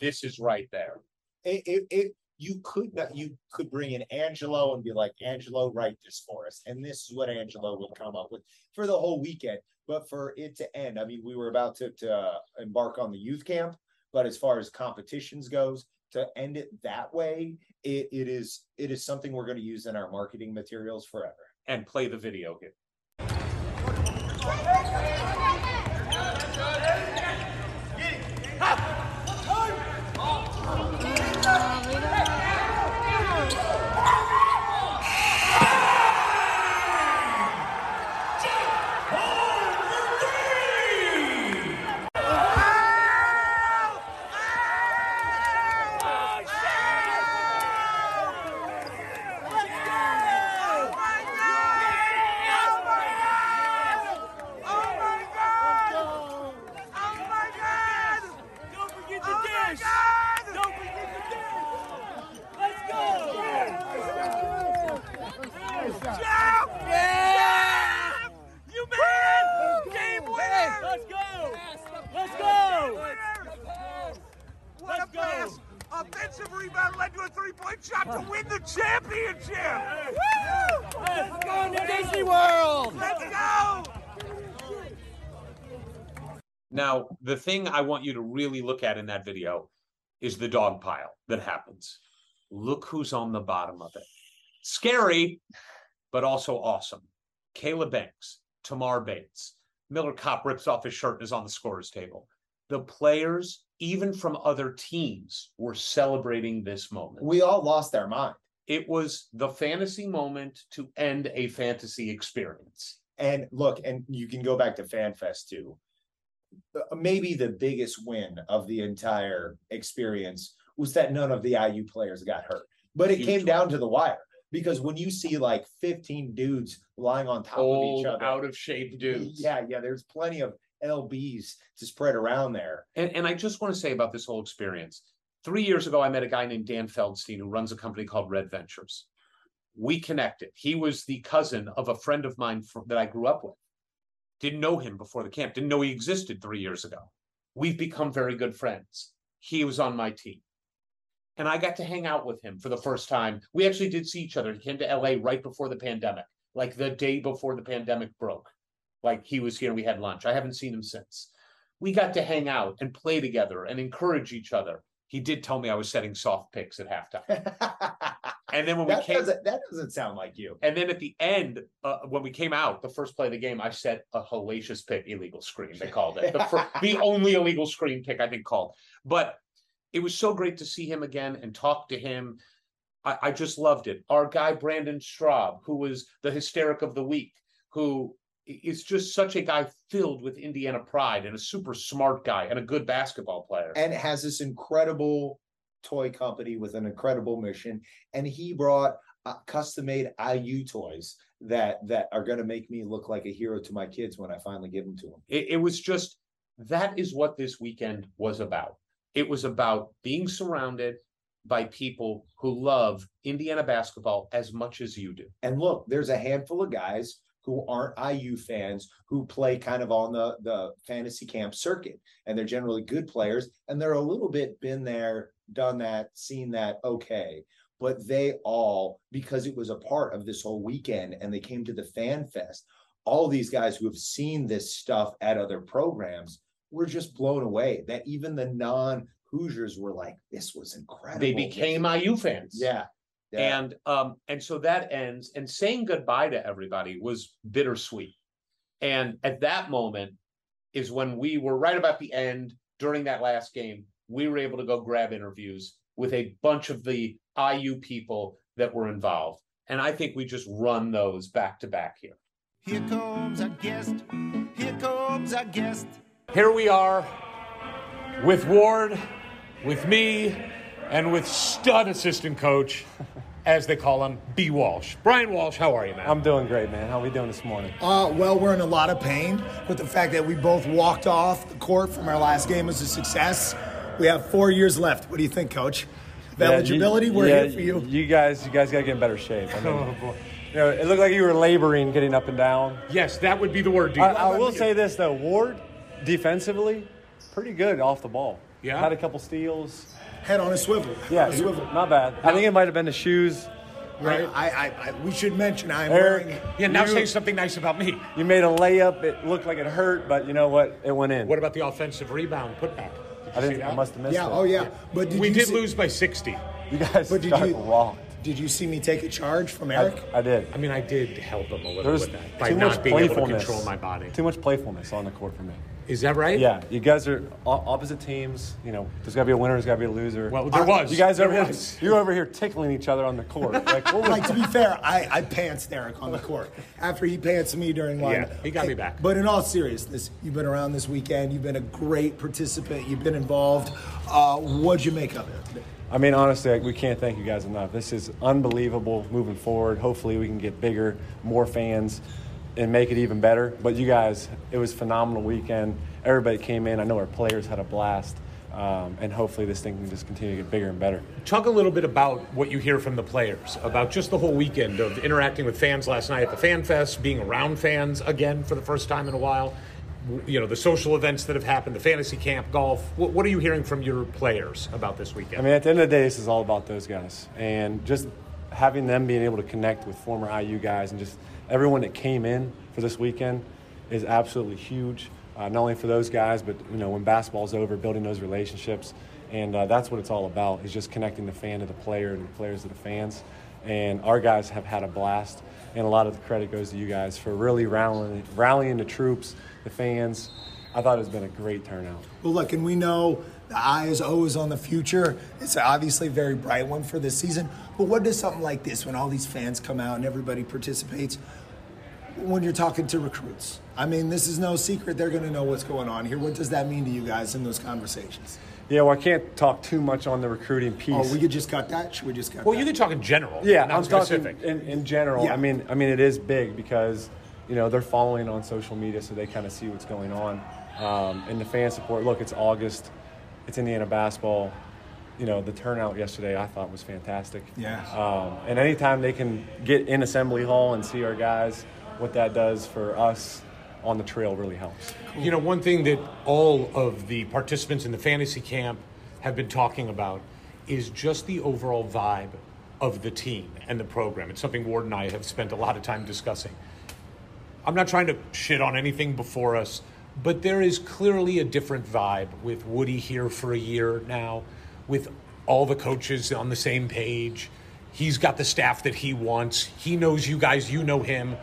This is right there. It... it, it You could not, you could bring in Angelo and be like, Angelo, write this for us. And this is what Angelo would come up with for the whole weekend. But for it to end, I mean, we were about to, to embark on the youth camp. But as far as competitions goes, to end it that way, it, it is it is something we're going to use in our marketing materials forever. And play the video game. Now, the thing I want you to really look at in that video is the dog pile that happens. Look who's on the bottom of it. Scary, but also awesome. Kayla Banks, Tamar Bates. Miller Kopp rips off his shirt and is on the scorer's table. The players, even from other teams, were celebrating this moment. We all lost our mind. It was the fantasy moment to end a fantasy experience. And look, and you can go back to Fan Fest too. Maybe the biggest win of the entire experience was that none of the I U players got hurt. But it came down to the wire, because when you see like fifteen dudes lying on top Old, of each other. Out of shape dudes. Yeah, yeah. There's plenty of L Bs to spread around there. And, and I just want to say about this whole experience, three years ago, I met a guy named Dan Feldstein who runs a company called Red Ventures. We connected. He was the cousin of a friend of mine from, that I grew up with. Didn't know him before the camp. Didn't know he existed three years ago. We've become very good friends. He was on my team. And I got to hang out with him for the first time. We actually did see each other. He came to L A right before the pandemic, like the day before the pandemic broke. Like he was here and we had lunch. I haven't seen him since. We got to hang out and play together and encourage each other. He did tell me I was setting soft picks at halftime. And then when we that came, doesn't, that doesn't sound like you. And then at the end, uh, when we came out, the first play of the game, I set a hellacious pick, illegal screen, they called it. The, first, the only illegal screen pick I think called. But it was so great to see him again and talk to him. I, I just loved it. Our guy, Brandon Straub, who was the hysteric of the week, who is just such a guy filled with Indiana pride and a super smart guy and a good basketball player. And has this incredible toy company with an incredible mission, and he brought uh, custom-made I U toys that that are going to make me look like a hero to my kids when I finally give them to them. It, it was just, that is what this weekend was about. It was about being surrounded by people who love Indiana basketball as much as you do. And look, there's a handful of guys who aren't I U fans, who play kind of on the, the fantasy camp circuit, and they're generally good players, and they're a little bit been there, done that, seen that, okay. But they all, because it was a part of this whole weekend and they came to the Fan Fest, all these guys who have seen this stuff at other programs were just blown away that even the non-Hoosiers were like, this was incredible. They became I U fans. Yeah. yeah. And um, and so that ends, and saying goodbye to everybody was bittersweet. And at that moment is when we were right about the end during that last game, we were able to go grab interviews with a bunch of the I U people that were involved. And I think we just run those back to back here. Here comes our guest. Here comes our guest. Here we are with Ward, with me, and with stud assistant coach, as they call him, B. Walsh. Brian Walsh, how are you, man? I'm doing great, man. How are we doing this morning? Uh, well, we're in a lot of pain with the fact that we both walked off the court from our last game as a success. We have four years left. What do you think, Coach? The yeah, eligibility, you, we're yeah, here for you. You guys, you guys got to get in better shape. I mean, oh, boy. You know, it looked like you were laboring getting up and down. Yes, that would be the word. I, I will say this, though. Ward, defensively, pretty good off the ball. Yeah. Had a couple steals. Head on a swivel. Yeah, a swivel. Not bad. I think it might have been the shoes. Right. I, I, I, we should mention I'm Eric, wearing. Yeah, now you, say something nice about me. You made a layup. It looked like it hurt, but you know what? It went in. What about the offensive rebound putback? I didn't. I must have missed yeah, it. Yeah. Oh, yeah. But did we you did see, lose by sixty. You guys but did you, wrong. Did you see me take a charge from Eric? I, I did. I mean, I did help him a little There's with that by not being able to control my body. Too much playfulness on the court for me. Is that right? Yeah. You guys are opposite teams. You know, there's got to be a winner. There's got to be a loser. Well, there I, was. You guys there over was. Here, you're over here tickling each other on the court. Like, what was like to be fair, I, I pantsed Eric on the court after he pantsed me during one. Yeah, he got I, me back. But in all seriousness, you've been around this weekend. You've been a great participant. You've been involved. Uh, what'd you make of it? I mean, honestly, we can't thank you guys enough. This is unbelievable moving forward. Hopefully we can get bigger, more fans, and make it even better. But you guys, it was a phenomenal weekend. Everybody came in. I know our players had a blast. Um, and hopefully this thing can just continue to get bigger and better. Talk a little bit about what you hear from the players, about just the whole weekend of interacting with fans last night at the Fan Fest, being around fans again for the first time in a while. You know, the social events that have happened, the fantasy camp, golf. What, what are you hearing from your players about this weekend? I mean, at the end of the day, this is all about those guys. And just having them being able to connect with former I U guys and just everyone that came in for this weekend is absolutely huge. Uh, not only for those guys, but, you know, when basketball's over, building those relationships. And uh, that's what it's all about, is just connecting the fan to the player and the players to the fans. And our guys have had a blast. And a lot of the credit goes to you guys for really rallying, rallying the troops, the fans. I thought it's been a great turnout. Well, look, and we know the eye is always on the future. It's obviously a very bright one for this season. But what does something like this, when all these fans come out and everybody participates, when you're talking to recruits? I mean, this is no secret. They're going to know what's going on here. What does that mean to you guys in those conversations? Yeah, well, I can't talk too much on the recruiting piece. Oh, we could just cut that? Should we just cut well, that? Well, you can talk in general. Yeah, I'm specific. talking in, in general. Yeah. I mean, I mean, it is big because, you know, they're following on social media, so they kind of see what's going on. um, and the fan support. Look, it's August. It's Indiana basketball. You know, the turnout yesterday I thought was fantastic. Yeah. Um, and anytime they can get in Assembly Hall and see our guys, what that does for us on the trail really helps. Cool. You know, one thing that all of the participants in the fantasy camp have been talking about is just the overall vibe of the team and the program. It's something Ward and I have spent a lot of time discussing. I'm not trying to shit on anything before us, but there is clearly a different vibe with Woody here for a year now, with all the coaches on the same page. He's got the staff that he wants. He knows you guys, you know him.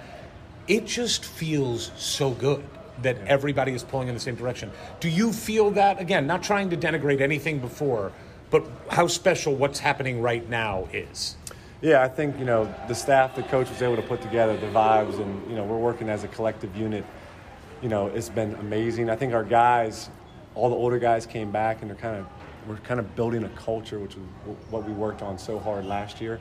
It just feels so good that everybody is pulling in the same direction. Do you feel that? Again, not trying to denigrate anything before, but how special what's happening right now is. Yeah, I think, you know, the staff the coach was able to put together, the vibes, and, you know, we're working as a collective unit. You know, it's been amazing. I think our guys, all the older guys came back, and they're kind of, we're kind of building a culture, which is what we worked on so hard last year.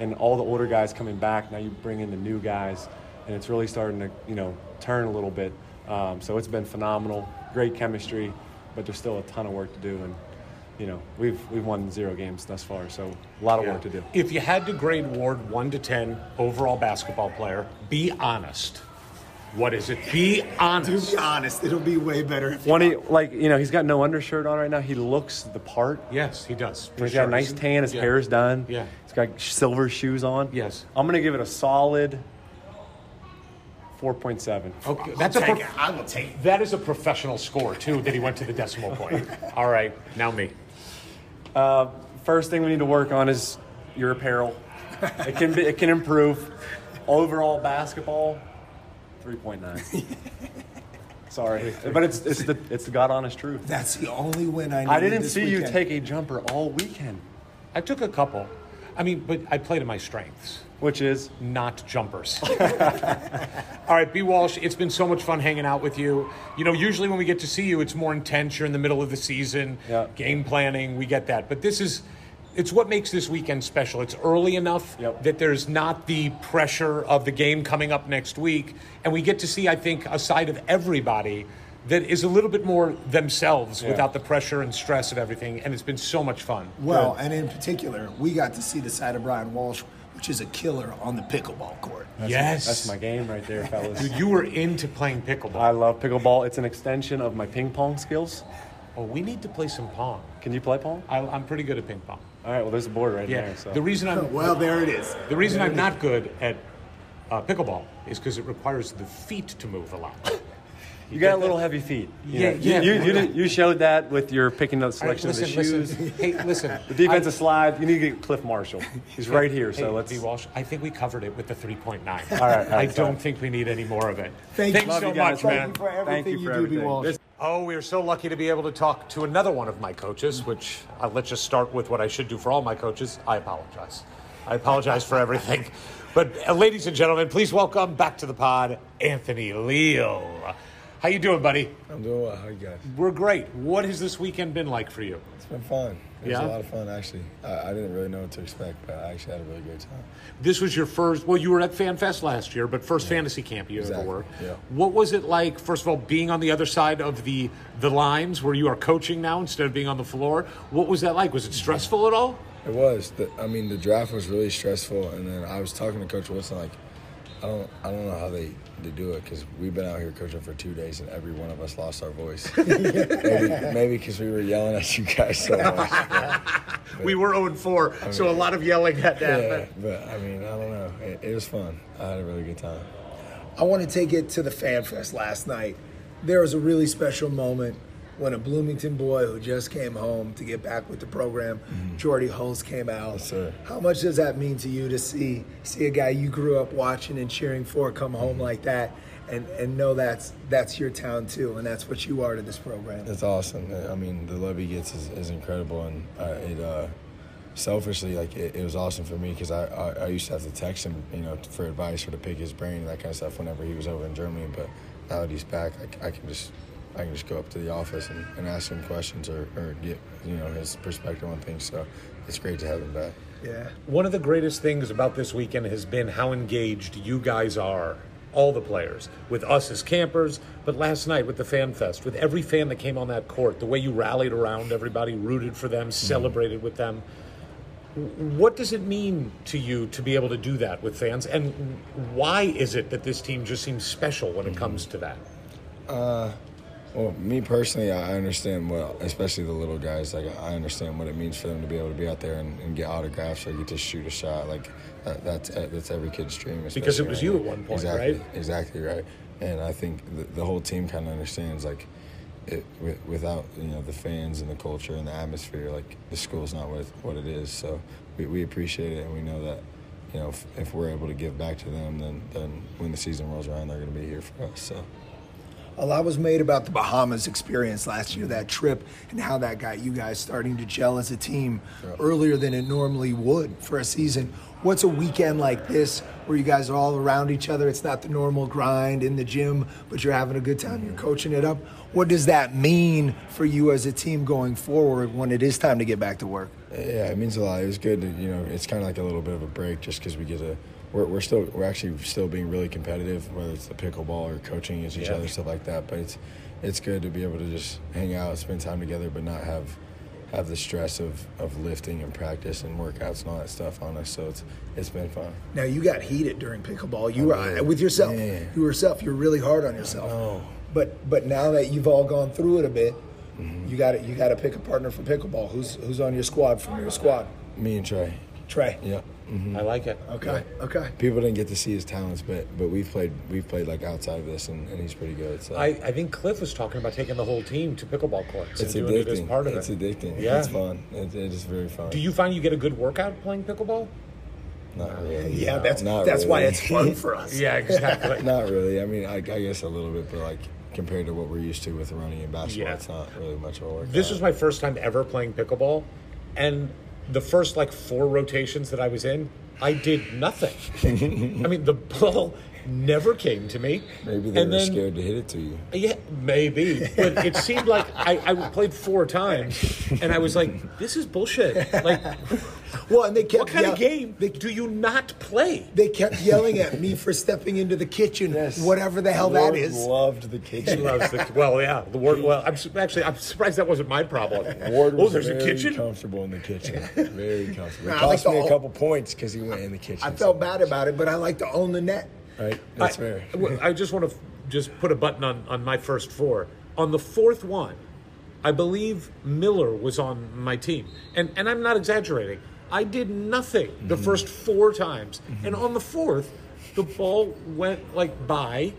And all the older guys coming back, now you bring in the new guys, and it's really starting to, you know, turn a little bit. Um, so it's been phenomenal, great chemistry, but there's still a ton of work to do. And, you know, we've we've won zero games thus far, so a lot of yeah. work to do. If you had to grade Ward one to ten overall basketball player, be honest. What is it? Be honest. To be honest, it'll be way better. If when he, like, you know, he's got no undershirt on right now. He looks the part. Yes, he does. He's sure. got a nice tan. His yeah. hair is done. Yeah. He's got silver shoes on. Yes. I'm going to give it a solid four point seven. Okay, that's I'll a. Pro- I will take it. That is a professional score, too, that he went to the decimal point. All right, now me. Uh, first thing we need to work on is your apparel. It can be, it can improve. Overall basketball, three point nine. Sorry, but it's it's the it's the God honest truth. That's the only win I. Need I didn't this see weekend. You take a jumper all weekend. I took a couple. I mean, but I played to my strengths, which is not jumpers. All right, B. Walsh, it's been so much fun hanging out with you. You know, usually when we get to see you, it's more intense. You're in the middle of the season, yep. game planning. We get that, but this is. It's what makes this weekend special. It's early enough yep. that there's not the pressure of the game coming up next week. And we get to see, I think, a side of everybody that is a little bit more themselves yeah. without the pressure and stress of everything. And it's been so much fun. Well, Good. And in particular, we got to see the side of Brian Walsh, which is a killer on the pickleball court. That's yes. My, that's my game right there, fellas. Dude, you were into playing pickleball. I love pickleball. It's an extension of my ping pong skills. Oh, we need to play some pong. Can you play pong? I, I'm pretty good at ping pong. All right, well, there's a board right yeah. there. So. The reason I'm well, there it is. The reason there I'm not good at uh, pickleball is because it requires the feet to move a lot. You, you got a little that? Heavy feet. You yeah, yeah. You, you, you, you showed that with your picking up selection right, listen, of the shoes. Listen. Hey, listen. The defensive I, slide. You need to get Cliff Marshall. He's right here. So hey, let's. D. Walsh, I think we covered it with the three point nine. All right. All right I don't right. think we need any more of it. Thank Thanks you so you guys, much, man. Thank you for everything Thank you, for you do, everything. B. Walsh. This- Oh, we are so lucky to be able to talk to another one of my coaches, which uh, let's just start with what I should do for all my coaches. I apologize. I apologize for everything. But uh, ladies and gentlemen, please welcome back to the pod, Anthony Leal. How you doing, buddy? I'm doing well. How are you guys? We're great. What has this weekend been like for you? It's been fun. It yeah? was a lot of fun, actually. I, I didn't really know what to expect, but I actually had a really great time. This was your first – well, you were at Fan Fest last year, but first yeah. fantasy camp you exactly. ever were. Yeah. What was it like, first of all, being on the other side of the, the lines where you are coaching now instead of being on the floor? What was that like? Was it stressful yeah. at all? It was. The, I mean, the draft was really stressful, and then I was talking to Coach Wilson, like, I don't I don't know how they, they do it because we've been out here coaching for two days and every one of us lost our voice. Maybe because we were yelling at you guys so much. But, but, we were oh and four, I mean, so a lot of yelling at that. Yeah, but. but, I mean, I don't know. It, it was fun. I had a really good time. I want to take it to the Fan Fest last night. There was a really special moment when a Bloomington boy who just came home to get back with the program, mm-hmm. Jordy Holtz, came out. Yes, sir. How much does that mean to you to see see a guy you grew up watching and cheering for come home mm-hmm. like that and, and know that's that's your town too and that's what you are to this program? That's awesome. I mean, the love he gets is, is incredible, and uh, it uh, selfishly, like, it, it was awesome for me because I, I, I used to have to text him, you know, for advice or to pick his brain and that kind of stuff whenever he was over in Germany, but now that he's back, I, I can just... I can just go up to the office and, and ask him questions or, or get, you know, his perspective on things. So it's great to have him back. Yeah. One of the greatest things about this weekend has been how engaged you guys are all the players, with us as campers, but last night with the Fan Fest, with every fan that came on that court, the way you rallied around everybody, rooted for them, celebrated with them. What does it mean to you to be able to do that with fans, and why is it that this team just seems special when it comes to that? Uh, well, me personally, I understand what, especially the little guys, like I understand what it means for them to be able to be out there and, and get autographs or get to shoot a shot. Like that, that's that's every kid's dream. Because it was right? you at one point, exactly, right? Exactly right. And I think the, the whole team kind of understands, like, It, without you know the fans and the culture and the atmosphere, like the school's not what it, what it is. So we, we appreciate it, and we know that you know if, if we're able to give back to them, then then when the season rolls around, they're going to be here for us. So a lot was made about the Bahamas experience last year, that trip, and how that got you guys starting to gel as a team earlier than it normally would for a season. What's a weekend like this where you guys are all around each other? It's not the normal grind in the gym, but you're having a good time. You're coaching it up. What does that mean for you as a team going forward when it is time to get back to work? Yeah, it means a lot. It was good to, you know, it's kind of like a little bit of a break just because we get to We're we're still we're actually still being really competitive, whether it's the pickleball or coaching against each yeah. other, stuff like that. But it's it's good to be able to just hang out, spend time together, but not have have the stress of, of lifting and practice and workouts and all that stuff on us. So it's it's been fun. Now you got heated during pickleball. You I mean, were with yourself. Man. You were yourself. You're really hard on yourself. Oh. But but now that you've all gone through it a bit, mm-hmm. you got you got to pick a partner for pickleball. Who's who's on your squad from your squad? Me and Trey. Trey. Yeah. Mm-hmm. I like it. Okay. Yeah. Okay. People didn't get to see his talents, but but we've played we've played like outside of this, and, and he's pretty good. So I, I think Cliff was talking about taking the whole team to pickleball courts. It's and doing it as part of it's it. It's addicting. Yeah. It's fun. It, it is very fun. Do you find you get a good workout playing pickleball? Not really. Yeah, no, that's not that's really. why it's fun for us. Yeah, exactly. Not really. I mean, I, I guess a little bit, but like. Compared to what we're used to with running and basketball, yeah. it's not really much of a workout. This was my first time ever playing pickleball, and the first, like, four rotations that I was in, I did nothing. I mean, the ball never came to me. Maybe they and were then, scared to hit it to you. Yeah, maybe. But it seemed like I, I played four times, and I was like, this is bullshit. Like, well, and they kept what kind yell- of game they, do you not play? They kept yelling at me for stepping into the kitchen, yes. whatever the hell Lord that is. loved the kitchen. He loves the, well, yeah. The Ward, well, I'm actually, I'm surprised that wasn't my problem. Ward was oh, there's very a kitchen? comfortable in the kitchen. Very comfortable. It I cost like me own, a couple points because he went in the kitchen. I felt so bad about it, but I like to own the net. Right, that's I, fair. I just want to f- just put a button on, on my first four. On the fourth one, I believe Miller was on my team. And and I'm not exaggerating. I did nothing mm-hmm. the first four times. Mm-hmm. And on the fourth, the ball went, like, by.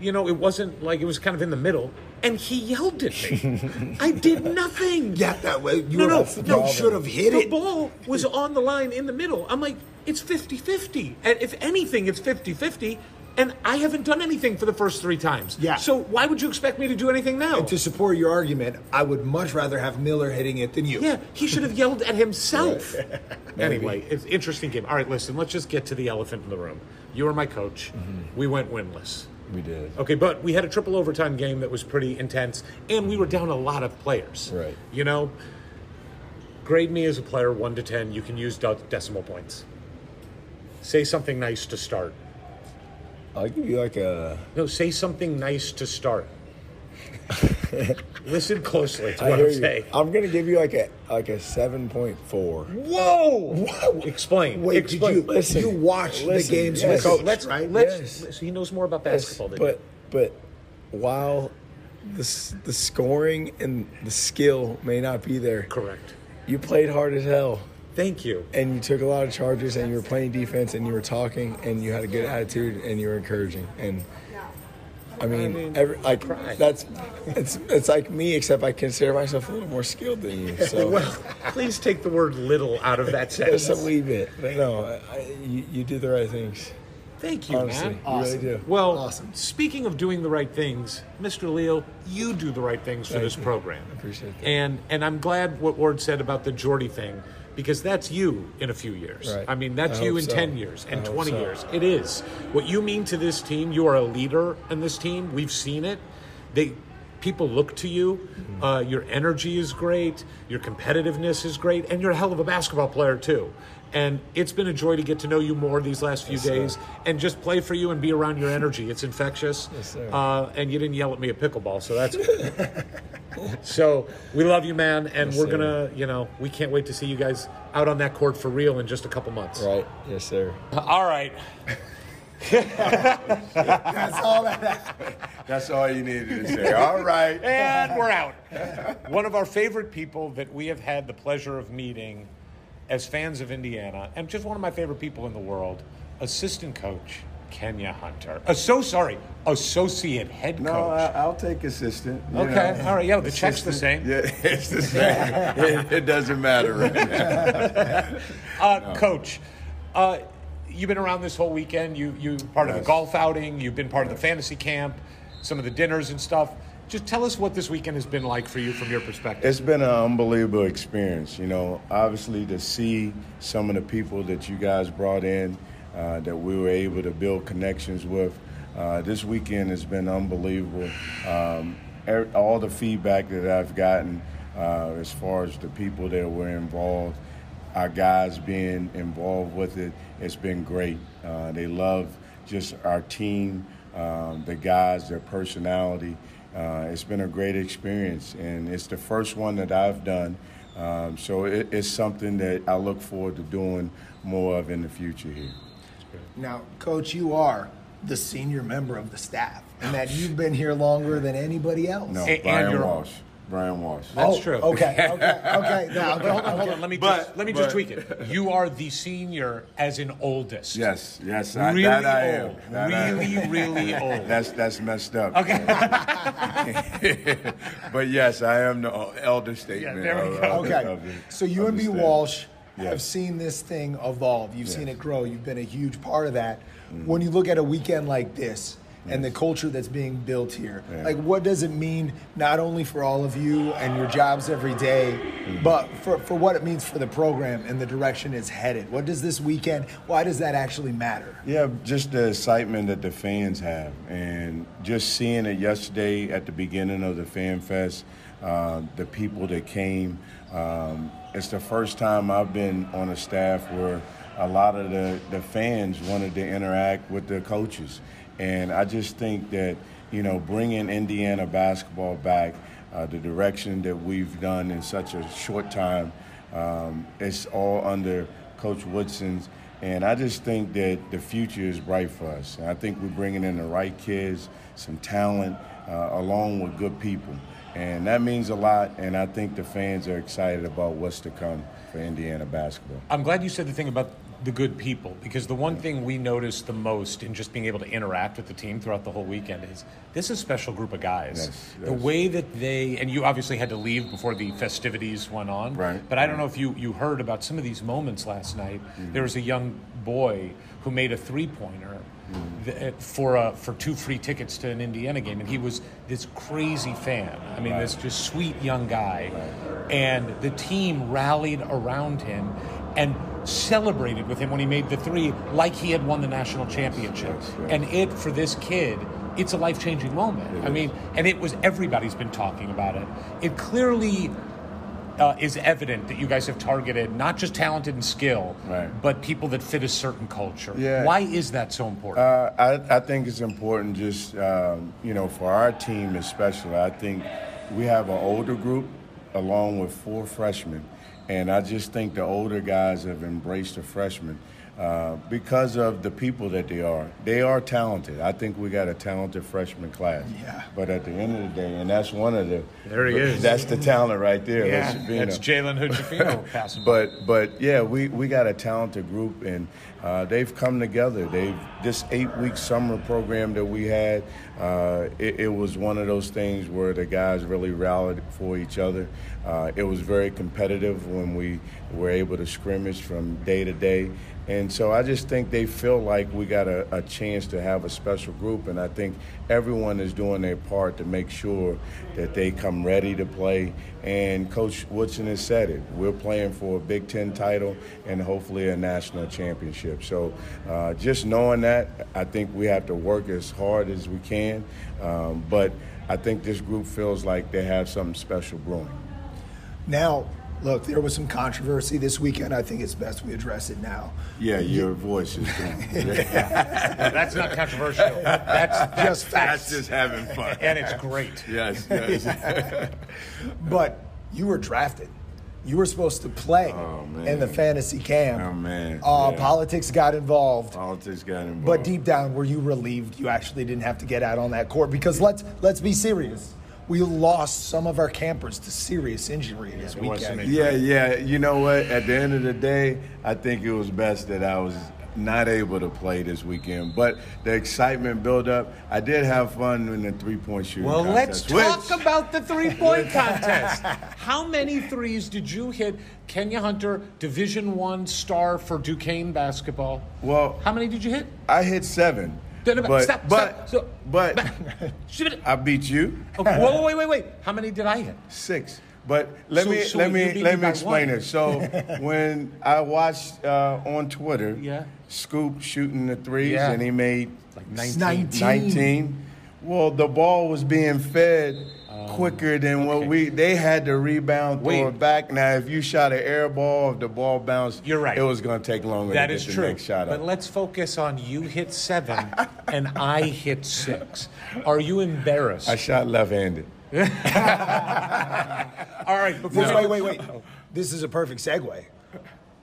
You know, it wasn't, like, it was kind of in the middle. And he yelled at me. I did nothing. Yeah, that way. You no, no, no. You should have hit the it. The ball was on the line in the middle. I'm like, it's fifty-fifty. And if anything, it's fifty-fifty. And I haven't done anything for the first three times. Yeah. So why would you expect me to do anything now? And to support your argument, I would much rather have Miller hitting it than you. Yeah, he should have yelled at himself. Anyway, it's an interesting game. All right, listen, let's just get to the elephant in the room. You were my coach. Mm-hmm. We went winless. We did. Okay, but we had a triple overtime game that was pretty intense, and we were down a lot of players. Right. You know, grade me as a player one to ten. You can use decimal points. Say something nice to start. I'll give you like a... No, say something nice to start. Listen closely to what I'm saying. I'm going to give you like a like a seven point four. Whoa! Whoa! Explain. Wait, Explain. did you listen, you watch the games yes. with coach, let's, right? Let's, yes. He knows more about basketball yes, than you. But, but while the, the scoring and the skill may not be there... Correct. You played hard as hell. Thank you. And you took a lot of charges, and you were playing defense, and you were talking, and you had a good attitude, and you were encouraging. And I mean, I mean every, like I that's it's it's like me, except I consider myself a little more skilled than you. So well, please take the word "little" out of that sentence. Just a wee bit. No, I, I, you, you do the right things. Thank you, Honestly, man. Awesome. You really do. Well, awesome. Speaking of doing the right things, Mister Leal, you do the right things for Thank this you. program. I appreciate that. And and I'm glad what Ward said about the Jordy thing. Because that's you in a few years. Right. I mean, that's I you in so. ten years and twenty so. years. It is. What you mean to this team, you are a leader in this team. We've seen it. They, people look to you. Mm-hmm. Uh, your energy is great. Your competitiveness is great. And you're a hell of a basketball player, too. And it's been a joy to get to know you more these last few yes, days sir. and just play for you and be around your energy. It's infectious. Yes, sir. Uh, and you didn't yell at me at pickleball, so that's good. So we love you, man. And yes, we're going to, you know, we can't wait to see you guys out on that court for real in just a couple months. Right. Yes, sir. All right. That's all that happened. That's all you needed to say. All right. And we're out. One of our favorite people that we have had the pleasure of meeting as fans of Indiana, and just one of my favorite people in the world, assistant coach Kenya Hunter. Uh, so sorry, associate head coach. No, I, I'll take assistant. Okay, know. all right. Yeah, the assistant, check's the same. Yeah, it's the same. it, it doesn't matter right now. uh, no. Coach, uh, you've been around this whole weekend. You you part yes. of the golf outing. You've been part yes. of the fantasy camp, some of the dinners and stuff. Just tell us what this weekend has been like for you from your perspective. It's been an unbelievable experience. You know, obviously to see some of the people that you guys brought in, uh, that we were able to build connections with. Uh, this weekend has been unbelievable. Um, er- all the feedback that I've gotten uh, as far as the people that were involved, our guys being involved with it, it's been great. Uh, they love just our team, um, the guys, their personality. Uh, it's been a great experience, and it's the first one that I've done. Um, so it, it's something that I look forward to doing more of in the future here. Now, Coach, you are the senior member of the staff, and that you've been here longer than anybody else. No, and, Brian and Walsh. Brian Walsh. That's oh, true. Okay, okay, okay. No, okay. Hold on, hold on. Let me but, just let me but, just tweak it. You are the senior, as in oldest. Yes, yes. I, really that I old. Am. That really, I am. really old. That's that's messed up. Okay. But yes, I am the elder statement. Yeah, there we go. Of, okay. Of the, so you and B. Walsh yes. have seen this thing evolve. You've yes. seen it grow. You've been a huge part of that. Mm-hmm. When you look at a weekend like this, and the culture that's being built here. Yeah. Like, what does it mean not only for all of you and your jobs every day, mm-hmm. but for, for what it means for the program and the direction it's headed? What does this weekend, why does that actually matter? Yeah, just the excitement that the fans have. And just seeing it yesterday at the beginning of the Fan Fest, uh, the people that came. Um, it's the first time I've been on a staff where a lot of the, the fans wanted to interact with the coaches. And I just think that, you know, bringing Indiana basketball back, uh, the direction that we've done in such a short time, um, it's all under Coach Woodson's. And I just think that the future is bright for us. And I think we're bringing in the right kids, some talent, uh, along with good people. And that means a lot, and I think the fans are excited about what's to come for Indiana basketball. I'm glad you said the thing about the good people, because the one thing we noticed the most in just being able to interact with the team throughout the whole weekend is this is a special group of guys. Yes, yes. The way that they, and you obviously had to leave before the festivities went on, right? But I don't know if you, you heard about some of these moments last night. Mm-hmm. There was a young boy who made a three-pointer mm-hmm. for uh, for two free tickets to an Indiana game, and he was this crazy fan. I mean, right. this just sweet young guy. Right. And the team rallied around him and celebrated with him when he made the three like he had won the national championship. Yes, yes, yes. And it, for this kid, it's a life-changing moment. It I is. mean, and it was, everybody's been talking about it. It clearly Uh, is evident that you guys have targeted not just talented and skill, right. but people that fit a certain culture. Yeah. Why is that so important? Uh, I, I think it's important just, um, you know, for our team especially. I think we have an older group along with four freshmen, and I just think the older guys have embraced the freshmen uh, because of the people that they are. They are talented. I think we got a talented freshman class. Yeah. But at the end of the day, and that's one of the there he is. That's the talent right there. Yeah. That's Jalen Hood-Schifino passing. But but yeah, we, we got a talented group, and uh, they've come together. They've this eight week summer program that we had. Uh, it, it was one of those things where the guys really rallied for each other. Uh, it was very competitive when we were able to scrimmage from day to day. And so I just think they feel like we got a, a chance to have a special group, and I think everyone is doing their part to make sure that they come ready to play. And Coach Woodson has said it. We're playing for a Big Ten title and hopefully a national championship. So uh, just knowing that, I think we have to work as hard as we can. Um, but I think this group feels like they have something special brewing. Now, Look, there was some controversy this weekend. I think it's best we address it now. Yeah, your yeah. voice is gone. That's not controversial. That's just facts. That's just having fun. And it's great. Yes, yes. But you were drafted. You were supposed to play oh, in the fantasy camp. Oh, man. Uh, yeah. Politics got involved. Politics got involved. But deep down, were you relieved you actually didn't have to get out on that court? Because let's let's be serious. We lost some of our campers to serious injury this weekend. Yeah, yeah. You know what? At the end of the day, I think it was best that I was not able to play this weekend. But the excitement build up. I did have fun in the three-point shooting well, contest. Well, let's talk Which... about the three-point contest. How many threes did you hit? Kenya Hunter, Division One star for Duquesne basketball. Well, how many did you hit? I hit seven. But, stop, but, stop. but, but I beat you. Okay, whoa, wait, wait, wait. How many did I hit? Six. But let so, me so let me let me explain it. So when I watched uh, on Twitter, yeah. Scoop shooting the threes, yeah. and he made like nineteen. nineteen. nineteen. Well, the ball was being fed um, quicker than okay. what we. They had to rebound, throw it back. Now, if you shot an air ball, if the ball bounced, you're right. It was going to take longer. That to is get true. The next shot up. But let's focus on you hit seven and I hit six. Are you embarrassed? I shot left-handed. All right. Before no. Wait, wait, wait. This is a perfect segue.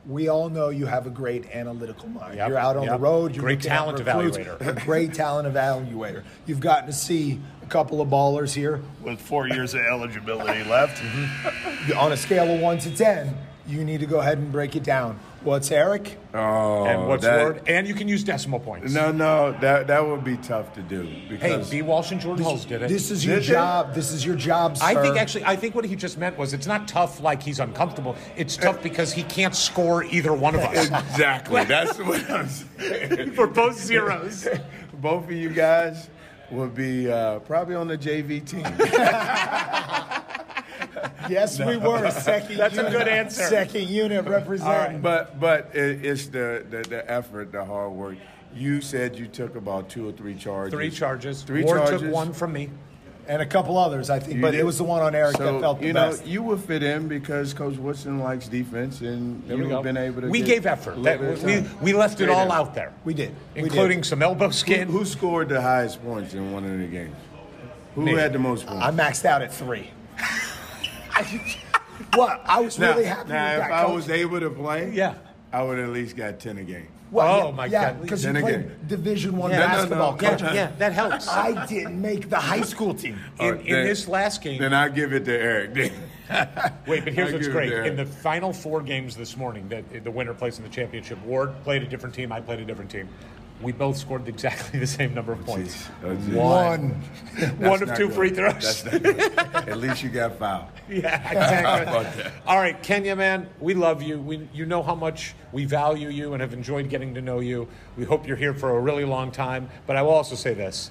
We all know you have a great analytical mind. Yep, you're out on yep. the road. You're great talent evaluator. A great talent evaluator. You've gotten to see a couple of ballers here. With four years of eligibility left. Mm-hmm. On a scale of one to ten, you need to go ahead and break it down. What's Eric? Oh, and what's that, Ward? And you can use decimal points. No, no, that that would be tough to do. Hey, B. Walsh and Jordan Hulls did it. This is your did job. It? This is your job, sir. I think actually, I think what he just meant was it's not tough like he's uncomfortable. It's tough because he can't score either one of us. Exactly. That's what I'm saying. For both zeros. Both of you guys would be uh, probably on the J V team. Yes, no. we were second. That's unit, a good answer. Second unit representing. Right. But but it, it's the, the the effort, the hard work. You said you took about two or three charges. Three charges. Three Ward charges. Took one from me, and a couple others, I think. You but did. It was the one on Eric so, that felt the you know, best. You would fit in because Coach Woodson likes defense, and you've been able to. We gave effort. That, we we left Straight it all effort. Out there. We did, including we did. Some elbow skin. Who, who scored the highest points in one of the games? Who Maybe. Had the most points? I maxed out at three. What? I was now, really happy now with that. If I coach. Was able to play, yeah. I would at least got ten a game. Well, oh, yeah, my yeah, God. Because you played game. Division One yeah, basketball. No, no, no. Coach. Yeah, yeah, that helps. I didn't make the high school team in, right, in then, this last game. Then I give it to Eric. Wait, but here's I'll what's great. In the final four games this morning, that the winner plays in the championship, Ward played a different team, I played a different team. We both scored exactly the same number of points. Oh, geez. Oh, One. One of two good. Free throws. That's not good. At least you got fouled. Yeah, exactly. All right, Kenya, man, we love you. We, you know how much we value you and have enjoyed getting to know you. We hope you're here for a really long time. But I will also say this.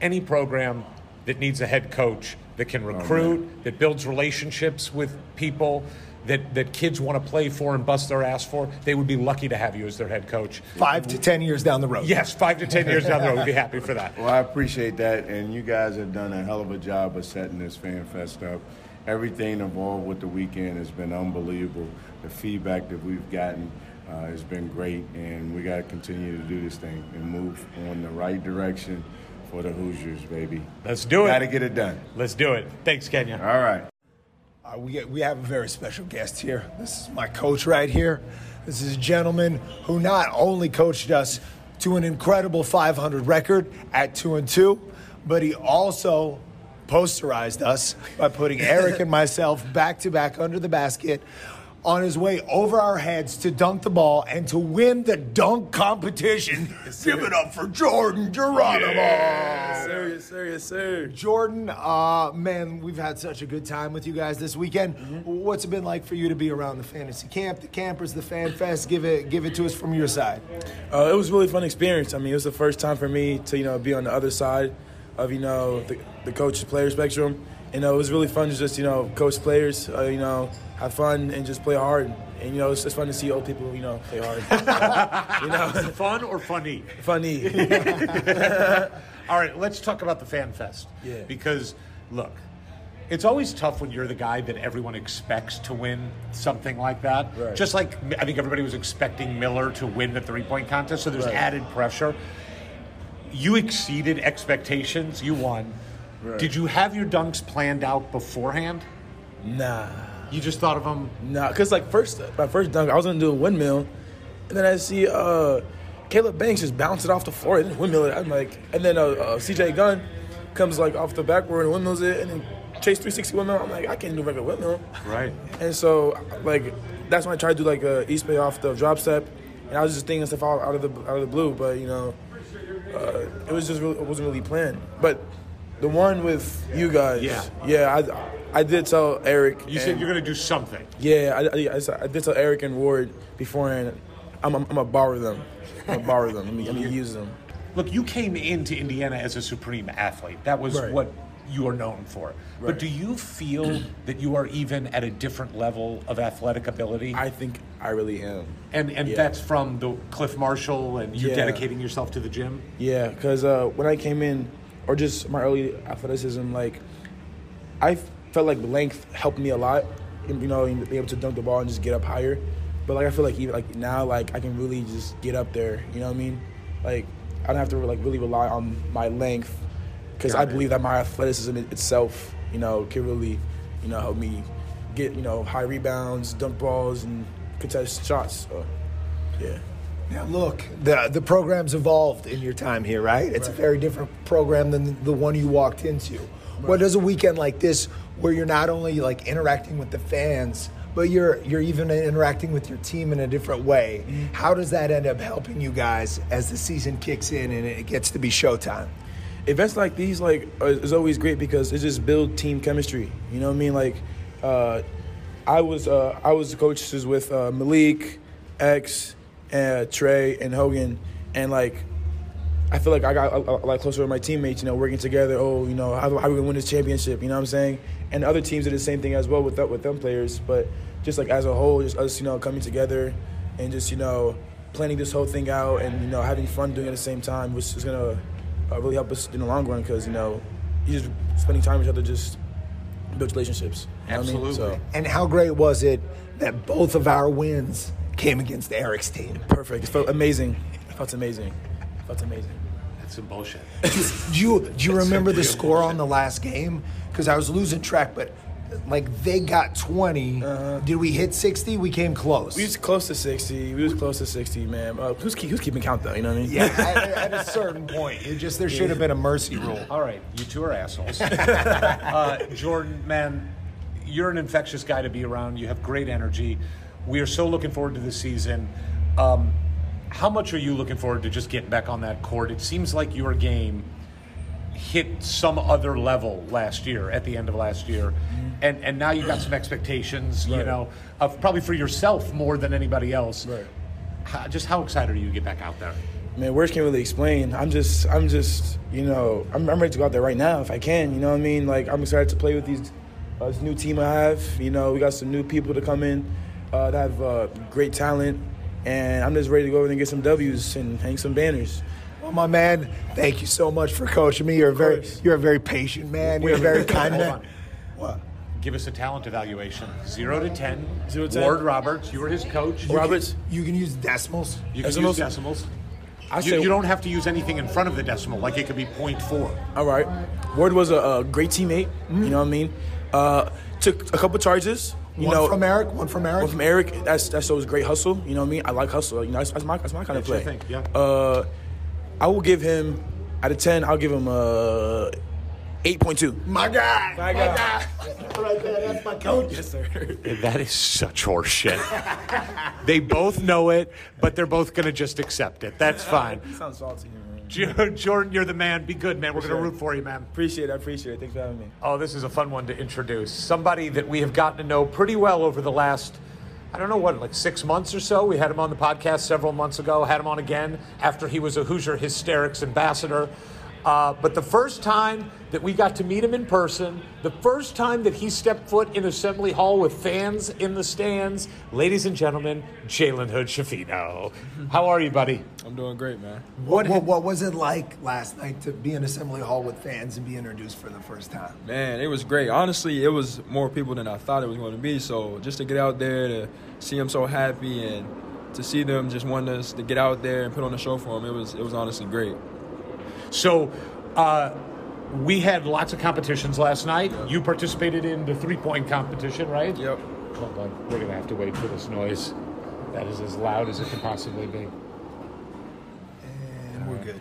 Any program that needs a head coach that can recruit, oh, that builds relationships with people, That, that kids want to play for and bust their ass for, they would be lucky to have you as their head coach. Five to ten years down the road. Yes, five to ten years down the road. We'd be happy for that. Well, I appreciate that, and you guys have done a hell of a job of setting this Fan Fest up. Everything involved with the weekend has been unbelievable. The feedback that we've gotten uh, has been great, and we got to continue to do this thing and move in the right direction for the Hoosiers, baby. Let's do it. Got to get it done. Let's do it. Thanks, Kenya. All right. Uh, we, get, we have a very special guest here. This is my coach right here. This is a gentleman who not only coached us to an incredible five hundred record at two and two, but he also posterized us by putting Eric and myself back-to-back under the basket on his way over our heads to dunk the ball and to win the dunk competition. Yes, give it up for Jordan Geronimo. Yes, sir, yes, sir, yes, sir. Jordan, uh, man, we've had such a good time with you guys this weekend. Mm-hmm. What's it been like for you to be around the fantasy camp, the campers, the Fan Fest? Give it give it to us from your side. Uh, it was a really fun experience. I mean, it was the first time for me to, you know, be on the other side of, you know, the, the coach-player spectrum. You know, it was really fun to just, you know, coach players, uh, you know, have fun and just play hard. And, you know, it's just fun to see old people, you know, play hard. You know, is it fun or funny? Funny. All right, let's talk about the Fan Fest. Yeah. Because, look, it's always tough when you're the guy that everyone expects to win something like that. Right. Just like I think everybody was expecting Miller to win the three-point contest, so there's right. added pressure. You exceeded expectations. You won. Right. Did you have your dunks planned out beforehand? Nah. You just thought of them? Nah, because like first, my first dunk, I was going to do a windmill, and then I see uh, Caleb Banks just bounce it off the floor. It didn't windmill it. I'm like, and then uh, uh, C J Gunn comes like off the backboard and windmills it, and then Chase three sixty windmill. I'm like, I can't do regular windmill. Right. And so, like, that's when I tried to do like a East Bay off the drop step, and I was just thinking stuff out, out of the out of the blue, but you know, uh, it was just really, it wasn't really planned. But the one with you guys, yeah, yeah, I, I did tell Eric. You and, said you're gonna do something. Yeah, I, I, I did tell Eric and Ward beforehand. I'm I'm gonna borrow them. I'm gonna borrow them. I'm gonna, I'm gonna use them. Look, you came into Indiana as a supreme athlete. That was right. what you are known for. Right. But do you feel that you are even at a different level of athletic ability? I think I really am. And and yeah. that's from the Cliff Marshall and you yeah. dedicating yourself to the gym? Yeah, because uh, when I came in, or just my early athleticism, like, I felt like length helped me a lot, you know, being able to dunk the ball and just get up higher. But, like, I feel like even like now, like, I can really just get up there, you know what I mean? Like, I don't have to, like, really rely on my length because I believe that my athleticism itself, you know, can really, you know, help me get, you know, high rebounds, dunk balls, and contest shots. So, yeah. Now, look, the the program's evolved in your time here, right? It's right. a very different program than the one you walked into. Right. What does a weekend like this, where you're not only like interacting with the fans, but you're you're even interacting with your team in a different way? Mm-hmm. How does that end up helping you guys as the season kicks in and it gets to be showtime? Events like these, like, is always great because it just builds team chemistry. You know what I mean? Like, uh, I was uh, I was coaches with uh, Malik, X. Uh, Trey and Hogan, and like I feel like I got a, a lot closer with my teammates, you know, working together. Oh, you know, how, how are we gonna win this championship? You know what I'm saying? And other teams did the same thing as well with that, with them players, but just like as a whole, just us, you know, coming together and just, you know, planning this whole thing out and, you know, having fun doing it at the same time, which is gonna uh, really help us in the long run because, you know, you just spending time with each other just builds relationships. Absolutely. You know what I mean? So, and how great was it that both of our wins came against Eric's team? Perfect. It felt amazing. It felt amazing. It felt amazing. That's some bullshit. Do you do you That's remember so the score bullshit. on the last game? Because I was losing track, but like they got twenty. Uh, Did we hit sixty? We came close. We was close to sixty. We was close to sixty, man. Uh, who's keep, who's keeping count though? You know what I mean? Yeah. at, at a certain point, it just there should have been a mercy rule. All right, you two are assholes. uh, Jordan, man, you're an infectious guy to be around. You have great energy. We are so looking forward to the season. Um, how much are you looking forward to just getting back on that court? It seems like your game hit some other level last year, at the end of last year. Mm-hmm. And and now you've got some expectations, right. you know, of probably for yourself more than anybody else. Right. How, just how excited are you to get back out there? Man, words can't really explain. I'm just, I'm just, you know, I'm, I'm ready to go out there right now if I can. You know what I mean? Like, I'm excited to play with these uh, this new team I have. You know, we got some new people to come in. Uh, that have uh, great talent, and I'm just ready to go over and get some W's and hang some banners. Well, my man, thank you so much for coaching me. You're a very, you're a very patient man. You're a very kind man. What? Give us a talent evaluation. Zero to ten. Zero to ten. Ward Roberts, you were his coach. You Roberts, can, you can use decimals. You can decimals. use decimals. I say, you, you don't have to use anything in front of the decimal. Like it could be point four. All right. Ward was a, a great teammate. Mm-hmm. You know what I mean? Uh, took a couple charges. You one know, from Eric, one from Eric. One from Eric. That's that shows great hustle. You know what I mean? I like hustle. You know, that's, that's my that's my kind that's of play. Thing, yeah. Uh, I will give him out of ten. I'll give him a eight point two. My God, my God, my God. Right there. That's my coach. Yes, sir. That is such horseshit. They both know it, but they're both gonna just accept it. That's fine. That sounds salty. Jordan, you're the man. Be good, man. We're going to root for you, man. Appreciate it. I appreciate it. Thanks for having me. Oh, this is a fun one to introduce. Somebody that we have gotten to know pretty well over the last, I don't know what, like six months or so. We had him on the podcast several months ago, had him on again after he was a Hoosier Hysterics ambassador. Uh, but the first time that we got to meet him in person, the first time that he stepped foot in Assembly Hall with fans in the stands, ladies and gentlemen, Jalen Hood-Schifino. How are you, buddy? I'm doing great, man. What, what, what was it like last night to be in Assembly Hall with fans and be introduced for the first time? Man, it was great. Honestly, it was more people than I thought it was going to be. So just to get out there, to see them so happy and to see them just wanting us to get out there and put on a show for them, it was, it was honestly great. So uh, we had lots of competitions last night. Yep. You participated in the three-point competition, right? Yep. Hold on. We're going to have to wait for this noise. That is as loud as it can possibly be. And we're good.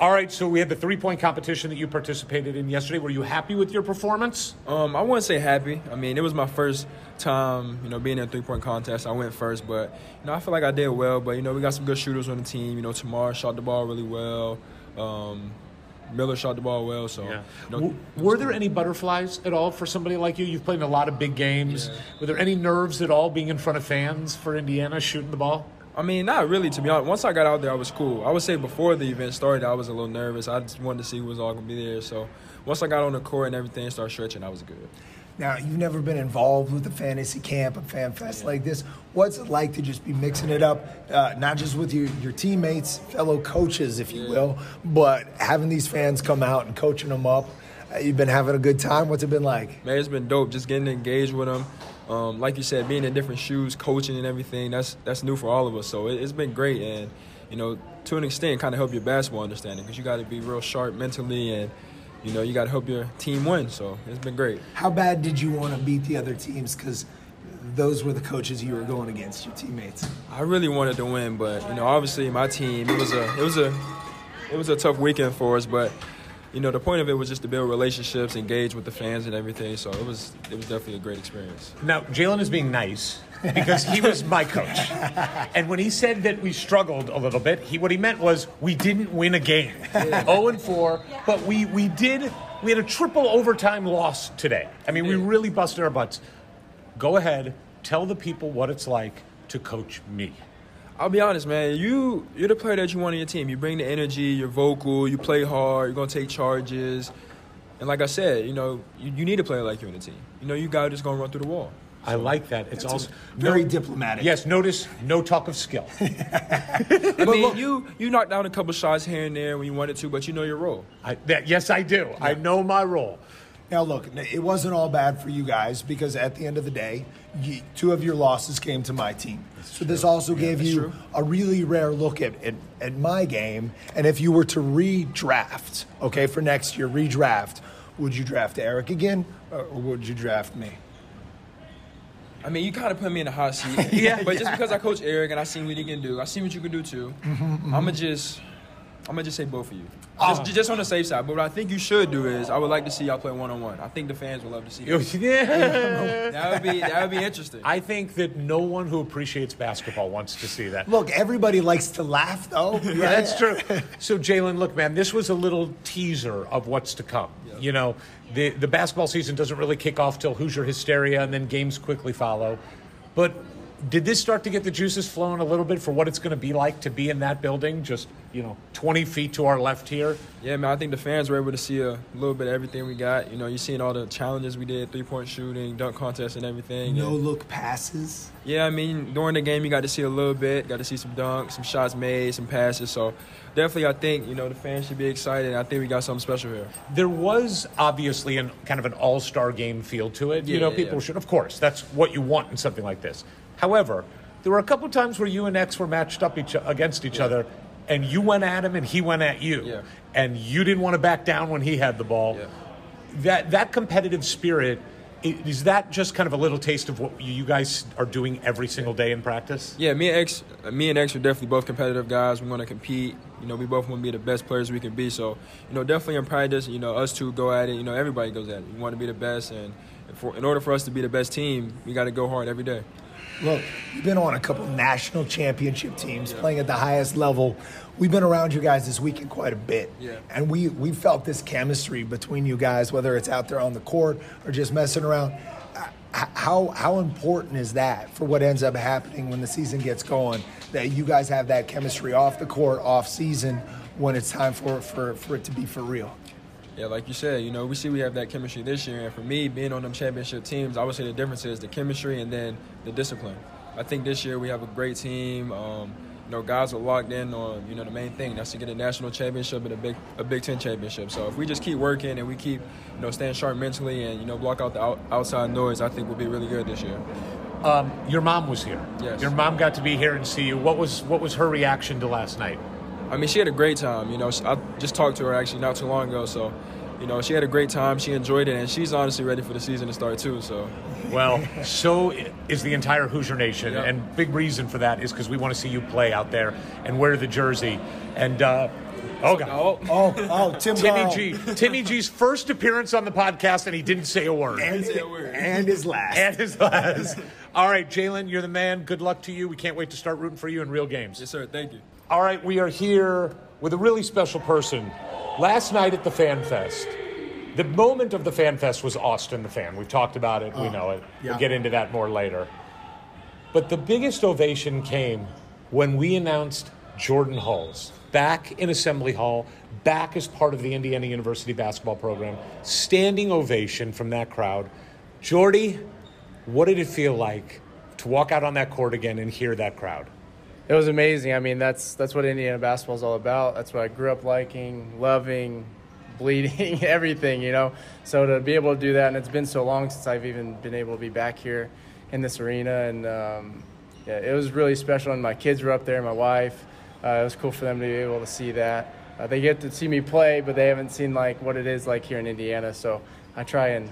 All right, so we had the three-point competition that you participated in yesterday. Were you happy with your performance? Um, I wouldn't say happy. I mean, it was my first time, you know, being in a three-point contest. I went first, but, you know, I feel like I did well. But, you know, we got some good shooters on the team. You know, Tamar shot the ball really well. Um, Miller shot the ball well. So, yeah. you know, Were there cool. any butterflies at all for somebody like you? You've played in a lot of big games. Yeah. Were there any nerves at all being in front of fans for Indiana shooting the ball? I mean, not really, to be honest. Once I got out there, I was cool. I would say before the event started, I was a little nervous. I just wanted to see who was all going to be there. So once I got on the court and everything started stretching, I was good. Now, you've never been involved with a fantasy camp, a fan fest yeah. like this. What's it like to just be mixing it up, uh, not just with your, your teammates, fellow coaches, if you yeah. will, but having these fans come out and coaching them up? Uh, you've been having a good time? What's it been like? Man, it's been dope just getting engaged with them. Um, like you said, being in different shoes, coaching and everything, that's that's new for all of us. So it, it's been great. And, you know, to an extent, kind of help your basketball understanding because you got to be real sharp mentally and, you know, you got to help your team win. So it's been great. How bad did you want to beat the other teams because those were the coaches you were going against, your teammates? I really wanted to win, but, you know, obviously my team, it was a it was a, it was a tough weekend for us, but you know, the point of it was just to build relationships, engage with the fans and everything. So it was it was definitely a great experience. Now, Jalen is being nice because he was my coach. And when he said that we struggled a little bit, he what he meant was we didn't win a game. Yeah. oh and four, but we, we did, we had a triple overtime loss today. I mean, we really busted our butts. Go ahead, tell the people what it's like to coach me. I'll be honest, man, you, you're the player that you want on your team. You bring the energy, you're vocal, you play hard, you're going to take charges. And like I said, you know, you, you need a player like you on the team. You know, you guys are just going to run through the wall. So I like that. It's also very no, diplomatic. Yes, notice no talk of skill. I mean, look, you, you knocked down a couple shots here and there when you wanted to, but you know your role. I, that, yes, I do. Yeah. I know my role. Now, look, it wasn't all bad for you guys because at the end of the day, you, two of your losses came to my team. That's so true. This also yeah, gave you true. a really rare look at, at, at my game. And if you were to redraft, okay, for next year, redraft, would you draft Eric again or would you draft me? I mean, you kind of put me in a hot seat. yeah, but yeah. Just because I coach Eric and I seen what he can do, I seen what you can do too, mm-hmm, mm-hmm. I'm going to just – I'm going to just say both of you. Uh, just, just on the safe side. But what I think you should do is I would like to see y'all play one-on-one. I think the fans would love to see that. Yeah. That would be, that would be interesting. I think that no one who appreciates basketball wants to see that. Look, everybody likes to laugh, though. Yeah, that's true. So, Jalen, look, man, this was a little teaser of what's to come. Yep. You know, the, the basketball season doesn't really kick off till Hoosier hysteria, and then games quickly follow. But did this start to get the juices flowing a little bit for what it's going to be like to be in that building, just, you know, twenty feet to our left here? Yeah, man, I think the fans were able to see a little bit of everything we got. You know, you're seeing all the challenges we did, three-point shooting, dunk contest and everything. No-look passes? Yeah, I mean, during the game you got to see a little bit, got to see some dunks, some shots made, some passes. So definitely I think, you know, the fans should be excited. I think we got something special here. There was obviously an, kind of an all-star game feel to it. Yeah, you know, people yeah. should, of course, that's what you want in something like this. However, there were a couple of times where you and X were matched up each, against each yeah. other, and you went at him and he went at you, yeah. and you didn't want to back down when he had the ball. Yeah. That that competitive spirit, is that just kind of a little taste of what you guys are doing every single day in practice? Yeah, me and X, me and X are definitely both competitive guys. We want to compete. You know, we both want to be the best players we can be. So, you know, definitely in practice, you know, us two go at it. You know, everybody goes at it. We want to be the best, and for, in order for us to be the best team, we got to go hard every day. Look, you've been on a couple national championship teams yeah. playing at the highest level. We've been around you guys this weekend quite a bit. Yeah. And we, we felt this chemistry between you guys, whether it's out there on the court or just messing around. How, how important is that for what ends up happening when the season gets going, that you guys have that chemistry off the court, off season, when it's time for, for, for it to be for real. Yeah, like you said, you know, we see we have that chemistry this year. And for me, being on them championship teams, I would say the difference is the chemistry and then the discipline. I think this year we have a great team. Um, you know, guys are locked in on, you know, the main thing. That's to get a national championship and a big a Big Ten championship. So if we just keep working and we keep, you know, staying sharp mentally and, you know, block out the out- outside noise, I think we'll be really good this year. Um, your mom was here. Yes. Your mom got to be here and see you. What was what was her reaction to last night? I mean, she had a great time, you know. I just talked to her, actually, not too long ago, so, you know, she had a great time. She enjoyed it, and she's honestly ready for the season to start, too, so. Well, so is the entire Hoosier Nation, yep. And big reason for that is because we want to see you play out there and wear the jersey. And, uh, oh, God. Oh, oh, oh Tim Timmy G. Timmy G's first appearance on the podcast, and he didn't say a word. And, say a word. and his last. And his last. All right, Jalen, you're the man. Good luck to you. We can't wait to start rooting for you in real games. Yes, sir. Thank you. All right, we are here with a really special person. Last night at the Fan Fest, the moment of the Fan Fest was Austin the Fan. We've talked about it. Uh, we know it. Yeah. We'll get into that more later. But the biggest ovation came when we announced Jordan Hulls back in Assembly Hall, back as part of the Indiana University basketball program. Standing ovation from that crowd. Jordy, what did it feel like to walk out on that court again and hear that crowd? It was amazing. I mean, that's that's what Indiana basketball is all about. That's what I grew up liking, loving, bleeding, everything, you know. So to be able to do that, and it's been so long since I've even been able to be back here in this arena. And, um, yeah, it was really special. And my kids were up there, my wife. Uh, it was cool for them to be able to see that. Uh, they get to see me play, but they haven't seen, like, what it is like here in Indiana. So I try and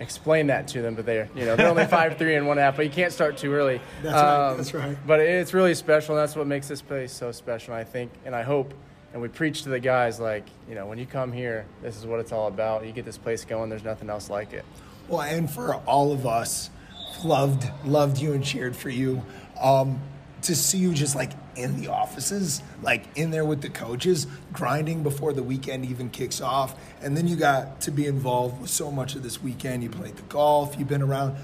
explain that to them, but they're you know they're only five three and one half, but you can't start too early. That's um, right. That's right. But it's really special, and that's what makes this place so special. I think, and I hope, and we preach to the guys, like, you know, when you come here, this is what it's all about. You get this place going. There's nothing else like it. Well, and for all of us, loved loved you and cheered for you. Um, to see you just like in the offices, like in there with the coaches, grinding before the weekend even kicks off. And then you got to be involved with so much of this weekend. You played the golf, you've been around.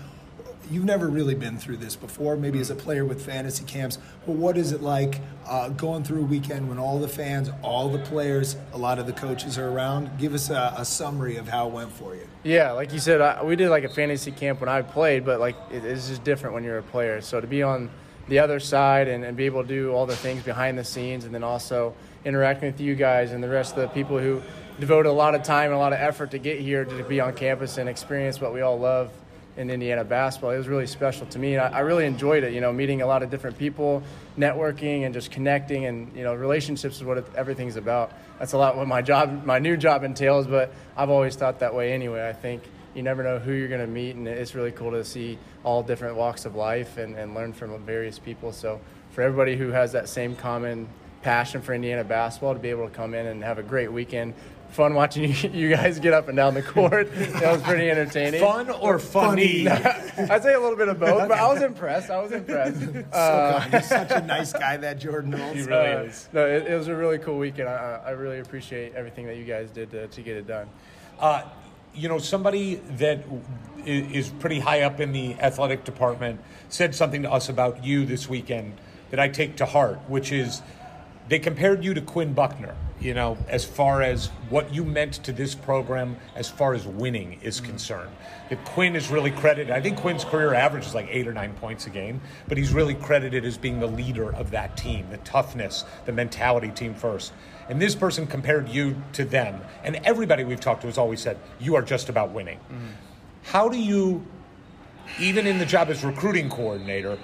You've never really been through this before, maybe as a player with fantasy camps. But what is it like uh, going through a weekend when all the fans, all the players, a lot of the coaches are around? Give us a, a summary of how it went for you. Yeah, like you said, I, we did like a fantasy camp when I played, but like it, it's just different when you're a player. So to be on the other side and, and be able to do all the things behind the scenes, and then also interacting with you guys and the rest of the people who devote a lot of time and a lot of effort to get here to be on campus and experience what we all love in Indiana basketball. It was really special to me, and I, I really enjoyed it, you know, meeting a lot of different people, networking and just connecting, and, you know, relationships is what it, everything's about. That's a lot what my job, my new job entails, but I've always thought that way anyway. I think you never know who you're going to meet, and it's really cool to see all different walks of life and, and learn from various people. So for everybody who has that same common passion for Indiana basketball, to be able to come in and have a great weekend, fun watching you, you guys get up and down the court. That was pretty entertaining. Fun or funny? I'd say a little bit of both, but I was impressed. I was impressed. So uh, God, he's such a nice guy, that Jordan Hulls. He really uh, is. No, it, it was a really cool weekend. I, I really appreciate everything that you guys did to, to get it done. Uh, You know, somebody that is pretty high up in the athletic department said something to us about you this weekend that I take to heart, which is they compared you to Quinn Buckner, you know, as far as what you meant to this program as far as winning is concerned. That Quinn is really credited. I think Quinn's career average is like eight or nine points a game, but he's really credited as being the leader of that team, the toughness, the mentality, team first. And this person compared you to them. And everybody we've talked to has always said, you are just about winning. Mm-hmm. How do you, even in the job as recruiting coordinator,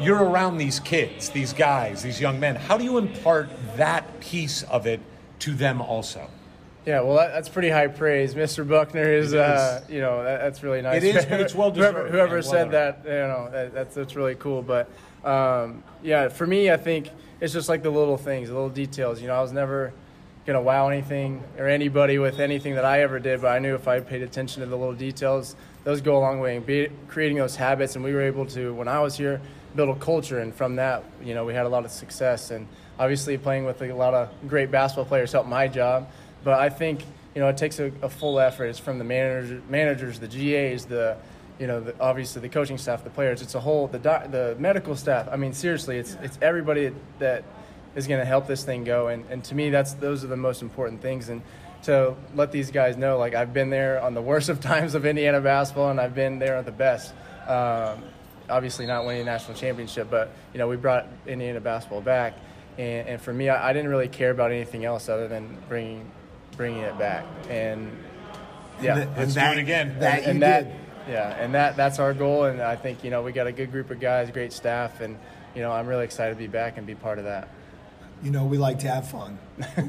you're around these kids, these guys, these young men. How do you impart that piece of it to them also? Yeah, well, that, that's pretty high praise. Mister Buckner is, is. Uh, you know, that, that's really nice. It is, but it's well-deserved. Whoever, whoever well said deserved. that, you know, that, that's, that's really cool. But, um, yeah, for me, I think it's just like the little things, the little details. You know, I was never going to wow anything or anybody with anything that I ever did, but I knew if I paid attention to the little details, those go a long way in be, creating those habits. And we were able to, when I was here, build a culture, and from that, you know, we had a lot of success. And obviously playing with a lot of great basketball players helped my job, but I think, you know, it takes a, a full effort. It's from the manager, managers, the G As, the, you know, the, obviously the coaching staff, the players. It's a whole, the doc, the medical staff. I mean, seriously, it's it's everybody that is going to help this thing go. And, and to me, that's those are the most important things. And to let these guys know, like, I've been there on the worst of times of Indiana basketball, and I've been there at the best. Um, obviously not winning a national championship, but, you know, we brought Indiana basketball back. And, and for me, I, I didn't really care about anything else other than bringing bringing it back. And, yeah. And the, let's that, do it again. That and, you and that, did. Yeah, and that that's our goal. And I think, you know, we got a good group of guys, great staff, and, you know, I'm really excited to be back and be part of that. You know, we like to have fun.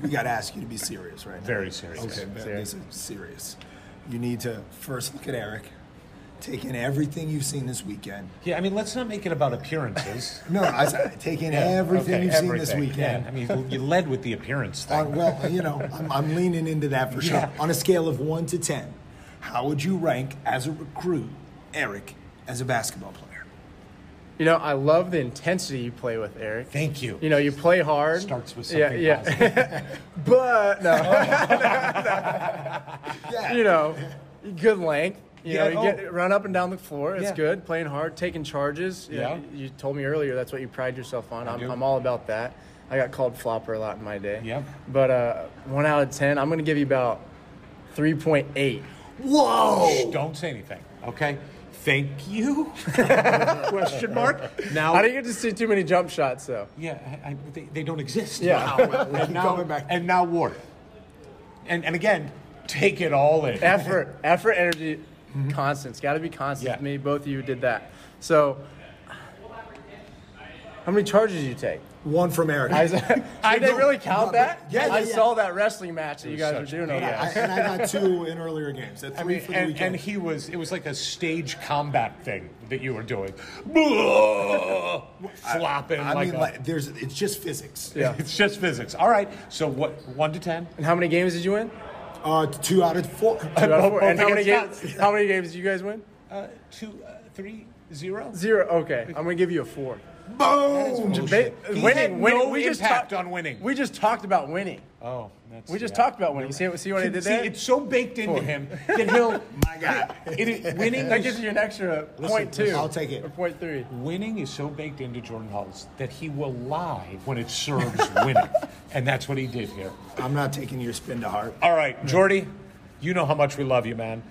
We got to ask you to be serious right now. Very serious. Okay, serious. This is serious. You need to first look at Eric, take in everything you've seen this weekend. Yeah, I mean, let's not make it about appearances. No, I said take in yeah, everything okay, you've everything. seen this weekend. Yeah, I mean, you led with the appearance thing. Uh, well, you know, I'm, I'm leaning into that for sure. Yeah. On a scale of one to ten, how would you rank as a recruit, Eric, as a basketball player? You know, I love the intensity you play with, Eric. Thank you. You know, you play hard. Starts with something yeah, yeah. positive. But, no. no, no. Yeah. You know, good length. You yeah, know, you oh. get, run up and down the floor. It's yeah. good. Playing hard, taking charges. Yeah. You, you told me earlier that's what you pride yourself on. I'm, I'm all about that. I got called flopper a lot in my day. Yeah. But uh, one out of ten, I'm going to give you about three point eight. Whoa! Shh, don't say anything, okay? Thank you? Question mark. Now, I didn't get to see too many jump shots, though. Yeah, I, I, they, they don't exist. Yeah. Wow. Well, and, now, going back. and now Ward. And and again, take it all in. Effort, effort, energy, mm-hmm. constant. It's got to be constant. Yeah. Me, both of you did that. So, how many charges did you take? One from Eric. I, I didn't really count that. Yeah, yeah, I yeah. saw that wrestling match that you guys were doing. Yeah, I, and I got two in earlier games. That's three I mean, for the and, weekend. And he was. It was like a stage combat thing that you were doing, flopping. I, I like mean, a, like, there's. It's just physics. Yeah, it's just physics. All right. So what? One to ten. And how many games did you win? Uh, two out of four. Two out of four. And how many games? How many games did you guys win? Uh, two, uh, three, zero. Zero. Okay, I'm gonna give you a four. Boom! Debate, winning, winning. No we just talked on winning. We just talked about winning. Oh, that's we just yeah. talked about winning. See, see what I did there? See, it's so baked into him that he'll. My God, it, it, winning. That gives you an extra listen, point two. Listen, I'll take it. Or point three. Winning is so baked into Jordan Hulls that he will lie when it serves winning, and that's what he did here. I'm not taking your spin to heart. All right, Jordy, you know how much we love you, man.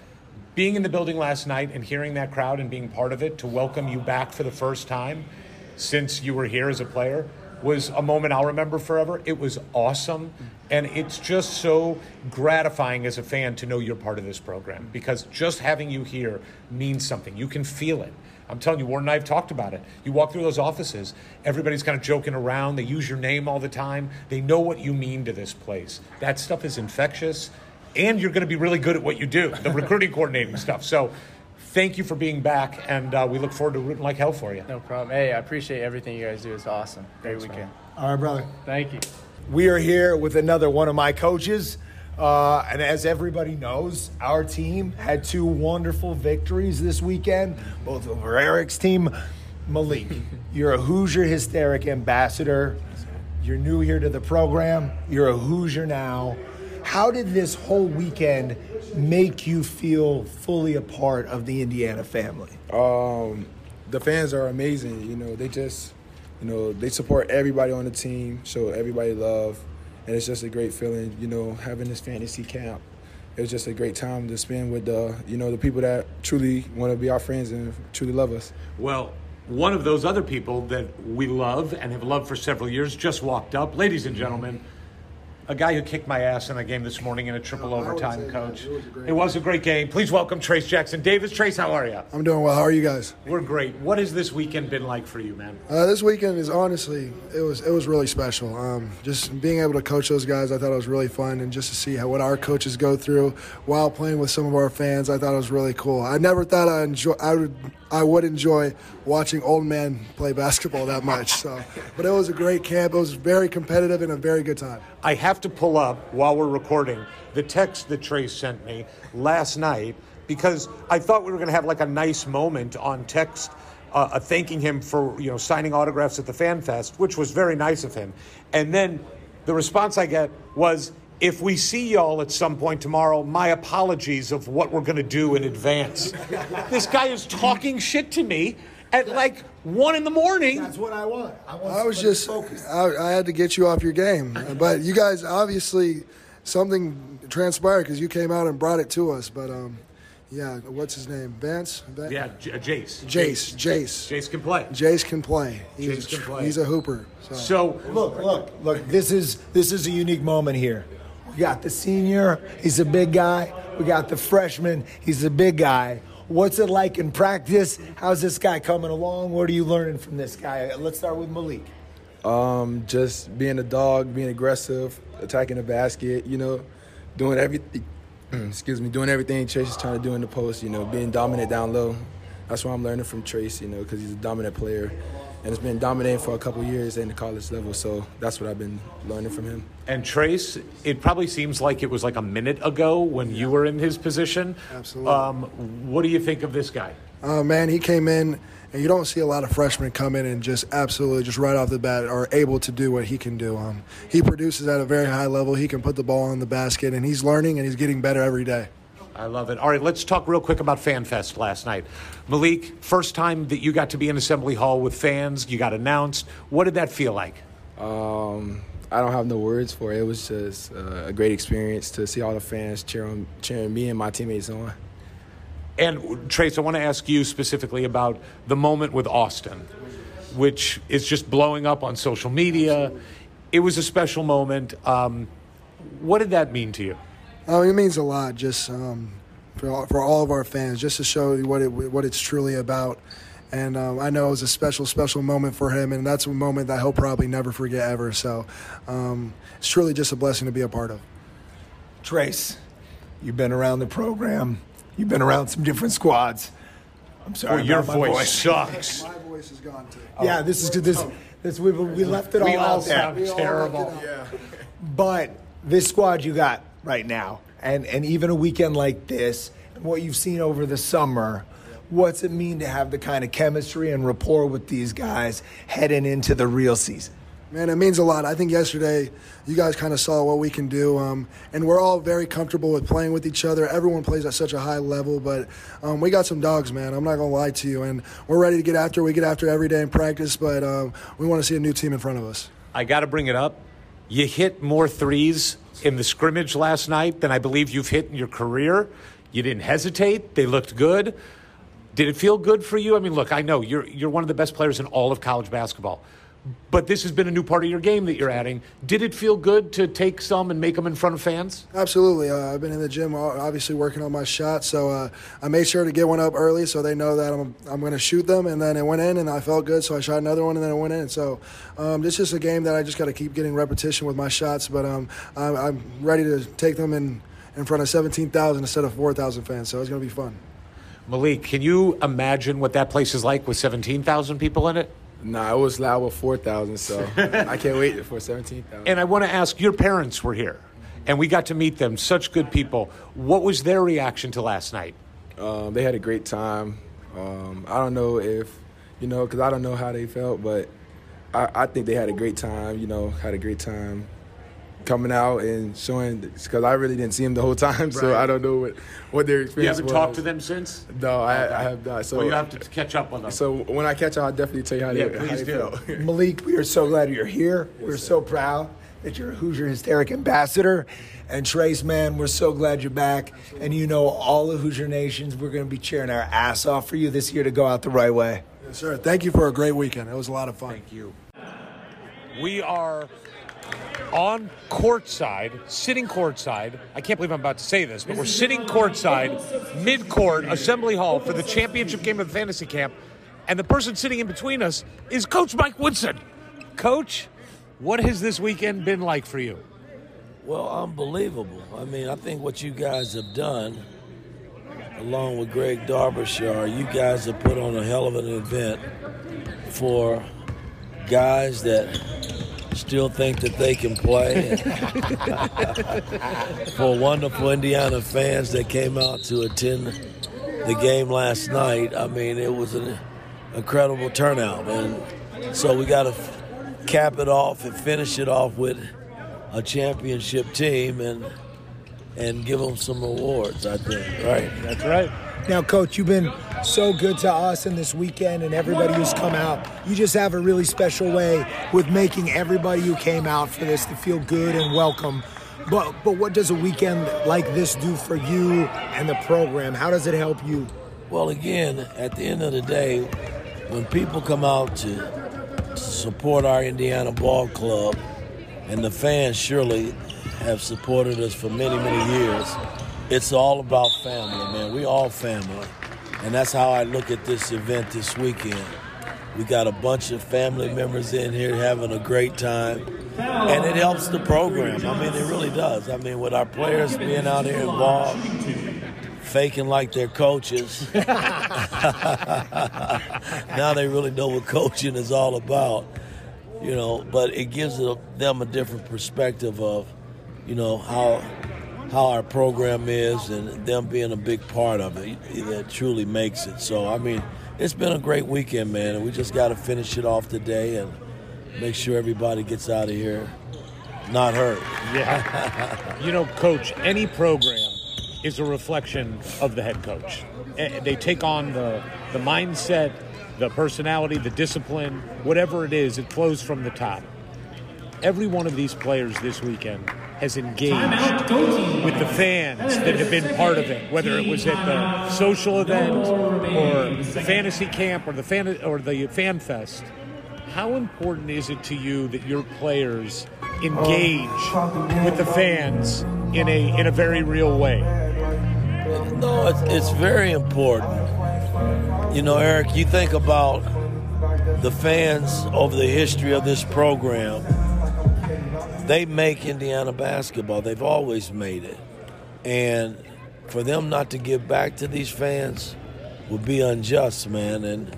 Being in the building last night and hearing that crowd and being part of it to welcome you back for the first time. Since you were here as a player, was a moment I'll remember forever. It was awesome, and it's just so gratifying as a fan to know you're part of this program, because just having you here means something. You can feel it. I'm telling you, Ward and I have talked about it. You walk through those offices, everybody's kind of joking around. They use your name all the time. They know what you mean to this place. That stuff is infectious, and you're going to be really good at what you do, the recruiting coordinating stuff. So thank you for being back, and uh, we look forward to rooting like hell for you. No problem. Hey, I appreciate everything you guys do. It's awesome. Great Thanks, weekend. Man. All right, brother. Thank you. We are here with another one of my coaches. Uh, and as everybody knows, our team had two wonderful victories this weekend, both over Eric's team. Malik, you're a Hoosier Hysteric ambassador. You're new here to the program. You're a Hoosier now. How did this whole weekend make you feel fully a part of the Indiana family? Um, the fans are amazing. You know, they just, you know, they support everybody on the team, show everybody love, and it's just a great feeling. You know, having this fantasy camp, it was just a great time to spend with the, you know, the people that truly want to be our friends and truly love us. Well, one of those other people that we love and have loved for several years just walked up, ladies and gentlemen. A guy who kicked my ass in a game this morning in a triple overtime, coach. It was a great game. Please welcome Trayce Jackson-Davis. Trayce, how are you? I'm doing well. How are you guys? We're great. What has this weekend been like for you, man? Uh, this weekend is honestly, it was it was really special. Um, just being able to coach those guys, I thought it was really fun. And just to see how what our coaches go through while playing with some of our fans, I thought it was really cool. I never thought I enjoy, I would I would enjoy watching old men play basketball that much. So, but it was a great camp. It was very competitive and a very good time. I have to pull up while we're recording the text that Trayce sent me last night, because I thought we were going to have like a nice moment on text, uh, thanking him for, you know, signing autographs at the Fan Fest, which was very nice of him. And then the response I get was, if we see y'all at some point tomorrow, my apologies of what we're going to do in advance. This guy is talking shit to me. at like one in the morning. That's what I want. I, want I was just focused. I, I had to get you off your game, but you guys obviously something transpired because you came out and brought it to us. But um, yeah, what's his name? Vance? Vance? Yeah, J- Jace. Jace. Jace. Jace can play. Jace can play. He's, Jace can play. He's a hooper. So. so look, look, look. This is this is a unique moment here. We got the senior. He's a big guy. We got the freshman. He's a big guy. What's it like in practice? How's this guy coming along? What are you learning from this guy? Let's start with Malik. Um, just being a dog, being aggressive, attacking the basket, you know, doing everything. Excuse me, doing everything Trayce is trying to do in the post, you know, being dominant down low. That's what I'm learning from Trayce, you know, because he's a dominant player. And it's been dominating for a couple years in the college level, so that's what I've been learning from him. And Trayce, it probably seems like it was like a minute ago when you were in his position. Absolutely. Um, what do you think of this guy? Uh, man, he came in, and you don't see a lot of freshmen come in and just absolutely just right off the bat are able to do what he can do. Um, he produces at a very high level. He can put the ball in the basket, and he's learning, and he's getting better every day. I love it. All right, let's talk real quick about Fan Fest last night. Malik, first time that you got to be in Assembly Hall with fans, you got announced. What did that feel like? Um, I don't have no words for it. It was just uh, a great experience to see all the fans cheering, cheering me and my teammates on. And, Trayce, I want to ask you specifically about the moment with Austin, which is just blowing up on social media. Absolutely. It was a special moment. Um, what did that mean to you? Oh, it means a lot, just um, for all, for all of our fans, just to show what it what it's truly about. And um, I know it was a special, special moment for him, and that's a moment that he'll probably never forget ever. So um, it's truly just a blessing to be a part of. Trayce, you've been around the program. You've been around some different squads. I'm sorry, well, your voice, voice sucks. My voice is gone too. Oh. Yeah, this is this. Oh. This we we left it all, we all out there. We all sound terrible. Yeah. But this squad you got right now, and, and even a weekend like this, and what you've seen over the summer, what's it mean to have the kind of chemistry and rapport with these guys heading into the real season? Man, it means a lot. I think yesterday you guys kind of saw what we can do, um, and we're all very comfortable with playing with each other. Everyone plays at such a high level, but um, we got some dogs, man. I'm not going to lie to you, and we're ready to get after. We get after every day in practice, but um, we want to see a new team in front of us. I got to bring it up. You hit more threes in the scrimmage last night than I believe you've hit in your career. You didn't hesitate. They looked good. Did it feel good for you? I mean, look, I know you're you're one of the best players in all of college basketball, but this has been a new part of your game that you're adding. Did it feel good to take some and make them in front of fans? Absolutely. Uh, I've been in the gym, obviously, working on my shot, so uh, I made sure to get one up early so they know that I'm I'm going to shoot them, and then it went in, and I felt good, so I shot another one, and then it went in. So um, this is a game that I just got to keep getting repetition with my shots, but um, I'm, I'm ready to take them in, in front of seventeen thousand instead of four thousand fans, so it's going to be fun. Malik, can you imagine what that place is like with seventeen thousand people in it? Nah, it was loud with four thousand, so I can't wait for seventeen thousand. And I want to ask, your parents were here, and we got to meet them, such good people. What was their reaction to last night? Um, they had a great time. Um, I don't know if, you know, because I don't know how they felt, but I, I think they had a great time, you know, had a great time coming out and showing, because I really didn't see them the whole time, right. So I don't know what, what their experience was. You haven't was. talked to them since? No, I, okay. I have not. So, well, you have to catch up on them. So when I catch up, I'll definitely tell you how yeah, they, please how do. They feel. Malik, we are so glad you're here. Yes, we're sir. so proud that you're a Hoosier Hysteric Ambassador. And Trayce, man, we're so glad you're back. Absolutely. And you know all the Hoosier Nations, we're going to be cheering our ass off for you this year to go out the right way. Yes, sir. Thank you for a great weekend. It was a lot of fun. Thank you. We are... on courtside, sitting courtside, I can't believe I'm about to say this, but we're sitting courtside, mid-court, Assembly Hall for the championship game of the Fantasy Camp, and the person sitting in between us is Coach Mike Woodson. Coach, what has this weekend been like for you? Well, unbelievable. I mean, I think what you guys have done, along with Greg Derbyshire, you guys have put on a hell of an event for guys that still think that they can play. For wonderful Indiana fans that came out to attend the game last night, I mean, it was an incredible turnout. And so we got to f- cap it off and finish it off with a championship team and and give them some awards, I think. Right. That's right. Now, Coach, you've been so good to us and this weekend and everybody who's come out. You just have a really special way with making everybody who came out for this to feel good and welcome. But but what does a weekend like this do for you and the program? How does it help you? Well, again, at the end of the day, when people come out to, to support our Indiana ball club, and the fans surely have supported us for many, many years, it's all about family, man. We all family. And that's how I look at this event this weekend. We got a bunch of family members in here having a great time. And it helps the program. I mean, it really does. I mean, with our players being out here involved, faking like they're coaches. Now they really know what coaching is all about, you know. But it gives them a different perspective of, you know, how how our program is, and them being a big part of it. That truly makes it. So, I mean, it's been a great weekend, man. And we just got to finish it off today and make sure everybody gets out of here not hurt. Yeah. You know, Coach, any program is a reflection of the head coach. They take on the, the mindset, the personality, the discipline, whatever it is, it flows from the top. Every one of these players this weekend has engaged with the fans that have been part of it, whether it was at the social event or fantasy camp or the fan, or the Fan Fest. How important is it to you that your players engage with the fans in a in a very real way? No, it's, it's very important. You know, Eric, you think about the fans over the history of this program. They make Indiana basketball. They've always made it. And for them not to give back to these fans would be unjust, man. And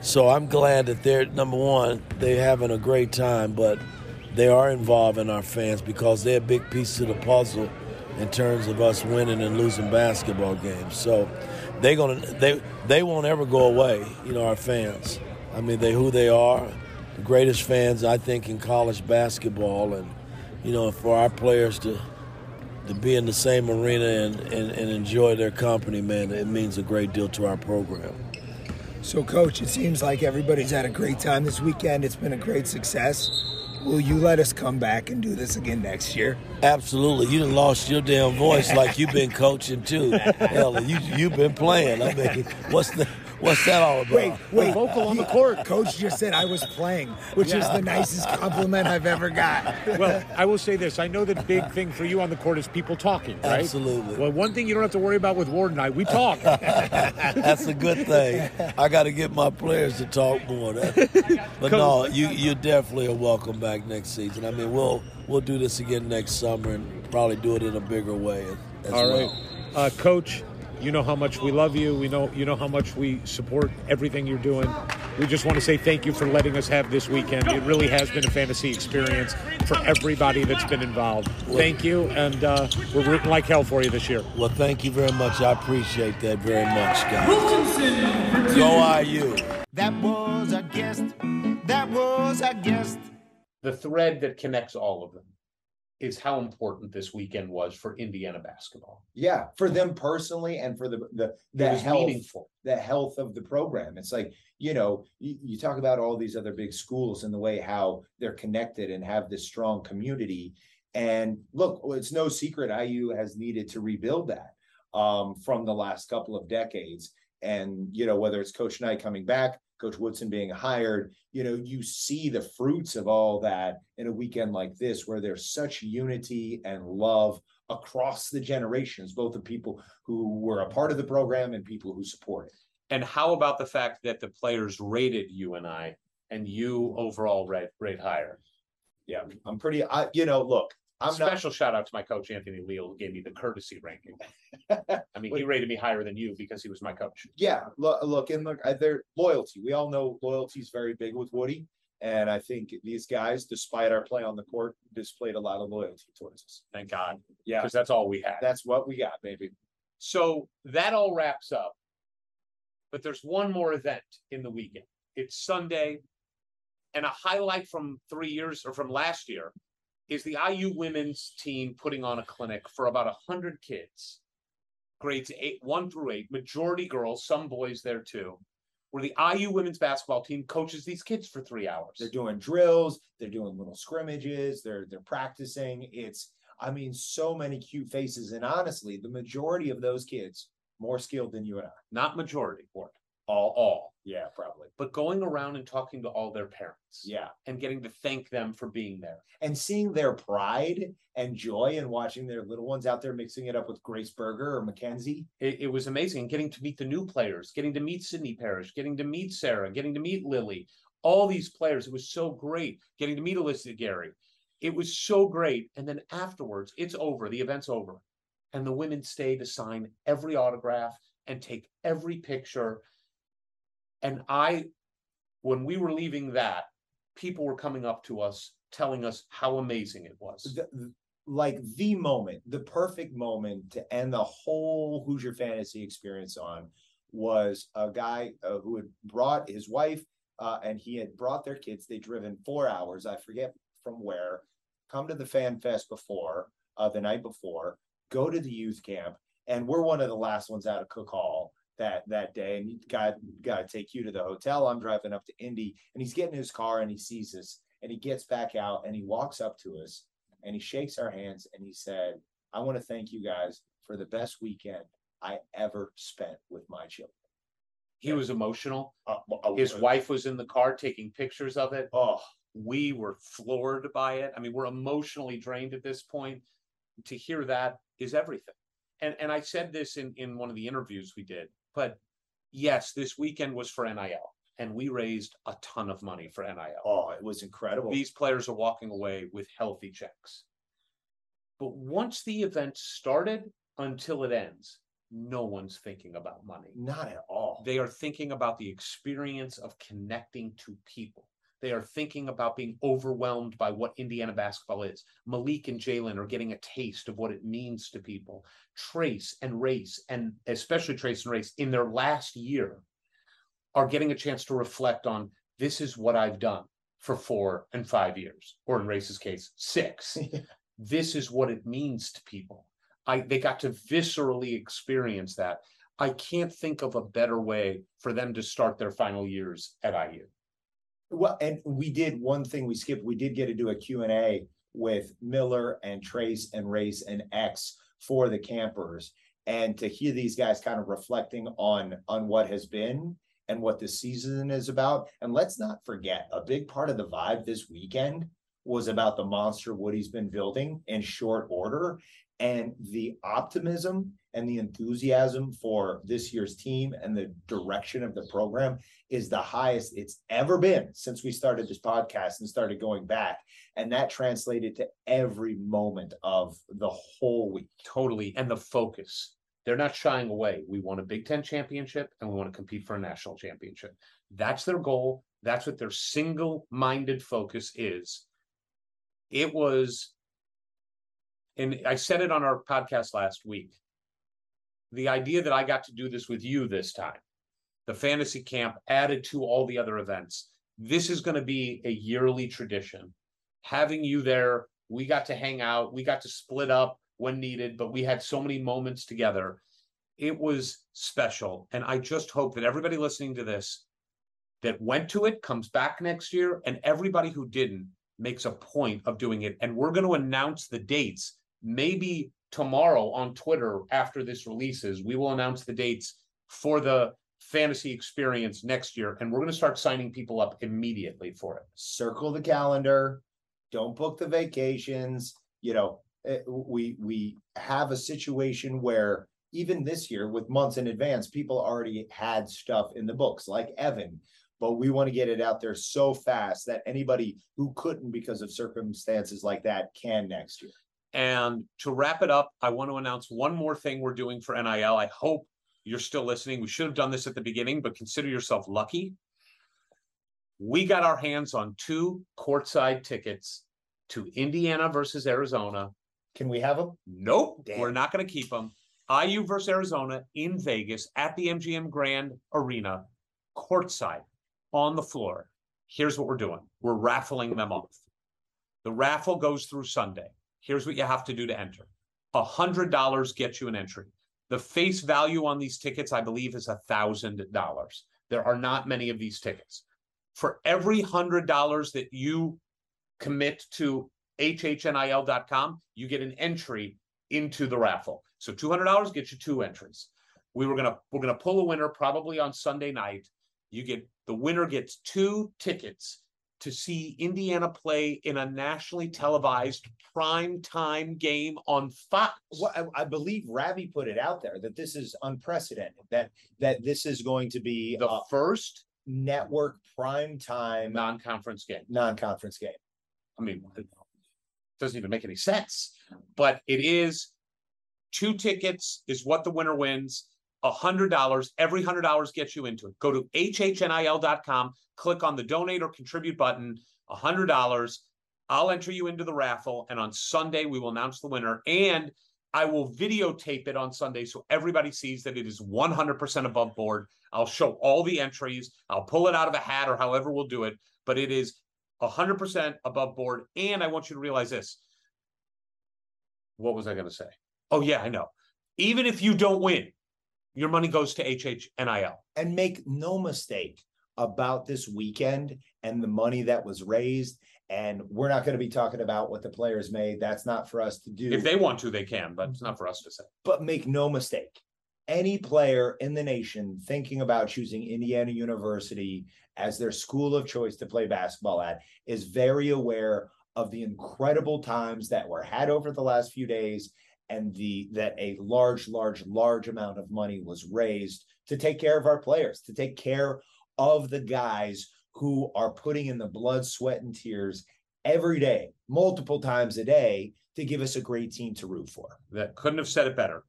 so I'm glad that they're, number one, they're having a great time, but they are involving our fans because they're a big piece of the puzzle in terms of us winning and losing basketball games. So they're gonna, they they won't ever go away, you know, our fans. I mean, they're who they are, the greatest fans, I think, in college basketball. And, you know, for our players to to be in the same arena and, and, and enjoy their company, man, it means a great deal to our program. So, Coach, it seems like everybody's had a great time this weekend. It's been a great success. Will you let us come back and do this again next year? Absolutely. You done lost your damn voice like you've been coaching, too. Hell, you, you've been playing. I mean, what's the... What's that all about? Wait, wait. Vocal on the court. Coach just said I was playing, which yeah. is the nicest compliment I've ever got. Well, I will say this. I know the big thing for you on the court is people talking, right? Absolutely. Well, one thing you don't have to worry about with Ward and I, we talk. That's a good thing. I got to get my players to talk more. That, but no, you, you're definitely a welcome back next season. I mean, we'll we'll do this again next summer and probably do it in a bigger way as all well. All right. Uh, Coach, you know how much we love you. We know you know how much we support everything you're doing. We just want to say thank you for letting us have this weekend. It really has been a fantasy experience for everybody that's been involved. Well, thank you, and uh, we're rooting like hell for you this year. Well, thank you very much. I appreciate that very much, guys. Go I U. That was our guest. That was our guest. The thread that connects all of them is how important this weekend was for Indiana basketball. Yeah, for them personally and for the the, the health meaningful. the health of the program. It's like, you know, you, you talk about all these other big schools and the way how they're connected and have this strong community. And look, it's no secret I U has needed to rebuild that um, from the last couple of decades. And, you know, whether it's Coach Knight coming back, Coach Woodson being hired, you know, you see the fruits of all that in a weekend like this, where there's such unity and love across the generations, both the people who were a part of the program and people who support it. And how about the fact that the players rated you and I, and you overall rate, rate higher? Yeah, I'm pretty, I, you know, look. I'm Special not... shout out to my coach, Anthony Leal, who gave me the courtesy ranking. I mean, he rated me higher than you because he was my coach. Yeah, look, look and look, their loyalty. We all know loyalty is very big with Woody. And I think these guys, despite our play on the court, displayed a lot of loyalty towards us. Thank God. Yeah. Because that's all we had. That's what we got, baby. So that all wraps up. But there's one more event in the weekend. It's Sunday. And a highlight from three years or from last year is the I U women's team putting on a clinic for about one hundred kids grades eight, one through eight, majority girls, some boys there too, where the I U women's basketball team coaches these kids for three hours. They're doing drills. They're doing little scrimmages. They're they're practicing. It's, I mean, so many cute faces. And honestly, the majority of those kids more skilled than you and I. Not majority, Ward. All, all. Yeah, probably. But going around and talking to all their parents. Yeah. And getting to thank them for being there. And seeing their pride and joy and watching their little ones out there mixing it up with Grace Berger or Mackenzie. It, it was amazing. Getting to meet the new players, getting to meet Sydney Parrish, getting to meet Sarah, getting to meet Lily. All these players. It was so great. Getting to meet Alyssa Gary. It was so great. And then afterwards, it's over. The event's over. And the women stay to sign every autograph and take every picture. And I, when we were leaving that, people were coming up to us, telling us how amazing it was. The, like the moment, the perfect moment to end the whole Hoosier Fantasy experience on was a guy uh, who had brought his wife uh, and he had brought their kids. They'd driven four hours, I forget from where, come to the Fan Fest before, uh, the night before, go to the youth camp. And we're one of the last ones out of Cook Hall that that day, and got got to take you to the hotel. I'm driving up to Indy, and he's getting in his car, and he sees us, and he gets back out, and he walks up to us, and he shakes our hands, and he said, I want to thank you guys for the best weekend I ever spent with my children. He yeah. was emotional. Uh, uh, his uh, wife was in the car taking pictures of it. Oh, we were floored by it. I mean, we're emotionally drained at this point. To hear that is everything. And and I said this in, in one of the interviews we did. But yes, this weekend was for N I L, and we raised a ton of money for N I L. Oh, it was incredible. These players are walking away with healthy checks. But once the event started until it ends, no one's thinking about money. Not at all. They are thinking about the experience of connecting to people. They are thinking about being overwhelmed by what Indiana basketball is. Malik and Jalen are getting a taste of what it means to people. Trayce and Rayce, and especially Trayce and Rayce, in their last year, are getting a chance to reflect on, this is what I've done for four and five years, or in Rayce's case, six. This is what it means to people. I, they got to viscerally experience that. I can't think of a better way for them to start their final years at I U. Well, and we did one thing we skipped. We did get to do a Q and A with Miller and Trayce and Rayce and X for the campers. And to hear these guys kind of reflecting on, on what has been and what this season is about. And let's not forget, a big part of the vibe this weekend was about the monster Woody's been building in short order, and the optimism and the enthusiasm for this year's team and the direction of the program is the highest it's ever been since we started this podcast and started going back. And that translated to every moment of the whole week. Totally. And the focus. They're not shying away. We want a Big Ten championship, and we want to compete for a national championship. That's their goal. That's what their single-minded focus is. It was, and I said it on our podcast last week, the idea that I got to do this with you this time, the fantasy camp added to all the other events. This is going to be a yearly tradition. Having you there, we got to hang out. We got to split up when needed, but we had so many moments together. It was special. And I just hope that everybody listening to this that went to it comes back next year, and everybody who didn't makes a point of doing it. And we're going to announce the dates maybe tomorrow on Twitter. After this releases, we will announce the dates for the fantasy experience next year, and we're going to start signing people up immediately for it. Circle the calendar. Don't book the vacations. You know, we we have a situation where even this year, with months in advance, people already had stuff in the books, like Evan. But we want to get it out there so fast that anybody who couldn't because of circumstances like that can next year. And to wrap it up, I want to announce one more thing we're doing for N I L. I hope you're still listening. We should have done this at the beginning, but consider yourself lucky. We got our hands on two courtside tickets to Indiana versus Arizona. Can we have them? Nope. Damn. We're not going to keep them. I U versus Arizona in Vegas at the M G M Grand Arena, courtside. On the floor. Here's what we're doing. We're raffling them off. The raffle goes through Sunday. Here's what you have to do to enter. one hundred dollars gets you an entry. The face value on these tickets, I believe, is one thousand dollars. There are not many of these tickets. For every one hundred dollars that you commit to H H N I L dot com, you get an entry into the raffle. So two hundred dollars gets you two entries. We were gonna we're gonna pull a winner probably on Sunday night. You get the winner gets two tickets to see Indiana play in a nationally televised primetime game on Fox. Well, I, I believe Ravi put it out there that this is unprecedented. That that this is going to be the first network primetime non-conference game. Non-conference game. I mean, it doesn't even make any sense, but it is. Two tickets is what the winner wins. one hundred dollars. Every one hundred dollars gets you into it. Go to H H N I L dot com, click on the donate or contribute button, one hundred dollars. I'll enter you into the raffle, and on Sunday, we will announce the winner, and I will videotape it on Sunday so everybody sees that it is one hundred percent above board. I'll show all the entries. I'll pull it out of a hat or however we'll do it, but it is one hundred percent above board, and I want you to realize this. What was I going to say? Oh, yeah, I know. Even if you don't win, your money goes to H H N I L. And make no mistake about this weekend and the money that was raised. And we're not going to be talking about what the players made. That's not for us to do. If they want to, they can, but it's not for us to say. But make no mistake, any player in the nation thinking about choosing Indiana University as their school of choice to play basketball at is very aware of the incredible times that were had over the last few days. And the that a large, large, large amount of money was raised to take care of our players, to take care of the guys who are putting in the blood, sweat, and tears every day, multiple times a day, to give us a great team to root for. That couldn't have said it better.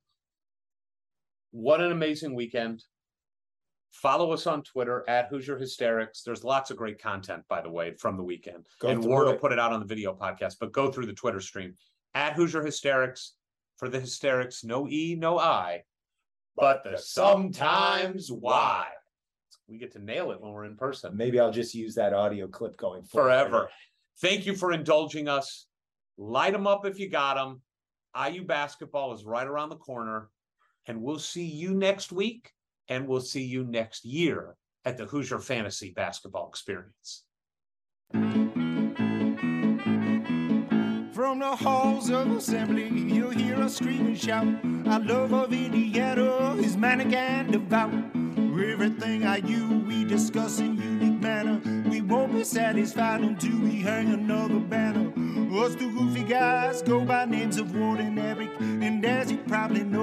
What an amazing weekend. Follow us on Twitter at Who's Your Hysterics. There's lots of great content, by the way, from the weekend. Go and Ward will put it out on the video podcast, but go through the Twitter stream. At Who's Your Hysterics. For the hysterics, no E, no I, but the sometimes why. We get to nail it when we're in person. Maybe I'll just use that audio clip going forward. Forever. Thank you for indulging us. Light them up if you got them. I U basketball is right around the corner, and we'll see you next week, and we'll see you next year at the Hoosier Fantasy Basketball Experience. From the halls of assembly, you'll hear us scream and shout. Our love of Indiana is manic and devout. Everything I U we discuss in unique manner. We won't be satisfied until we hang another banner. Us two goofy guys go by names of Ward and Eric, and as you probably know,